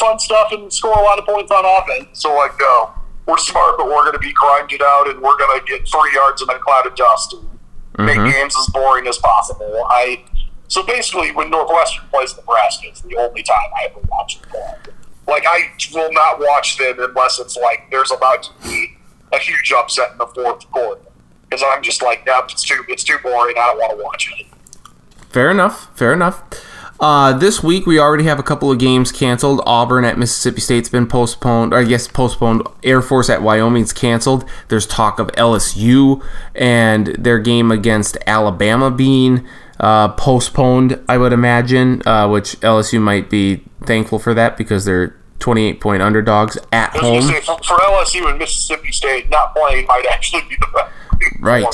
fun stuff and score a lot of points on offense." So like, no, we're smart, but we're going to be grinded out and we're going to get three yards in a cloud of dust. And, make mm-hmm. games as boring as possible. I so basically, when Northwestern plays Nebraska, it's the only time I ever watch them. Like, I will not watch them unless it's like there's about to be a huge upset in the fourth quarter, because I'm just like, no, it's too it's too boring. I don't want to watch it. Fair enough. Fair enough. Uh, this week we already have a couple of games canceled. Auburn at Mississippi State's been postponed. Or I guess postponed. Air Force at Wyoming's canceled. There's talk of L S U and their game against Alabama being uh, postponed, I would imagine, uh, which L S U might be thankful for that because they're twenty-eight point underdogs at home. Say, for, for L S U and Mississippi State, not playing might actually be the best. Right.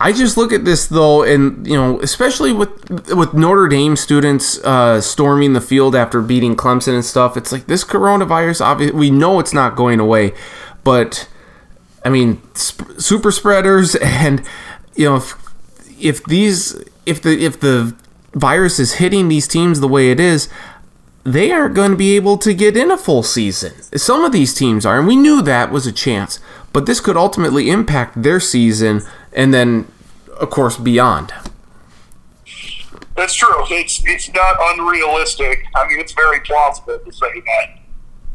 I just look at this, though, and, you know, especially with with Notre Dame students uh, storming the field after beating Clemson and stuff, it's like this coronavirus, obviously, we know it's not going away, but, I mean, sp- super spreaders and, you know, if, if these, if the, if the virus is hitting these teams the way it is, they aren't going to be able to get in a full season. Some of these teams are, and we knew that was a chance, but this could ultimately impact their season and then, of course, beyond. That's true. It's it's not unrealistic. I mean, it's very plausible to say that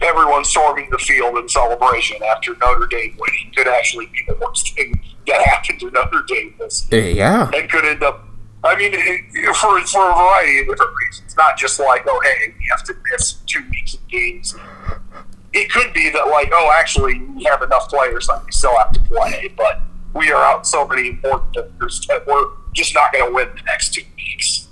everyone storming the field in celebration after Notre Dame winning could actually be the worst thing that happened to Notre Dame this year. Yeah. And could end up, I mean, it, for, for a variety of different reasons. Not just like, oh, hey, we have to miss two weeks of games. It could be that, like, oh, actually, we have enough players that we still have to play, but we are out so many important players that we're just not going to win the next two weeks.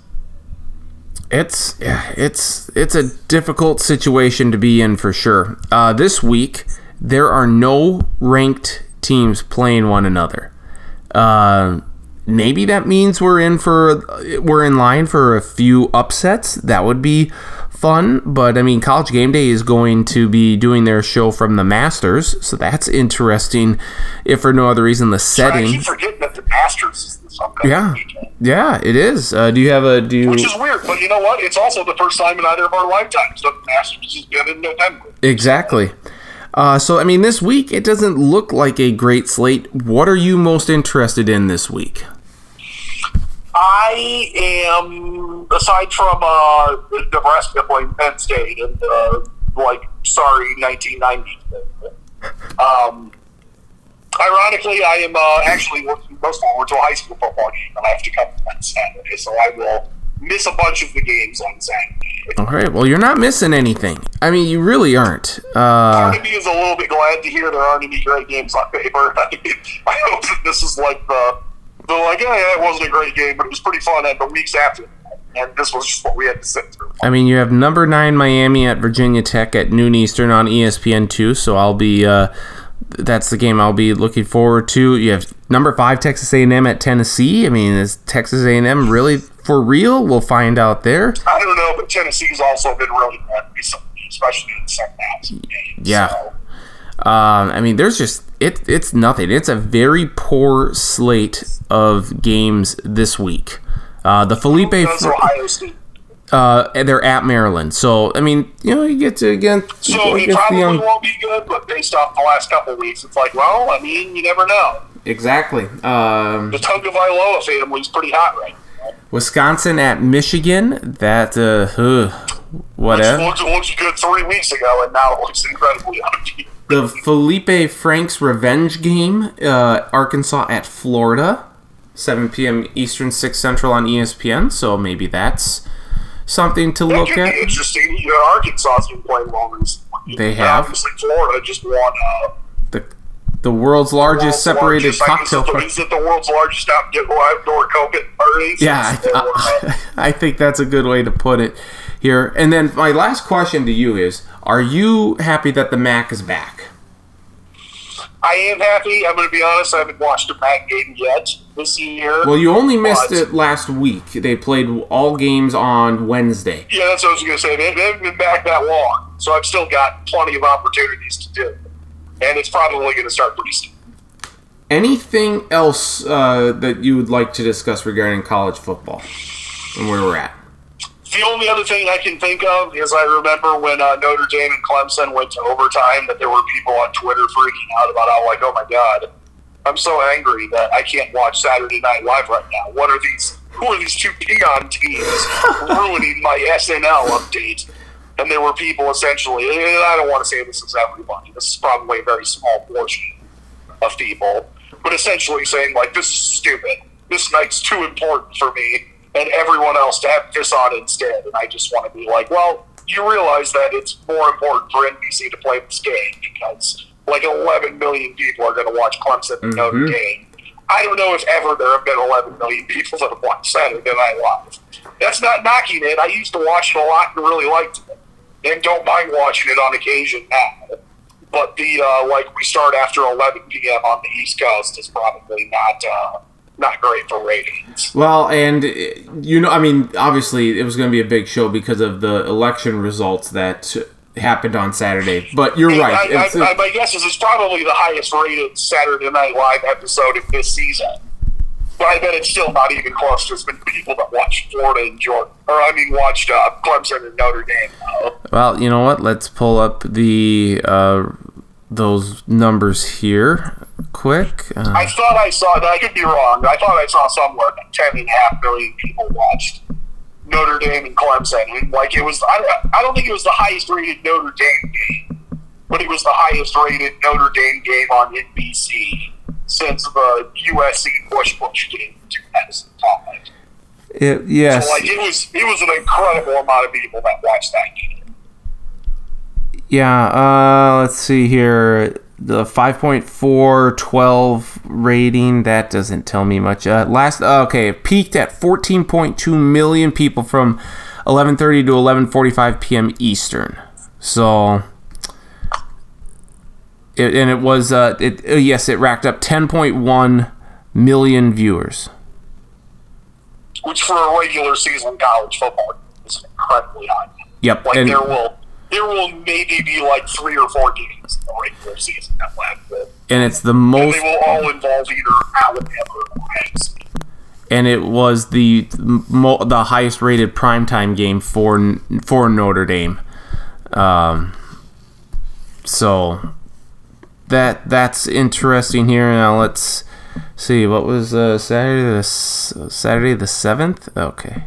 It's yeah, it's it's a difficult situation to be in for sure. Uh, this week there are no ranked teams playing one another. Uh, maybe that means we're in for we're in line for a few upsets. That would be fun. But, I mean, College Gameday is going to be doing their show from the Masters, so that's interesting, if for no other reason, the setting. So I keep forgetting that the Masters is this upcoming yeah. weekend. Yeah, it is. Uh, do you have a... do? You... Which is weird, but you know what? It's also the first time in either of our lifetimes that the Masters has been in November. Exactly. Uh, so, I mean, this week, it doesn't look like a great slate. What are you most interested in this week? I am, aside from uh, Nebraska playing Penn State and, uh, like, sorry, nineteen ninety. Um, ironically, I am uh, actually working most of all to a high school football game, and I have to come on Saturday, so I will miss a bunch of the games on Saturday. All right, well, you're not missing anything. I mean, you really aren't. Uh, Part of me is a little bit glad to hear there aren't any great games on paper. I hope that this is like the... They're like, yeah, yeah, it wasn't a great game, but it was pretty fun. And the weeks after, and this was just what we had to sit through. I mean, you have number nine Miami at Virginia Tech at noon Eastern on E S P N two, so I'll be uh, that's the game I'll be looking forward to. You have number five Texas A and M at Tennessee. I mean, is Texas A and M really for real? We'll find out there. I don't know, but Tennessee's also been really good recently, especially in the second half of the game. Yeah. So. Um, I mean, there's just it. It's nothing. It's a very poor slate of games this week. Uh, the Felipe, uh, they're at Maryland, so I mean, you know, you get to again. So he probably the, um, won't be good, but based off the last couple of weeks, it's like, well, I mean, you never know. Exactly. Um, the Tagovailoa family's pretty hot right now. Wisconsin at Michigan. That uh, huh, whatever. Which looked, looked good three weeks ago, and now it looks incredibly ugly. The Felipe Franks revenge game, uh, Arkansas at Florida, seven p.m. Eastern, six Central on E S P N. So maybe that's something to that look at. Be interesting. You know, Arkansas's been playing well recently. They have. Obviously, Florida just won uh, the the world's largest the world's separated largest, cocktail party. Is it the world's largest outdoor cocktail party? Yeah, I, I, I think that's a good way to put it here. And then my last question to you is: are you happy that the M A C is back? I am happy. I'm going to be honest. I haven't watched a M A C game yet this year. Well, you only missed but, it last week. They played all games on Wednesday. Yeah, that's what I was going to say. They haven't been back that long, so I've still got plenty of opportunities to do. And it's probably going to start pretty soon. Anything else uh, that you would like to discuss regarding college football and where we're at? The only other thing I can think of is I remember when uh, Notre Dame and Clemson went to overtime that there were people on Twitter freaking out about how, like, oh, my God, I'm so angry that I can't watch Saturday Night Live right now. What are these – who are these two peon teams ruining my S N L update? And there were people essentially – I don't want to say this is everybody. This is probably a very small portion of people. But essentially saying, like, this is stupid. This night's too important for me and everyone else to have this on instead. And I just want to be like, well, you realize that it's more important for N B C to play this game because like eleven million people are going to watch Clemson and mm-hmm. Notre Dame. I don't know if ever there have been eleven million people that have watched Saturday Night Live. That's not knocking it. I used to watch it a lot and really liked it. And don't mind watching it on occasion now. But the, uh, like, we start after eleven p.m. on the East Coast is probably not... Uh, not great for ratings. Well, and, you know, I mean, obviously it was going to be a big show because of the election results that happened on Saturday, but you're and right. I, it's, I, I, my guess is it's probably the highest rated Saturday Night Live episode of this season, but I bet it's still not even close to as many people that watched Florida and Jordan, or I mean watched uh, Clemson and Notre Dame. Now. Well, you know what? Let's pull up the uh, those numbers here. Quick. Uh, I thought I saw that. I could be wrong. I thought I saw somewhere that ten and a half million people watched Notre Dame and Clemson. Like it was, I, I don't think it was the highest rated Notre Dame game, but it was the highest rated Notre Dame game on N B C since the U S C Bush Bush game in two thousand five. It, yes. So like it was, it was an incredible amount of people that watched that game. Yeah. Uh, let's see here. The five point four one two rating, that doesn't tell me much. Uh, last, okay, it peaked at fourteen point two million people from eleven thirty to eleven forty-five p.m. Eastern. So, it, and it was, uh, it uh, yes, it racked up ten point one million viewers. Which for a regular season college football is an incredibly high number. Yep. Like and there will there will maybe be like three or four games in the regular season that will happen. And it's the most. And they will all involve either Alabama or Ohio State. And it was the the highest rated primetime game for for Notre Dame. Um, so that that's interesting here. Now let's see, what was uh, Saturday the Saturday the seventh? Okay.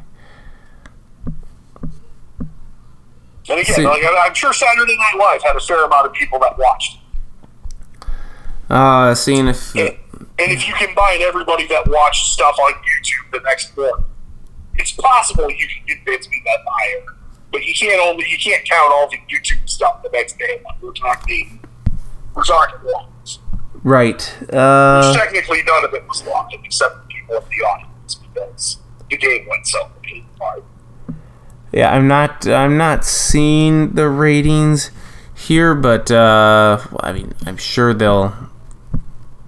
And again, like, I'm sure Saturday Night Live had a fair amount of people that watched it. Uh, seeing if. And, and if you combine everybody that watched stuff on YouTube the next morning, it's possible you can get bids be that higher, but you can't only you can't count all the YouTube stuff the next day. Like we're talking, we're talking lines. Right. Uh, Which technically none of it was locked, except the people in the audience, because the game went so hard. Yeah, I'm not. I'm not seeing the ratings here, but uh, I mean, I'm sure they'll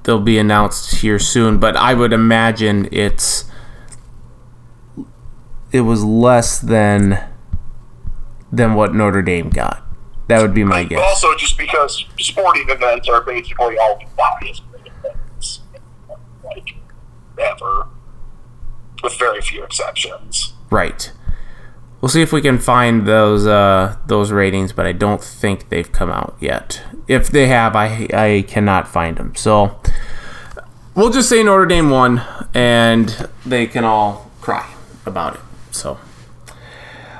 they'll be announced here soon. But I would imagine it's it was less than than what Notre Dame got. That would be my guess. Also, just because sporting events are basically all the biggest events, like ever, with very few exceptions. Right. We'll see if we can find those uh, those ratings, but I don't think they've come out yet. If they have, I I cannot find them. So we'll just say Notre Dame won, and they can all cry about it. So,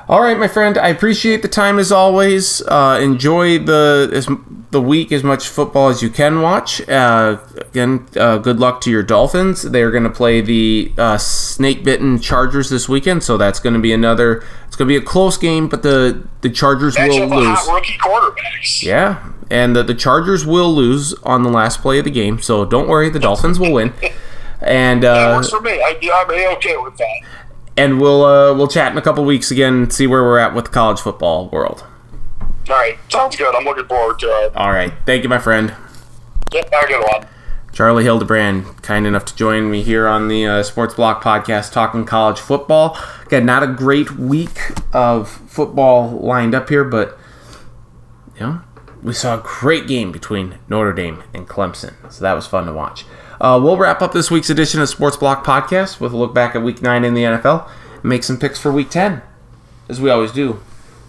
all right, my friend, I appreciate the time as always. Uh, enjoy the as, the week as much football as you can watch. Uh, again, uh, good luck to your Dolphins. They're going to play the uh, snake-bitten Chargers this weekend, so that's going to be another. It's going to be a close game, but the, the Chargers That's will lose. Hot rookie quarterbacks. Yeah, and the, the Chargers will lose on the last play of the game, so don't worry, the Dolphins will win. And uh, that works for me. I, I'm okay with that. And we'll uh, we'll chat in a couple weeks again, see where we're at with the college football world. All right, sounds good. I'm looking forward to it. All right, thank you, my friend. Yep, have a good one. Charlie Hildebrand, kind enough to join me here on the uh, Sports Block Podcast talking college football. Again, not a great week of football lined up here, but you know, we saw a great game between Notre Dame and Clemson, so that was fun to watch. Uh, we'll wrap up this week's edition of Sports Block Podcast with a look back at Week nine in the N F L and make some picks for Week ten, as we always do.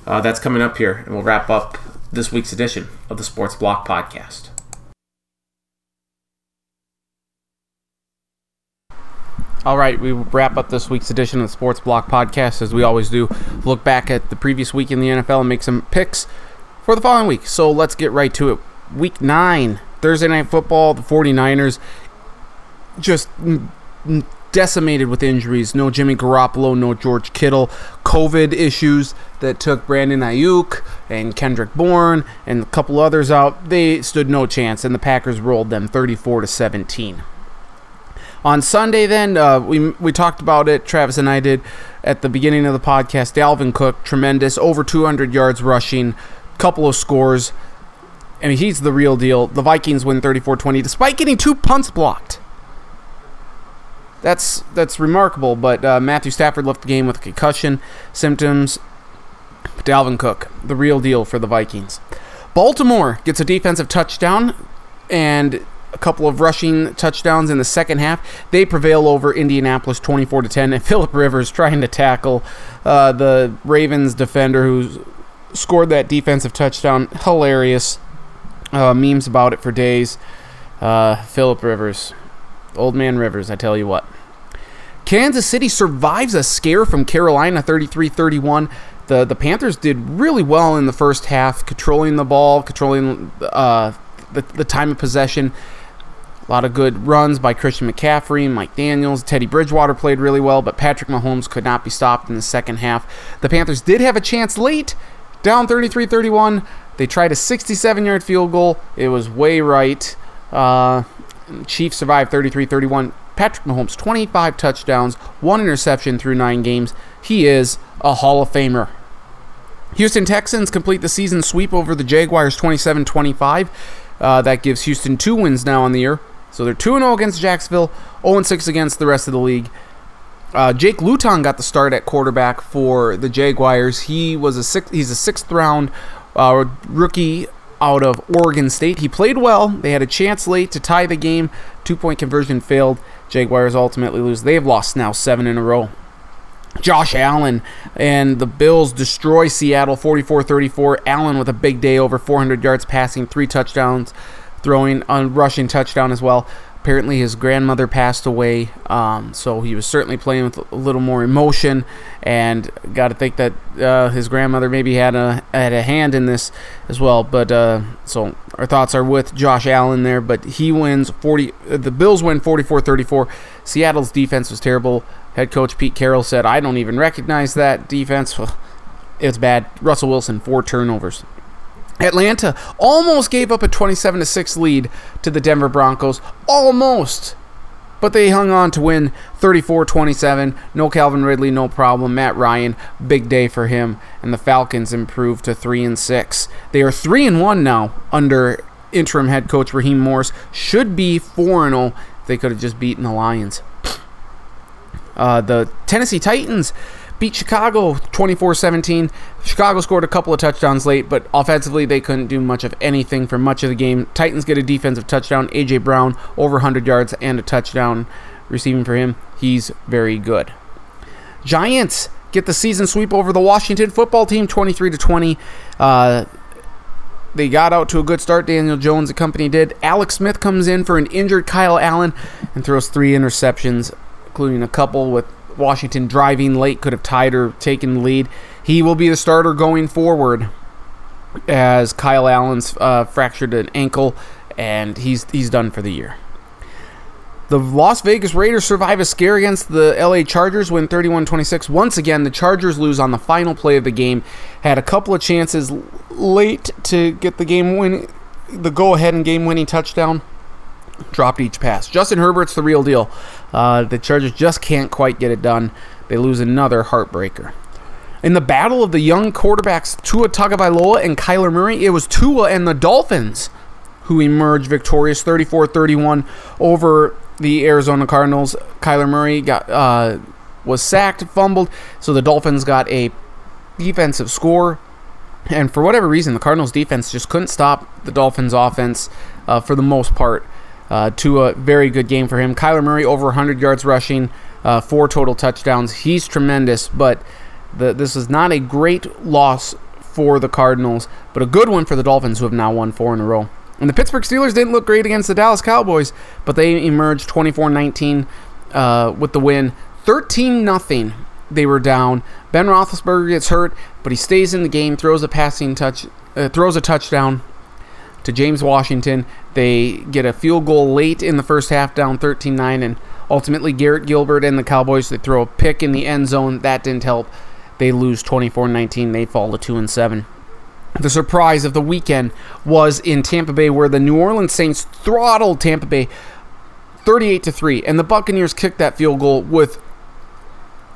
Uh, that's coming up here, and we'll wrap up this week's edition of the Sports Block Podcast. All right, we wrap up this week's edition of the Sports Block Podcast, as we always do. Look back at the previous week in the N F L and make some picks for the following week. So let's get right to it. Week nine, Thursday Night Football, the forty-niners just decimated with injuries. No Jimmy Garoppolo, no George Kittle. COVID issues that took Brandon Ayuk and Kendrick Bourne and a couple others out. They stood no chance, and the Packers rolled them thirty-four to seventeen. On Sunday, then, uh, we we talked about it, Travis and I did, at the beginning of the podcast. Dalvin Cook, tremendous, over two hundred yards rushing, couple of scores. I mean, he's the real deal. The Vikings win thirty-four twenty, despite getting two punts blocked. That's that's remarkable, but uh, Matthew Stafford left the game with concussion symptoms. Dalvin Cook, the real deal for the Vikings. Baltimore gets a defensive touchdown, and a couple of rushing touchdowns in the second half. They prevail over Indianapolis twenty-four to ten, and Phillip Rivers trying to tackle uh, the Ravens defender who scored that defensive touchdown. Hilarious. Uh, memes about it for days. Uh, Phillip Rivers. Old man Rivers, I tell you what. Kansas City survives a scare from Carolina thirty-three thirty-one. The, the Panthers did really well in the first half, controlling the ball, controlling uh, the, the time of possession. A lot of good runs by Christian McCaffrey, Mike Daniels. Teddy Bridgewater played really well, but Patrick Mahomes could not be stopped in the second half. The Panthers did have a chance late, down thirty-three thirty-one. They tried a sixty-seven-yard field goal. It was way right. Uh, Chiefs survived thirty-three thirty-one. Patrick Mahomes, twenty-five touchdowns, one interception through nine games. He is a Hall of Famer. Houston Texans complete the season sweep over the Jaguars twenty-seven twenty-five. Uh, that gives Houston two wins now on the year. So they're two and oh against Jacksonville, oh and six against the rest of the league. Uh, Jake Luton got the start at quarterback for the Jaguars. He was a sixth, he's a sixth round uh, rookie out of Oregon State. He played well. They had a chance late to tie the game. Two-point conversion failed. Jaguars ultimately lose. They've lost now seven in a row. Josh Allen and the Bills destroy Seattle forty-four thirty-four. Allen with a big day, over four hundred yards passing, three touchdowns, throwing a rushing touchdown as well. Apparently his grandmother passed away, um, so he was certainly playing with a little more emotion, and got to think that uh, his grandmother maybe had a had a hand in this as well. But uh, so our thoughts are with Josh Allen there. But he wins forty. The Bills win forty-four thirty-four. Seattle's defense was terrible. Head coach Pete Carroll said, "I don't even recognize that defense. It's bad." Russell Wilson, four turnovers. Atlanta almost gave up a twenty-seven to six lead to the Denver Broncos. Almost. But they hung on to win thirty-four twenty-seven. No Calvin Ridley, no problem. Matt Ryan, big day for him. And the Falcons improved to three and six. They are three and one now under interim head coach Raheem Morris. Should be four and oh if they could have just beaten the Lions. Uh, the Tennessee Titans beat Chicago twenty-four seventeen. Chicago scored a couple of touchdowns late, but offensively they couldn't do much of anything for much of the game. Titans get a defensive touchdown. A J Brown, over one hundred yards and a touchdown receiving for him. He's very good. Giants get the season sweep over the Washington football team twenty-three to twenty. Uh, they got out to a good start. Daniel Jones, the company did. Alex Smith comes in for an injured Kyle Allen and throws three interceptions, including a couple with Washington driving late, could have tied or taken the lead. He will be the starter going forward, as Kyle Allen's uh, fractured an ankle, and he's he's done for the year. The Las Vegas Raiders survive a scare against the L A Chargers, win thirty-one twenty-six. Once again, the Chargers lose on the final play of the game. Had a couple of chances late to get the game win, the go-ahead and game-winning touchdown. Dropped each pass. Justin Herbert's the real deal. Uh, the Chargers just can't quite get it done. They lose another heartbreaker. In the battle of the young quarterbacks, Tua Tagovailoa and Kyler Murray, it was Tua and the Dolphins who emerged victorious thirty-four thirty-one over the Arizona Cardinals. Kyler Murray got uh, was sacked, fumbled, so the Dolphins got a defensive score. And for whatever reason, the Cardinals defense just couldn't stop the Dolphins offense uh, for the most part. Uh, to a very good game for him. Kyler Murray, over one hundred yards rushing, uh, four total touchdowns. He's tremendous, but the, this is not a great loss for the Cardinals, but a good one for the Dolphins, who have now won four in a row. And the Pittsburgh Steelers didn't look great against the Dallas Cowboys, but they emerged twenty-four nineteen uh, with the win. thirteen nothing they were down. Ben Roethlisberger gets hurt, but he stays in the game, throws a passing touch, uh, throws a touchdown to James Washington. They get a field goal late in the first half, down thirteen nine, and ultimately Garrett Gilbert and the Cowboys, they throw a pick in the end zone. That didn't help. They lose twenty-four nineteen. They fall to two and seven. The surprise of the weekend was in Tampa Bay, where the New Orleans Saints throttled Tampa Bay thirty-eight to three, and the Buccaneers kicked that field goal with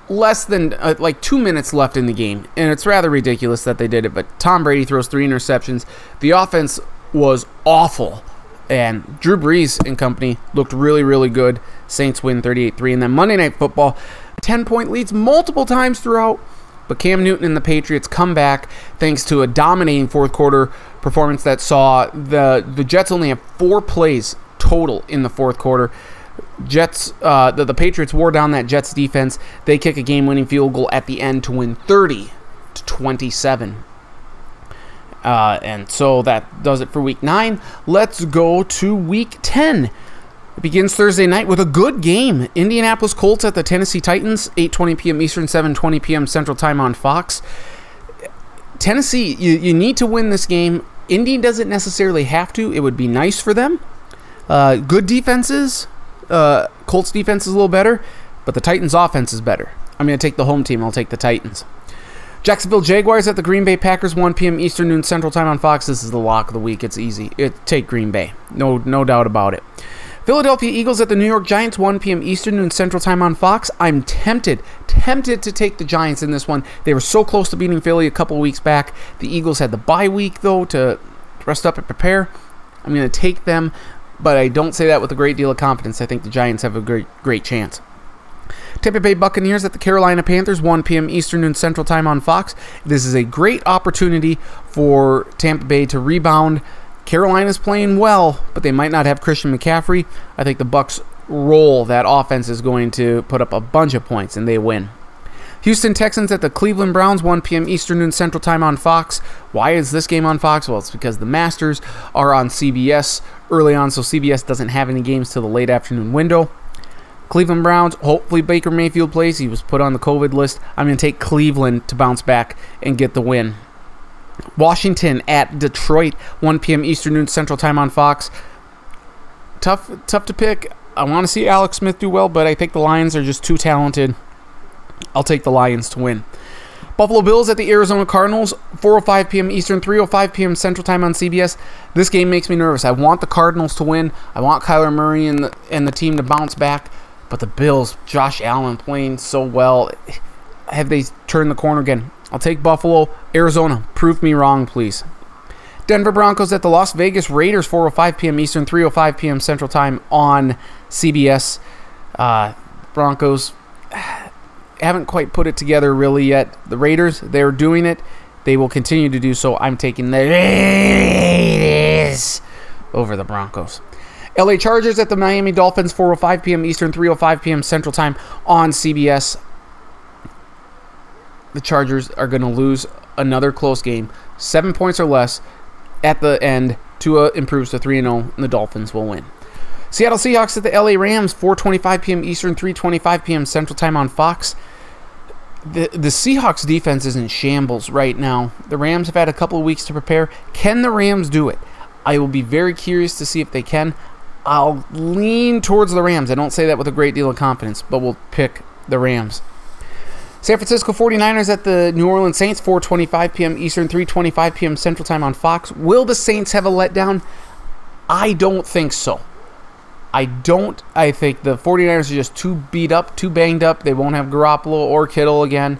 less than uh, like two minutes left in the game, and it's rather ridiculous that they did it, but Tom Brady throws three interceptions. The offense was awful, and Drew Brees and company looked really, really good. Saints win thirty-eight three. And then Monday Night Football, ten-point leads multiple times throughout, but Cam Newton and the Patriots come back thanks to a dominating fourth-quarter performance that saw the the Jets only have four plays total in the fourth quarter. Jets, uh, the, the Patriots wore down that Jets defense. They kick a game-winning field goal at the end to win thirty to twenty-seven. Uh, and so that does it for week nine. Let's go to week ten. It begins Thursday night with a good game. Indianapolis Colts at the Tennessee Titans, eight twenty p.m. Eastern, seven twenty p.m. Central Time on Fox. Tennessee, you, you need to win this game. Indy doesn't necessarily have to. It would be nice for them. Uh, good defenses. Uh, Colts defense is a little better, but the Titans offense is better. I'm going to take the home team. I'll take the Titans. Jacksonville Jaguars at the Green Bay Packers, one p.m. Eastern, noon Central Time on Fox. This is the lock of the week. It's easy. It, take Green Bay. No no doubt about it. Philadelphia Eagles at the New York Giants, one p.m. Eastern, noon Central Time on Fox. I'm tempted, tempted to take the Giants in this one. They were so close to beating Philly a couple weeks back. The Eagles had the bye week, though, to rest up and prepare. I'm going to take them, but I don't say that with a great deal of confidence. I think the Giants have a great, great chance. Tampa Bay Buccaneers at the Carolina Panthers, one p.m. Eastern, noon Central Time on Fox. This is a great opportunity for Tampa Bay to rebound. Carolina's playing well, but they might not have Christian McCaffrey. I think the Bucs roll. That offense is going to put up a bunch of points, and they win. Houston Texans at the Cleveland Browns, one p.m. Eastern, noon Central Time on Fox. Why is this game on Fox? Well, it's because the Masters are on C B S early on, so C B S doesn't have any games till the late afternoon window. Cleveland Browns, hopefully Baker Mayfield plays. He was put on the COVID list. I'm going to take Cleveland to bounce back and get the win. Washington at Detroit, one p.m. Eastern, noon Central Time on Fox. Tough, tough to pick. I want to see Alex Smith do well, but I think the Lions are just too talented. I'll take the Lions to win. Buffalo Bills at the Arizona Cardinals, four oh five p.m. Eastern, three oh five p.m. Central Time on C B S. This game makes me nervous. I want the Cardinals to win. I want Kyler Murray and the, and the team to bounce back. But the Bills, Josh Allen playing so well. Have they turned the corner again? I'll take Buffalo. Arizona, prove me wrong, please. Denver Broncos at the Las Vegas Raiders, four oh five p.m. Eastern, three oh five p.m. Central Time on C B S. Uh, Broncos haven't quite put it together really yet. The Raiders, they're doing it. They will continue to do so. I'm taking the Raiders over the Broncos. L A Chargers at the Miami Dolphins, four oh five p.m. Eastern, three oh five p.m. Central Time on C B S. The Chargers are going to lose another close game. Seven points or less at the end. Tua improves to three and oh, and the Dolphins will win. Seattle Seahawks at the L A Rams, four twenty-five p.m. Eastern, three twenty-five p.m. Central Time on Fox. The, the Seahawks defense is in shambles right now. The Rams have had a couple of weeks to prepare. Can the Rams do it? I will be very curious to see if they can. I'll lean towards the Rams. I don't say that with a great deal of confidence, but we'll pick the Rams. San Francisco 49ers at the New Orleans Saints, four twenty-five p.m. Eastern, three twenty-five p.m. Central Time on Fox. Will the Saints have a letdown? I don't think so. I don't. I think the 49ers are just too beat up, too banged up. They won't have Garoppolo or Kittle again.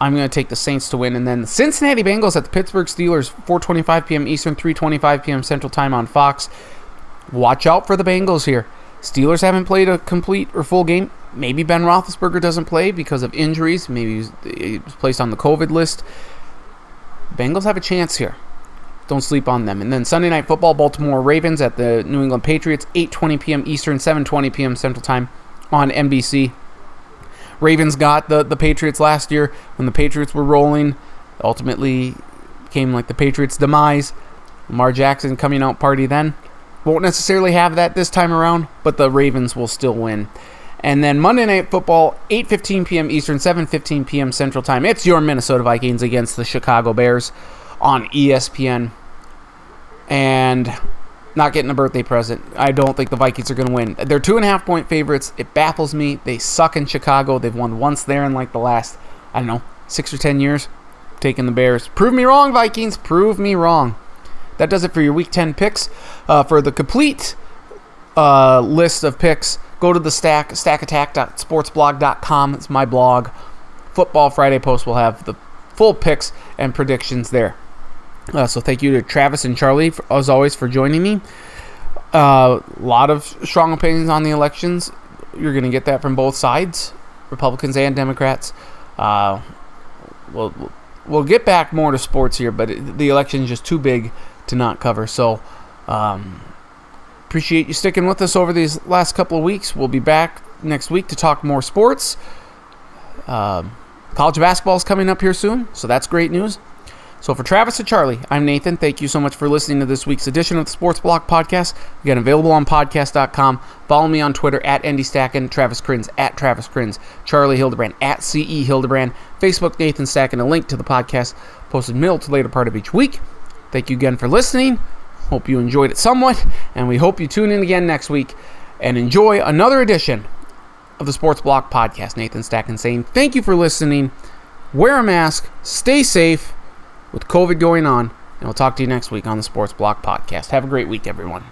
I'm going to take the Saints to win. And then the Cincinnati Bengals at the Pittsburgh Steelers, four twenty-five p.m. Eastern, three twenty-five p.m. Central Time on Fox. Watch out for the Bengals here. Steelers haven't played a complete or full game. Maybe Ben Roethlisberger doesn't play because of injuries. Maybe he was placed on the COVID list. Bengals have a chance here. Don't sleep on them. And then Sunday Night Football, Baltimore Ravens at the New England Patriots, eight twenty p.m. Eastern, seven twenty p.m. Central Time on N B C. Ravens got the, the Patriots last year when the Patriots were rolling. Ultimately became like the Patriots' demise. Lamar Jackson coming out party then. Won't necessarily have that this time around, but the Ravens will still win. And then Monday Night Football, eight fifteen p.m. Eastern, seven fifteen p.m. Central Time. It's your Minnesota Vikings against the Chicago Bears on E S P N. And not getting a birthday present. I don't think the Vikings are going to win. They're two and a half point favorites. It baffles me. They suck in Chicago. They've won once there in like the last, I don't know, six or ten years. Taking the Bears. Prove me wrong, Vikings. Prove me wrong. That does it for your Week ten picks. Uh, for the complete uh, list of picks, go to the stack, stack attack dot sports blog dot com. It's my blog. Football Friday Post will have the full picks and predictions there. Uh, so thank you to Travis and Charlie, for, as always, for joining me. A uh, lot of strong opinions on the elections. You're going to get that from both sides, Republicans and Democrats. Uh, we'll, we'll get back more to sports here, but it, the election is just too big to not cover. So um, appreciate you sticking with us over these last couple of weeks. We'll be back next week to talk more sports. Um, college basketball is coming up here soon, so that's great news. So for Travis and Charlie, I'm Nathan. Thank you so much for listening to this week's edition of the Sports Block Podcast. Again, available on podcast dot com. Follow me on Twitter at Andy Stacken, Travis Kriens at Travis Kriens, Charlie Hildebrand at C E Hildebrand, Facebook Nathan Stacken, a link to the podcast posted middle to later part of each week. Thank you again for listening. Hope you enjoyed it somewhat, and we hope you tune in again next week and enjoy another edition of the Sports Block Podcast. Nathan Stacken saying thank you for listening. Wear a mask, stay safe with COVID going on, and we'll talk to you next week on the Sports Block Podcast. Have a great week, everyone.